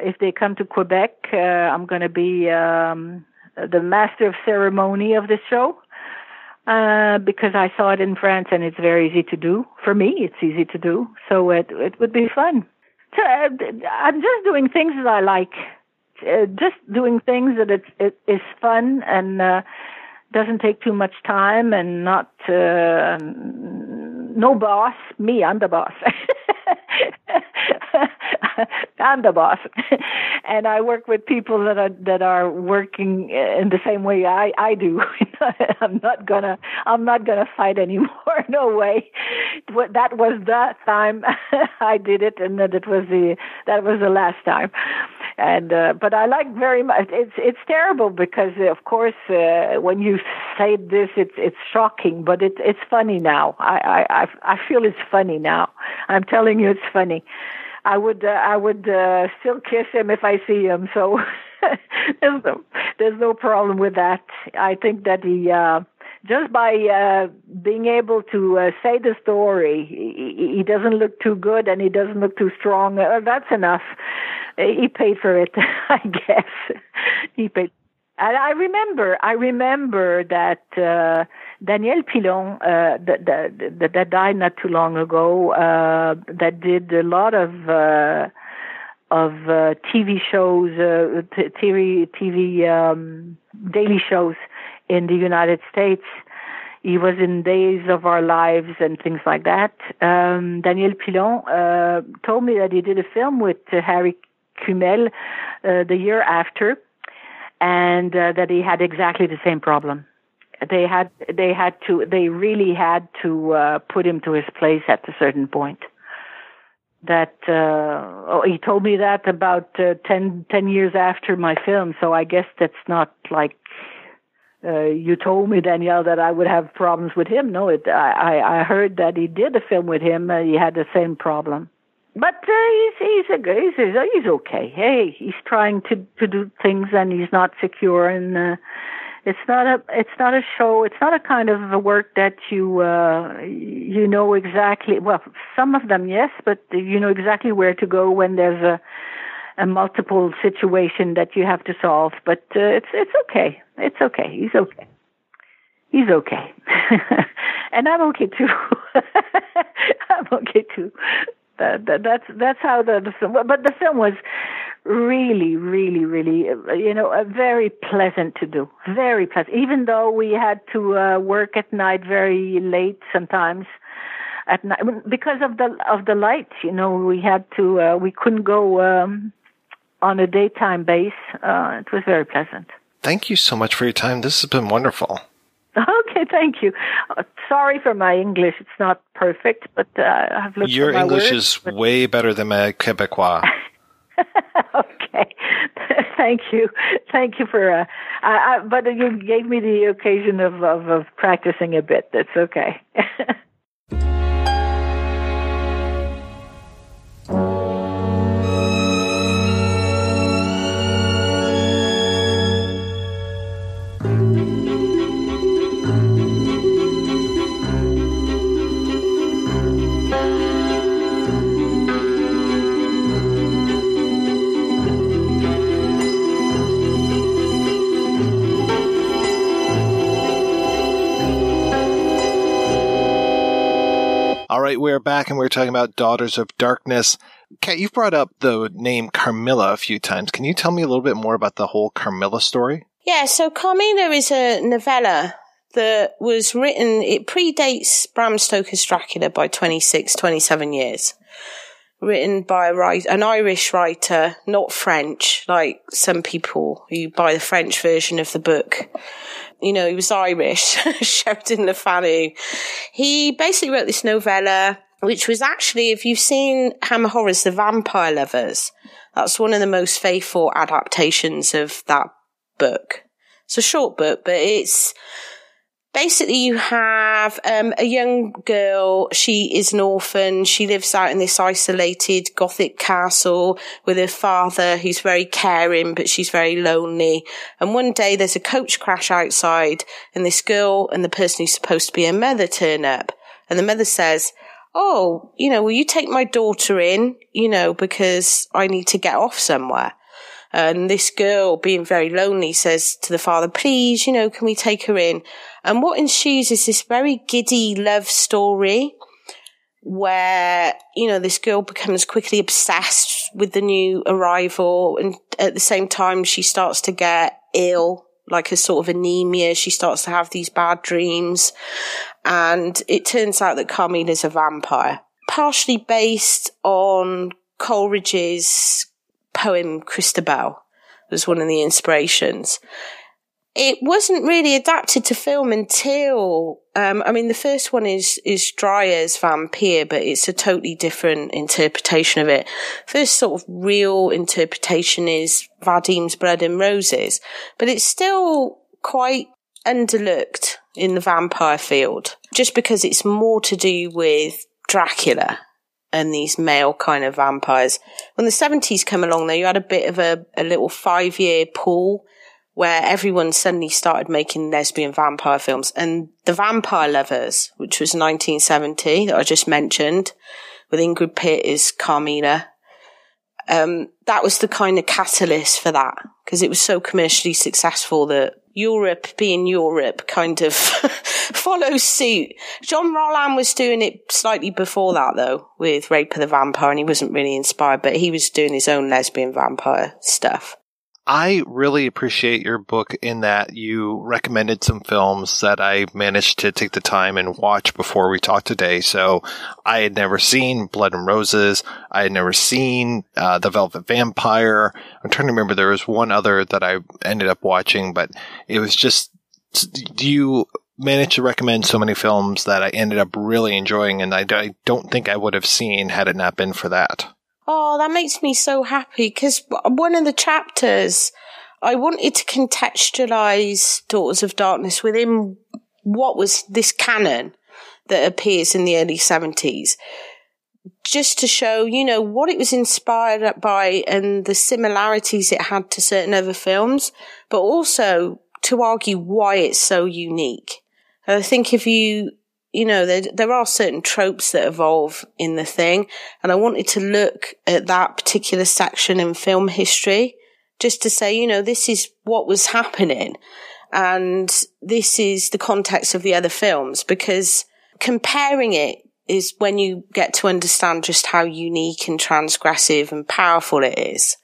if they come to Quebec, I'm going to be the master of ceremony of the show because I saw it in France and it's very easy to do. For me, it's easy to do. So it would be fun. So, I'm just doing things that I like, just doing things that it is fun and doesn't take too much time and not no boss. Me, I'm the boss. I'm the boss, and I work with people that are working in the same way I do. I'm not gonna fight anymore. No way. That was the time I did it, and that was the last time. And but I like very much. It's terrible because of course when you say this, it's shocking, but it's funny now. I feel it's funny now. I'm telling you, it's funny. I would still kiss him if I see him. So there's no problem with that. I think that he just by being able to say the story, he doesn't look too good and he doesn't look too strong. That's enough. He paid for it, I guess. He paid. And I remember that Daniel Pilon, that died not too long ago, that did a lot of TV shows, TV daily shows in the United States. He was in Days of Our Lives and things like that. Daniel Pilon told me that he did a film with Harry Kumel the year after, and that he had exactly the same problem. They really had to put him to his place at a certain point. That he told me that about 10 years after my film. So I guess that's not like you told me, Danielle, that I would have problems with him. No, I heard that he did a film with him. He had the same problem. But he's okay. Hey, he's trying to do things, and he's not secure. And it's not a show. It's not a kind of a work that you know exactly. Well, some of them yes, but you know exactly where to go when there's a multiple situation that you have to solve. But it's okay. It's okay. He's okay. He's okay, and I'm okay too. I'm okay too. That's how the film. But the film was really, really, really, very pleasant to do. Very pleasant. Even though we had to work at night very late sometimes at night because of the light. We had to. We couldn't go on a daytime base. It was very pleasant. Thank you so much for your time. This has been wonderful. Okay, thank you. Sorry for my English; it's not perfect, but I've looked. Your English is way better than my Quebecois. Okay, thank you for. But you gave me the occasion of practicing a bit. That's okay. All right, we're back, and we're talking about Daughters of Darkness. Kat, you've brought up the name Carmilla a few times. Can you tell me a little bit more about the whole Carmilla story? Yeah, so Carmilla is a novella that was written, it predates Bram Stoker's Dracula by 27 years. written by an Irish writer, not French, like some people who buy the French version of the book. You know, he was Irish, Sheridan Le Fanu. He basically wrote this novella, which was actually, if you've seen Hammer Horror's The Vampire Lovers, that's one of the most faithful adaptations of that book. It's a short book, but it's basically you have a young girl. She is an orphan. She lives out in this isolated Gothic castle with her father, who's very caring, but she's very lonely. And one day there's a coach crash outside, and this girl and the person who's supposed to be her mother turn up. And the mother says, "Oh, you know, will you take my daughter in, you know, because I need to get off somewhere." And this girl, being very lonely, says to the father, "Please, you know, can we take her in?" And what ensues is this very giddy love story where, you know, this girl becomes quickly obsessed with the new arrival. And at the same time, she starts to get ill, like a sort of anemia. She starts to have these bad dreams. And it turns out that Carmilla's a vampire. Partially based on Coleridge's poem Christabel, was one of the inspirations. It wasn't really adapted to film until, the first one is Dreyer's Vampire, but it's a totally different interpretation of it. First sort of real interpretation is Vadim's Blood and Roses, but it's still quite underlooked in the vampire field, just because it's more to do with Dracula and these male kind of vampires. When the 70s come along, though, you had a bit of a little 5-year pull where everyone suddenly started making lesbian vampire films. And The Vampire Lovers, which was 1970, that I just mentioned, with Ingrid Pitt as Carmilla, that was the kind of catalyst for that, because it was so commercially successful that Europe, being Europe, kind of follows suit. John Rolland was doing it slightly before that, though, with Rape of the Vampire, and he wasn't really inspired, but he was doing his own lesbian vampire stuff. I really appreciate your book in that you recommended some films that I managed to take the time and watch before we talked today. So I had never seen Blood and Roses. I had never seen The Velvet Vampire. I'm trying to remember, there was one other that I ended up watching, but it was just, you managed to recommend so many films that I ended up really enjoying, and I don't think I would have seen had it not been for that. Oh, that makes me so happy, because one of the chapters, I wanted to contextualize Daughters of Darkness within what was this canon that appears in the early 70s, just to show, you know, what it was inspired by and the similarities it had to certain other films, but also to argue why it's so unique. I think if you know, there are certain tropes that evolve in the thing, and I wanted to look at that particular section in film history just to say, you know, this is what was happening, and this is the context of the other films, because comparing it is when you get to understand just how unique and transgressive and powerful it is.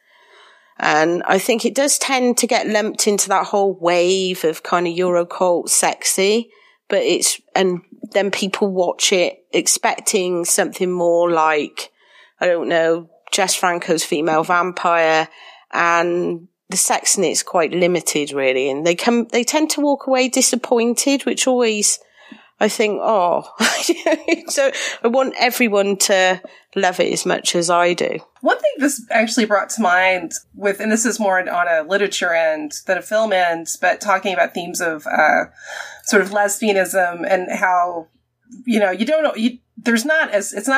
And I think it does tend to get lumped into that whole wave of kind of Eurocult sexy, but it's, and then people watch it expecting something more like, I don't know, Jess Franco's Female Vampire, and the sex in it's quite limited, really. And they tend to walk away disappointed, which always, I think, oh. So I want everyone to love it as much as I do. One thing this actually brought to mind with, and this is more on a literature end than a film end, but talking about themes of sort of lesbianism and how, you know, you don't know, it's not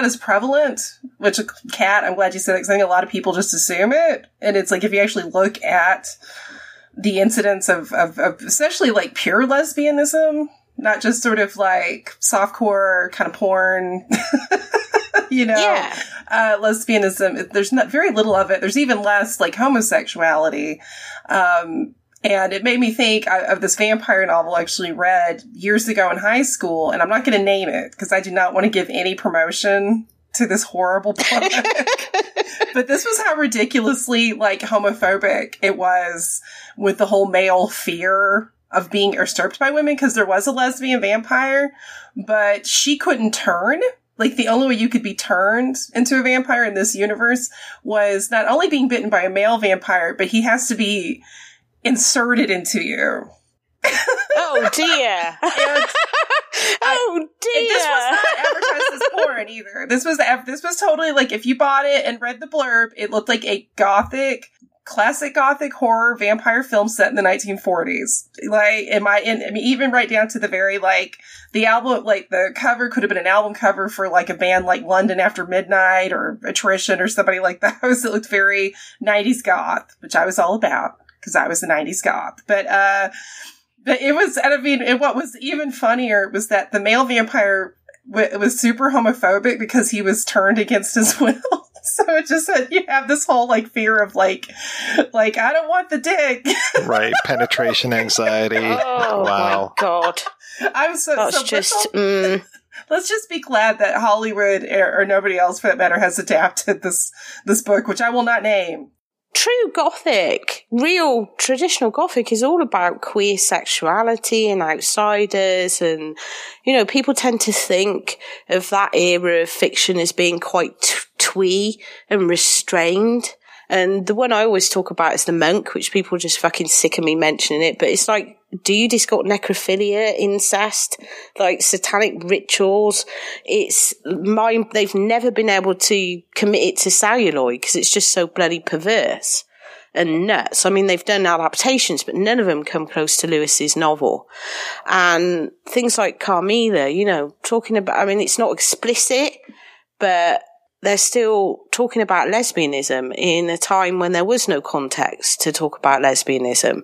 as prevalent, which, Kat, I'm glad you said that, because I think a lot of people just assume it. And it's like, if you actually look at the incidence of especially like pure lesbianism, not just sort of like softcore kind of porn, you know, yeah. Lesbianism, there's not very little of it. There's even less like homosexuality. And it made me think of this vampire novel I actually read years ago in high school, and I'm not going to name it because I do not want to give any promotion to this horrible book. But this was how ridiculously like homophobic it was with the whole male fear of being usurped by women, because there was a lesbian vampire, but she couldn't turn. Like, the only way you could be turned into a vampire in this universe was not only being bitten by a male vampire, but he has to be inserted into you. Oh, dear. And this was not advertised as porn either. This was totally, like, if you bought it and read the blurb, it looked like a classic gothic horror vampire film set in the 1940s. Like, even right down to the very, like, the album, like, the cover could have been an album cover for, like, a band like London After Midnight or Attrition or somebody like that. It looked very 90s goth, which I was all about because I was a 90s goth. But it was, and I mean, and what was even funnier was that the male vampire was super homophobic because he was turned against his will. So it just said you have this whole, like, fear of, like I don't want the dick. Right. Penetration anxiety. Oh, wow. My God. I'm so... That's so just... Let's just be glad that Hollywood, or nobody else for that matter, has adapted this book, which I will not name. True Gothic, real traditional Gothic is all about queer sexuality and outsiders, and, you know, people tend to think of that era of fiction as being quite twee and restrained. And the one I always talk about is The Monk, which people just fucking sick of me mentioning it, but it's like, dude, it's got necrophilia, incest, like satanic rituals. It's mind, they've never been able to commit it to celluloid because it's just so bloody perverse and nuts. I mean, they've done adaptations, but none of them come close to Lewis's novel. And things like Carmilla, you know, talking about, I mean, it's not explicit, but they're still talking about lesbianism in a time when there was no context to talk about lesbianism.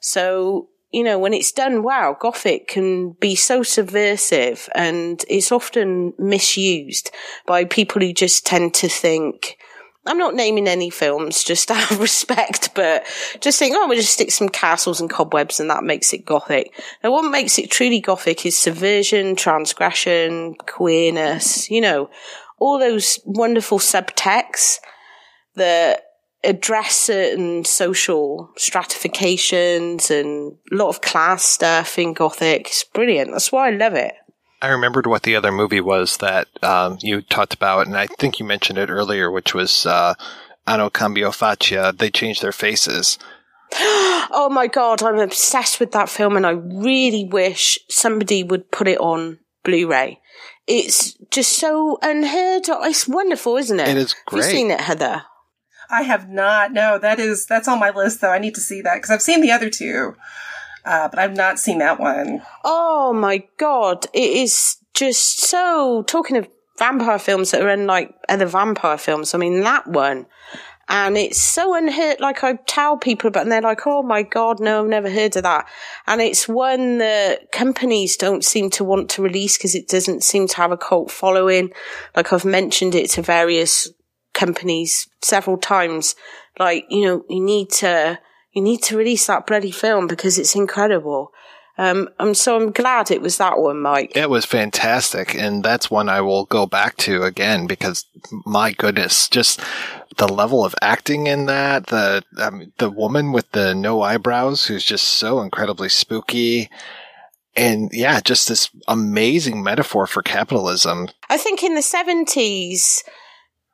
So, you know, when it's done well, Gothic can be so subversive, and it's often misused by people who just tend to think, I'm not naming any films just out of respect, but just think, oh, we'll just stick some castles and cobwebs and that makes it Gothic. Now, what makes it truly Gothic is subversion, transgression, queerness, you know, all those wonderful subtexts that address certain social stratifications and a lot of class stuff in Gothic. It's brilliant. That's why I love it. I remembered what the other movie was that you talked about, and I think you mentioned it earlier, which was Anno Cambio Faccia. They Changed Their Faces. Oh, my God. I'm obsessed with that film, and I really wish somebody would put it on Blu-ray. It's just so unheard of. It's wonderful, isn't it? It is great. Have you seen it, Heather? I have not. No, that's on my list, though. I need to see that because I've seen the other two, but I've not seen that one. Oh, my God. It is just so... Talking of vampire films that are unlike other vampire films, I mean, that one... And it's so unheard, like I tell people about, and they're like, oh my God, no, I've never heard of that. And it's one that companies don't seem to want to release because it doesn't seem to have a cult following. Like I've mentioned it to various companies several times. Like, you know, you need to release that bloody film because it's incredible. And so I'm glad it was that one, Mike. It was fantastic. And that's one I will go back to again, because my goodness, just the level of acting in that, the woman with the no eyebrows, who's just so incredibly spooky. And yeah, just this amazing metaphor for capitalism. I think in the 70s,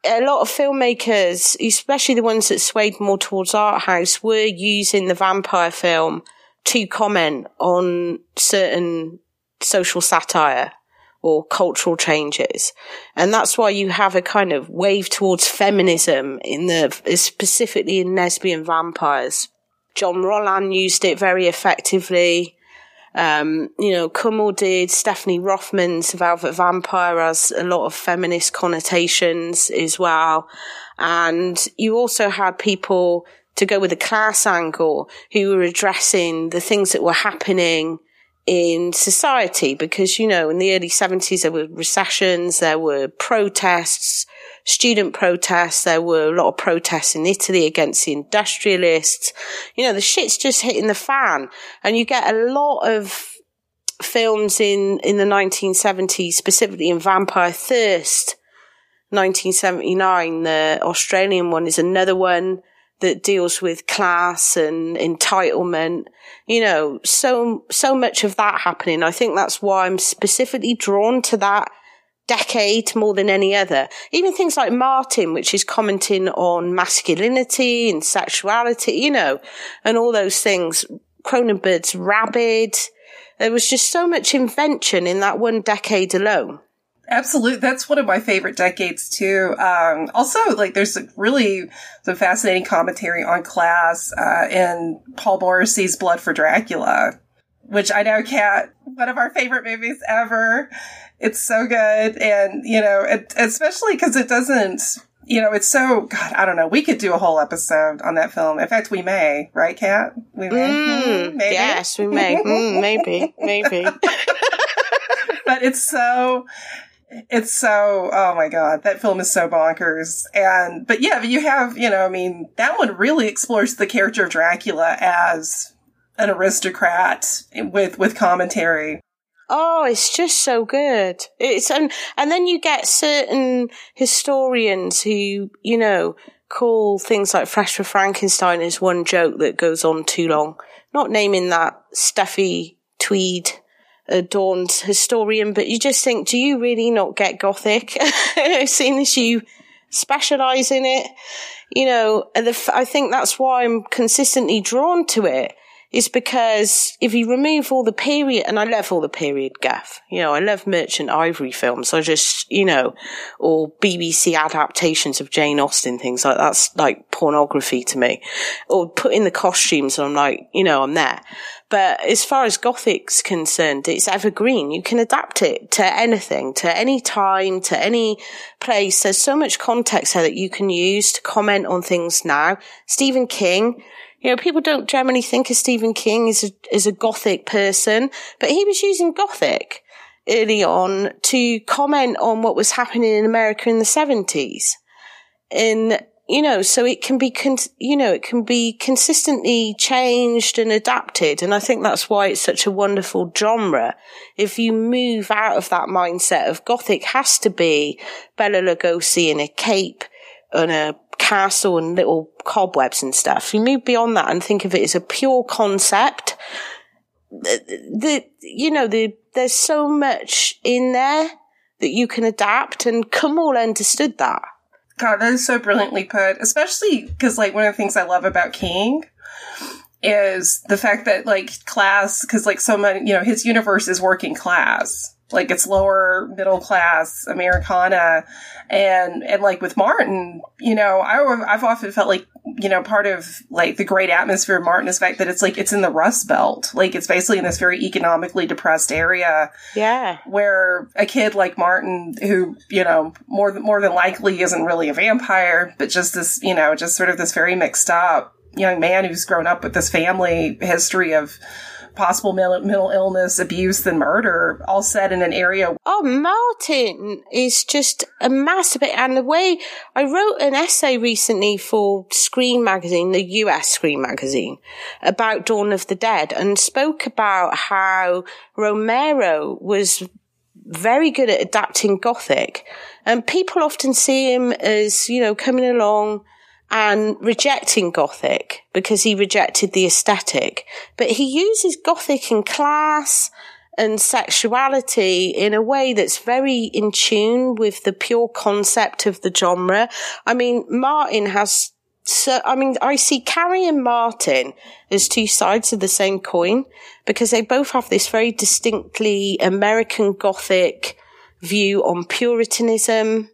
a lot of filmmakers, especially the ones that swayed more towards art house, were using the vampire film to comment on certain social satire or cultural changes. And that's why you have a kind of wave towards feminism specifically in lesbian vampires. John Rolland used it very effectively. You know, Kumel did. Stephanie Rothman's Velvet Vampire has a lot of feminist connotations as well. And you also had people to go with a class angle who were addressing the things that were happening in society. Because, you know, in the early 70s, there were recessions, there were protests, student protests. There were a lot of protests in Italy against the industrialists. You know, the shit's just hitting the fan. And you get a lot of films in the 1970s, specifically in Vampire Thirst, 1979. The Australian one is another one that deals with class and entitlement, you know, so much of that happening. I think that's why I'm specifically drawn to that decade more than any other. Even things like Martin, which is commenting on masculinity and sexuality, you know, and all those things. Cronenberg's Rabid. There was just so much invention in that one decade alone. Absolutely. That's one of my favorite decades, too. Also, like, there's really some fascinating commentary on class in Paul Morrissey's Blood for Dracula, which I know, Kat, one of our favorite movies ever. It's so good. And, you know, especially because it doesn't, you know, it's so, God, I don't know. We could do a whole episode on that film. In fact, we may. Right, Kat? We may. Maybe. Yes, we may. Maybe. But it's so, oh my God, that film is so bonkers. But yeah, you have, you know, I mean, that one really explores the character of Dracula as an aristocrat with commentary. Oh, it's just so good. And then you get certain historians who, you know, call things like Fresh for Frankenstein as one joke that goes on too long. Not naming that stuffy tweed adorned historian, but you just think, do you really not get Gothic? Seeing as you specialise in it, you know, I think that's why I'm consistently drawn to it, is because if you remove all the period, and I love all the period gaff, you know, I love Merchant Ivory films, I just, you know, or BBC adaptations of Jane Austen, things like that's like pornography to me, or put in the costumes and I'm like, you know, I'm there. But as far as Gothic's concerned, it's evergreen. You can adapt it to anything, to any time, to any place. There's so much context here that you can use to comment on things now. Stephen King, you know, people don't generally think of Stephen King as a Gothic person, but he was using Gothic early on to comment on what was happening in America in the 70s. And, you know, so it can be, consistently changed and adapted. And I think that's why it's such a wonderful genre. If you move out of that mindset of Gothic has to be Bela Lugosi in a cape and a castle and little cobwebs and stuff. You move beyond that and think of it as a pure concept. There's so much in there that you can adapt, and Kumel understood that. God, that is so brilliantly put, especially because, like, one of the things I love about King is the fact that, like, class, because, like, so many, you know, his universe is working class. Like, it's lower middle class Americana. And like, with Martin, you know, I've often felt like, you know, part of, like, the great atmosphere of Martin is the fact that it's, like, it's in the Rust Belt. Like, it's basically in this very economically depressed area. Yeah. Where a kid like Martin, who, you know, more than likely isn't really a vampire, but just this, you know, just sort of this very mixed up young man who's grown up with this family history of possible mental illness, abuse, and murder, all set in an area. Oh, Martin is just a masterpiece. And the way I wrote an essay recently for Screen Magazine, the US Screen Magazine, about Dawn of the Dead, and spoke about how Romero was very good at adapting Gothic. And people often see him as, you know, coming along and rejecting Gothic because he rejected the aesthetic. But he uses Gothic and class and sexuality in a way that's very in tune with the pure concept of the genre. I mean, Martin has... So, I mean, I see Carrie and Martin as two sides of the same coin because they both have this very distinctly American Gothic view on Puritanism,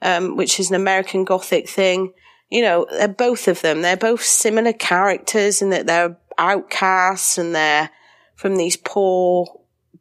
which is an American Gothic thing. You know, both of them, they're both similar characters in that they're outcasts and they're from these poor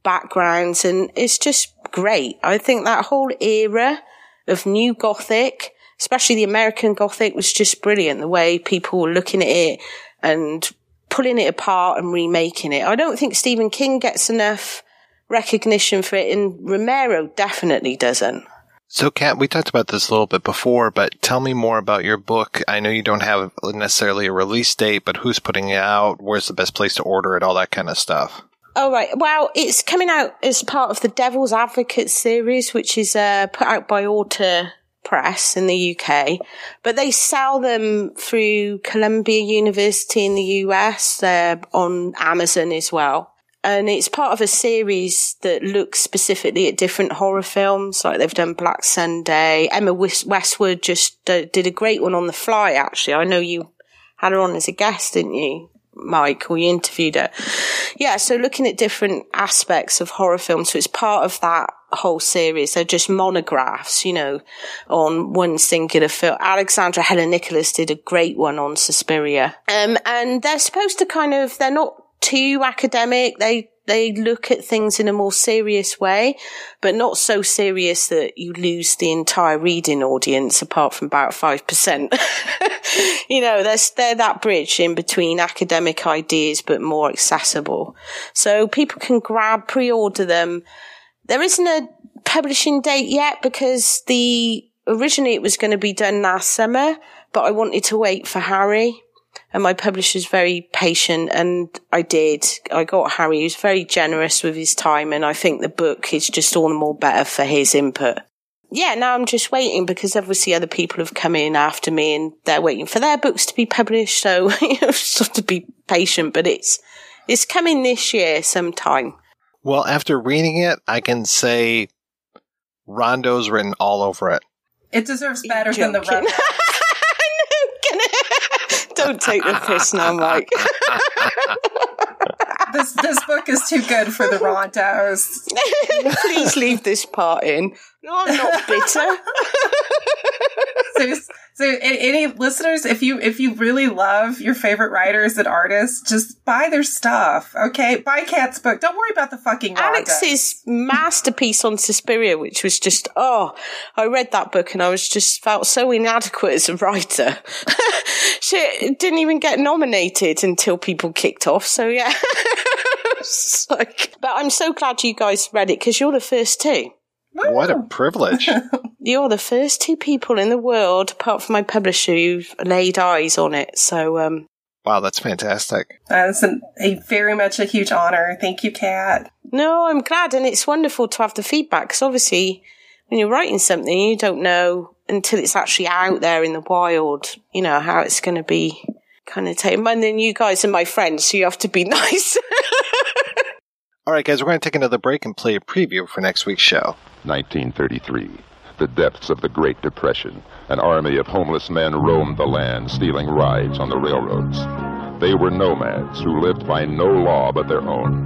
backgrounds. And it's just great. I think that whole era of new Gothic, especially the American Gothic, was just brilliant. The way people were looking at it and pulling it apart and remaking it. I don't think Stephen King gets enough recognition for it, and Romero definitely doesn't. So, Kat, we talked about this a little bit before, but tell me more about your book. I know you don't have necessarily a release date, but who's putting it out? Where's the best place to order it? All that kind of stuff. Oh, right. Well, it's coming out as part of the Devil's Advocate series, which is put out by Author Press in the UK. But they sell them through Columbia University in the US. They're on Amazon as well. And it's part of a series that looks specifically at different horror films. Like they've done Black Sunday. Emma Westwood just did a great one on The Fly, actually. I know you had her on as a guest, didn't you, Mike? Or you interviewed her. Yeah, so looking at different aspects of horror films. So it's part of that whole series. They're just monographs, you know, on one singular film. Alexandra Helen Nicholas did a great one on Suspiria. And they're supposed to kind of, they're not too academic. They look at things in a more serious way, but not so serious that you lose the entire reading audience apart from about 5%. You know, they're that bridge in between academic ideas, but more accessible. So people can grab, pre-order them. There isn't a publishing date yet because originally it was going to be done last summer, but I wanted to wait for Harry. And my publisher's very patient, and I did. I got Harry, who's very generous with his time, and I think the book is just all the more better for his input. Yeah, now I'm just waiting because obviously other people have come in after me and they're waiting for their books to be published, so you know, just have to be patient, but it's coming this year sometime. Well, after reading it, I can say Rondo's written all over it. It deserves better than the Rondo. Don't take the piss now, Mike. This book is too good for the Rondos. Please leave this part in. No, I'm not bitter. So any listeners, if you really love your favorite writers and artists, just buy their stuff, okay? Buy Kat's book. Don't worry about the fucking Rondos. Alex's masterpiece on Suspiria, which was just, I read that book and I was just felt so inadequate as a writer. She didn't even get nominated until people kicked off, so yeah. But I'm so glad you guys read it because you're the first two. Woo. What a privilege. You're the first two people in the world, apart from my publisher, who've laid eyes on it. So, wow, that's fantastic. That's very much a huge honor. Thank you, Kat. No, I'm glad. And it's wonderful to have the feedback because obviously when you're writing something, you don't know until it's actually out there in the wild, you know, how it's going to be kind of taken. And then you guys are my friends, so you have to be nice. All right, guys, we're going to take another break and play a preview for next week's show. 1933, the depths of the Great Depression. An army of homeless men roamed the land, stealing rides on the railroads. They were nomads who lived by no law but their own.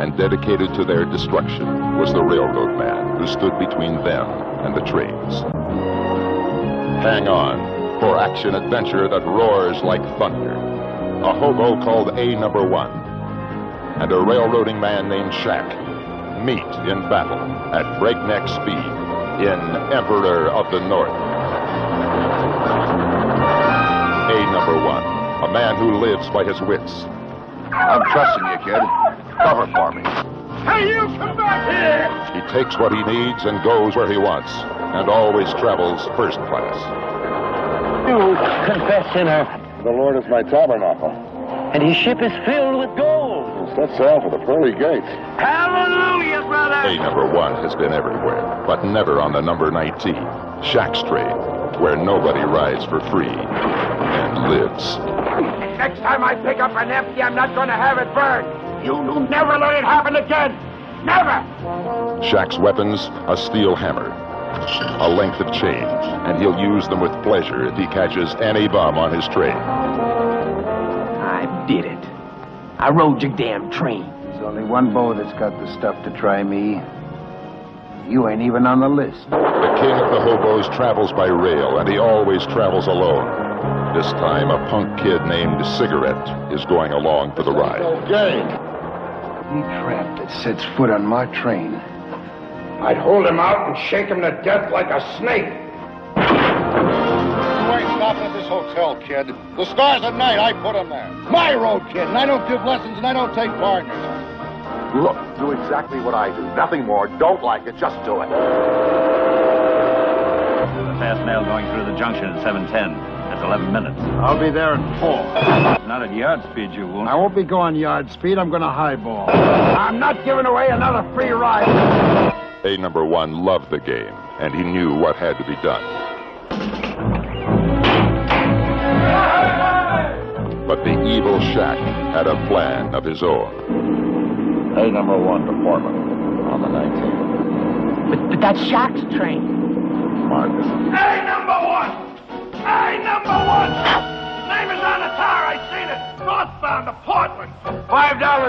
And dedicated to their destruction was the railroad man who stood between them and the trains. Hang on for action adventure that roars like thunder. A hobo called A Number One. And a railroading man named Shack meet in battle at breakneck speed in Emperor of the North. A Number One, a man who lives by his wits. I'm trusting you, kid. Cover for me. Hey, you come back here! He takes what he needs and goes where he wants, and always travels first class. You confess, sinner. The Lord is my tabernacle. And his ship is filled with gold. Set sail for the pearly gates. Hallelujah, brother! A Number One has been everywhere, but never on the number 19. Shack's Train, where nobody rides for free and lives. Next time I pick up an empty, I'm not going to have it burned. You'll never let it happen again. Never! Shack's weapons, a steel hammer, a length of chain, and he'll use them with pleasure if he catches any bum on his train. I did it. I rode your damn train. There's only one beau that's got the stuff to try me. You ain't even on the list. The king of the hobos travels by rail, and he always travels alone. This time, a punk kid named Cigarette is going along for the ride. Okay. Any tramp that sets foot on my train, I'd hold him out and shake him to death like a snake. You ain't stopping at this hotel, kid. The stars at night, I put them there. My road, kid, and I don't give lessons, and I don't take bargains. Look, do exactly what I do. Nothing more. Don't like it. Just do it. The fast mail going through the junction at 7:10. That's 11 minutes. I'll be there at 4. Not at yard speed, you won't. I won't be going yard speed. I'm going to highball. I'm not giving away another free ride. A Number One loved the game, and he knew what had to be done. But the evil Shack had a plan of his own. A number one department on the 19th. But that shocked train. Marcus. A number one! A number one! Name is on the tower, I seen it. Northbound to Portland. $5,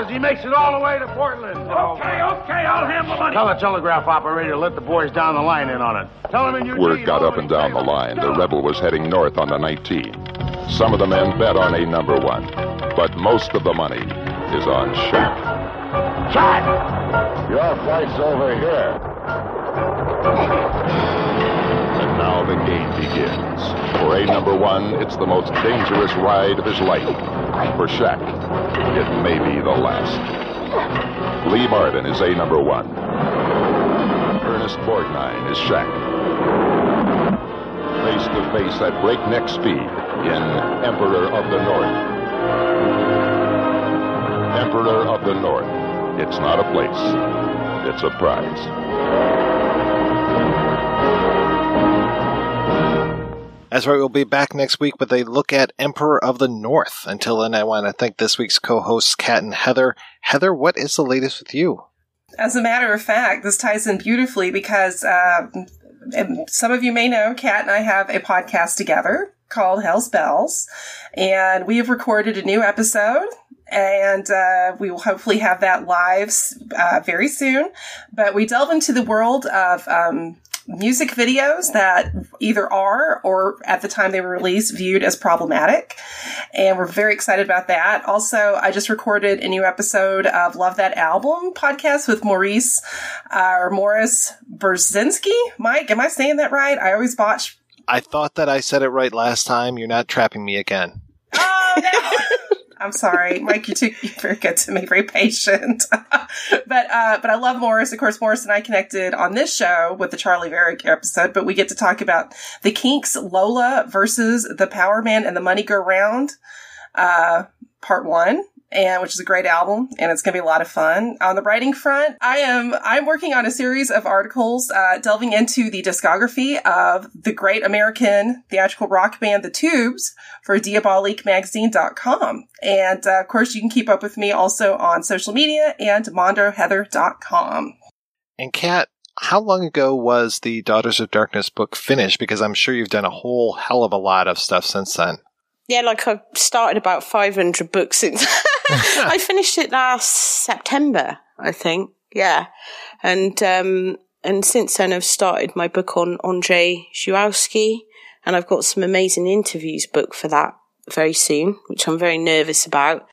he makes it all the way to Portland. Okay, okay, I'll handle money. Tell the telegraph operator, let the boys down the line in on it. Tell them in your word got up and down the line. The rebel was heading north on the 19th. Some of the men bet on A number one, but most of the money is on Sharp. Shot! Your flight's over here. And now the game begins. For A number one, it's the most dangerous ride of his life. For Shaq, it may be the last. Lee Marvin is A number one. Ernest Borgnine is Shaq. Face to face at breakneck speed in Emperor of the North. Emperor of the North. It's not a place. It's a prize. That's right. We'll be back next week with a look at Emperor of the North. Until then, I want to thank this week's co-hosts, Kat and Heather. Heather, what is the latest with you? As a matter of fact, this ties in beautifully because some of you may know Kat and I have a podcast together called Hell's Bells, and we have recorded a new episode. And we will hopefully have that live very soon. But we delve into the world of music videos that either are or at the time they were released viewed as problematic. And we're very excited about that. Also, I just recorded a new episode of Love That Album podcast with Morris Berzinski. Mike, am I saying that right? I always botch. I thought that I said it right last time. You're not trapping me again. Oh, no. I'm sorry, Mike, you're very good to me, very patient. But I love Morris. Of course, Morris and I connected on this show with the Charlie Varick episode, but we get to talk about the Kinks, Lola versus the Power Man and the Money Go Round, part one. And which is a great album, and it's going to be a lot of fun. On the writing front, I'm working on a series of articles delving into the discography of the great American theatrical rock band, The Tubes, for diabolikmagazine.com. And, of course, you can keep up with me also on social media and mondoheather.com. And, Kat, how long ago was the Daughters of Darkness book finished? Because I'm sure you've done a whole hell of a lot of stuff since then. Yeah, like I've started about 500 books since. I finished it last September, I think. Yeah. And since then I've started my book on Andrzej Żuławski, and I've got some amazing interviews booked for that very soon, which I'm very nervous about.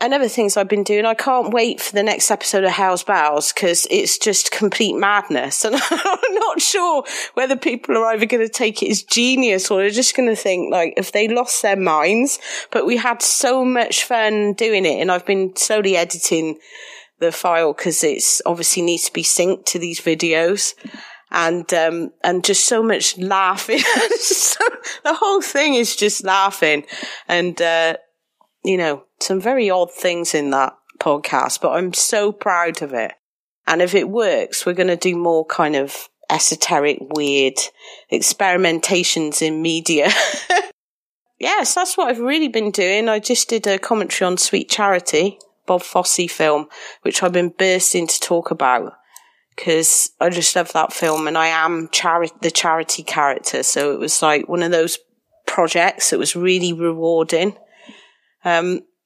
And other things I've been doing, I can't wait for the next episode of Hell's Bells because it's just complete madness. And I'm not sure whether people are either going to take it as genius or they're just going to think, like, if they lost their minds. But we had so much fun doing it, and I've been slowly editing the file because it's obviously needs to be synced to these videos. And just so much laughing. The whole thing is just laughing. And, you know, some very odd things in that podcast, but I'm so proud of it. And if it works, we're going to do more kind of esoteric, weird experimentations in media. Yes, that's what I've really been doing. I just did a commentary on Sweet Charity, Bob Fosse film, which I've been bursting to talk about because I just love that film, and I am the charity character. So it was like one of those projects that was really rewarding.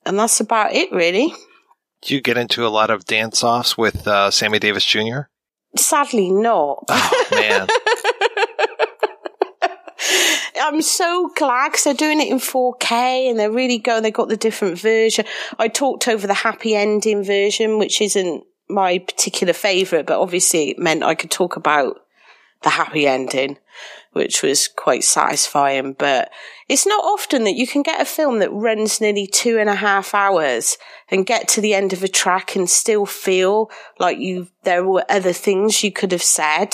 And that's about it, really. Do you get into a lot of dance-offs with Sammy Davis Jr.? Sadly not. Oh, man. I'm so glad because they're doing it in 4K and they're really going. They got the different version. I talked over the happy ending version, which isn't my particular favourite, but obviously it meant I could talk about the happy ending, which was quite satisfying. But it's not often that you can get a film that runs nearly 2.5 hours and get to the end of a track and still feel like there were other things you could have said.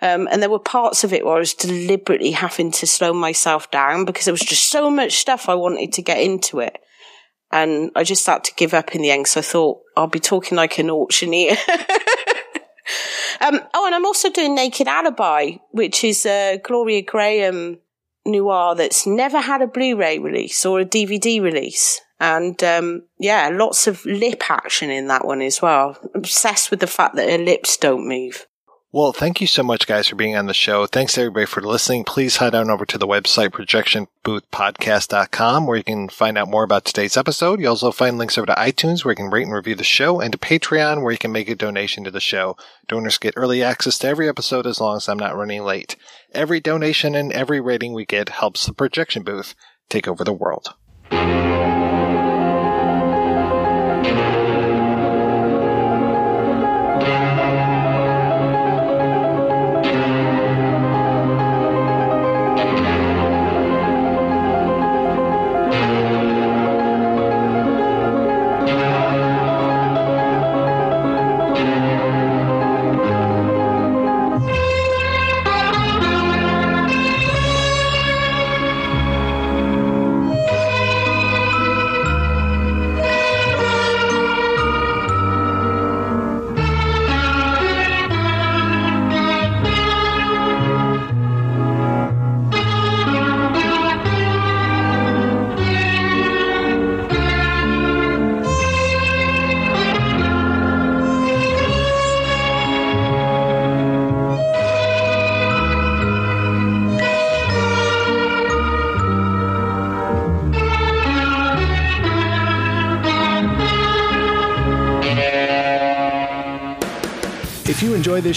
And there were parts of it where I was deliberately having to slow myself down because there was just so much stuff I wanted to get into it. And I just had to give up in the end, so I thought, I'll be talking like an auctioneer. And I'm also doing Naked Alibi, which is a Gloria Graham noir that's never had a Blu-ray release or a DVD release. And yeah, lots of lip action in that one as well. Obsessed with the fact that her lips don't move. Well, thank you so much, guys, for being on the show. Thanks, everybody, for listening. Please head on over to the website, projectionboothpodcast.com, where you can find out more about today's episode. You'll also find links over to iTunes, where you can rate and review the show, and to Patreon, where you can make a donation to the show. Donors get early access to every episode as long as I'm not running late. Every donation and every rating we get helps the Projection Booth take over the world. This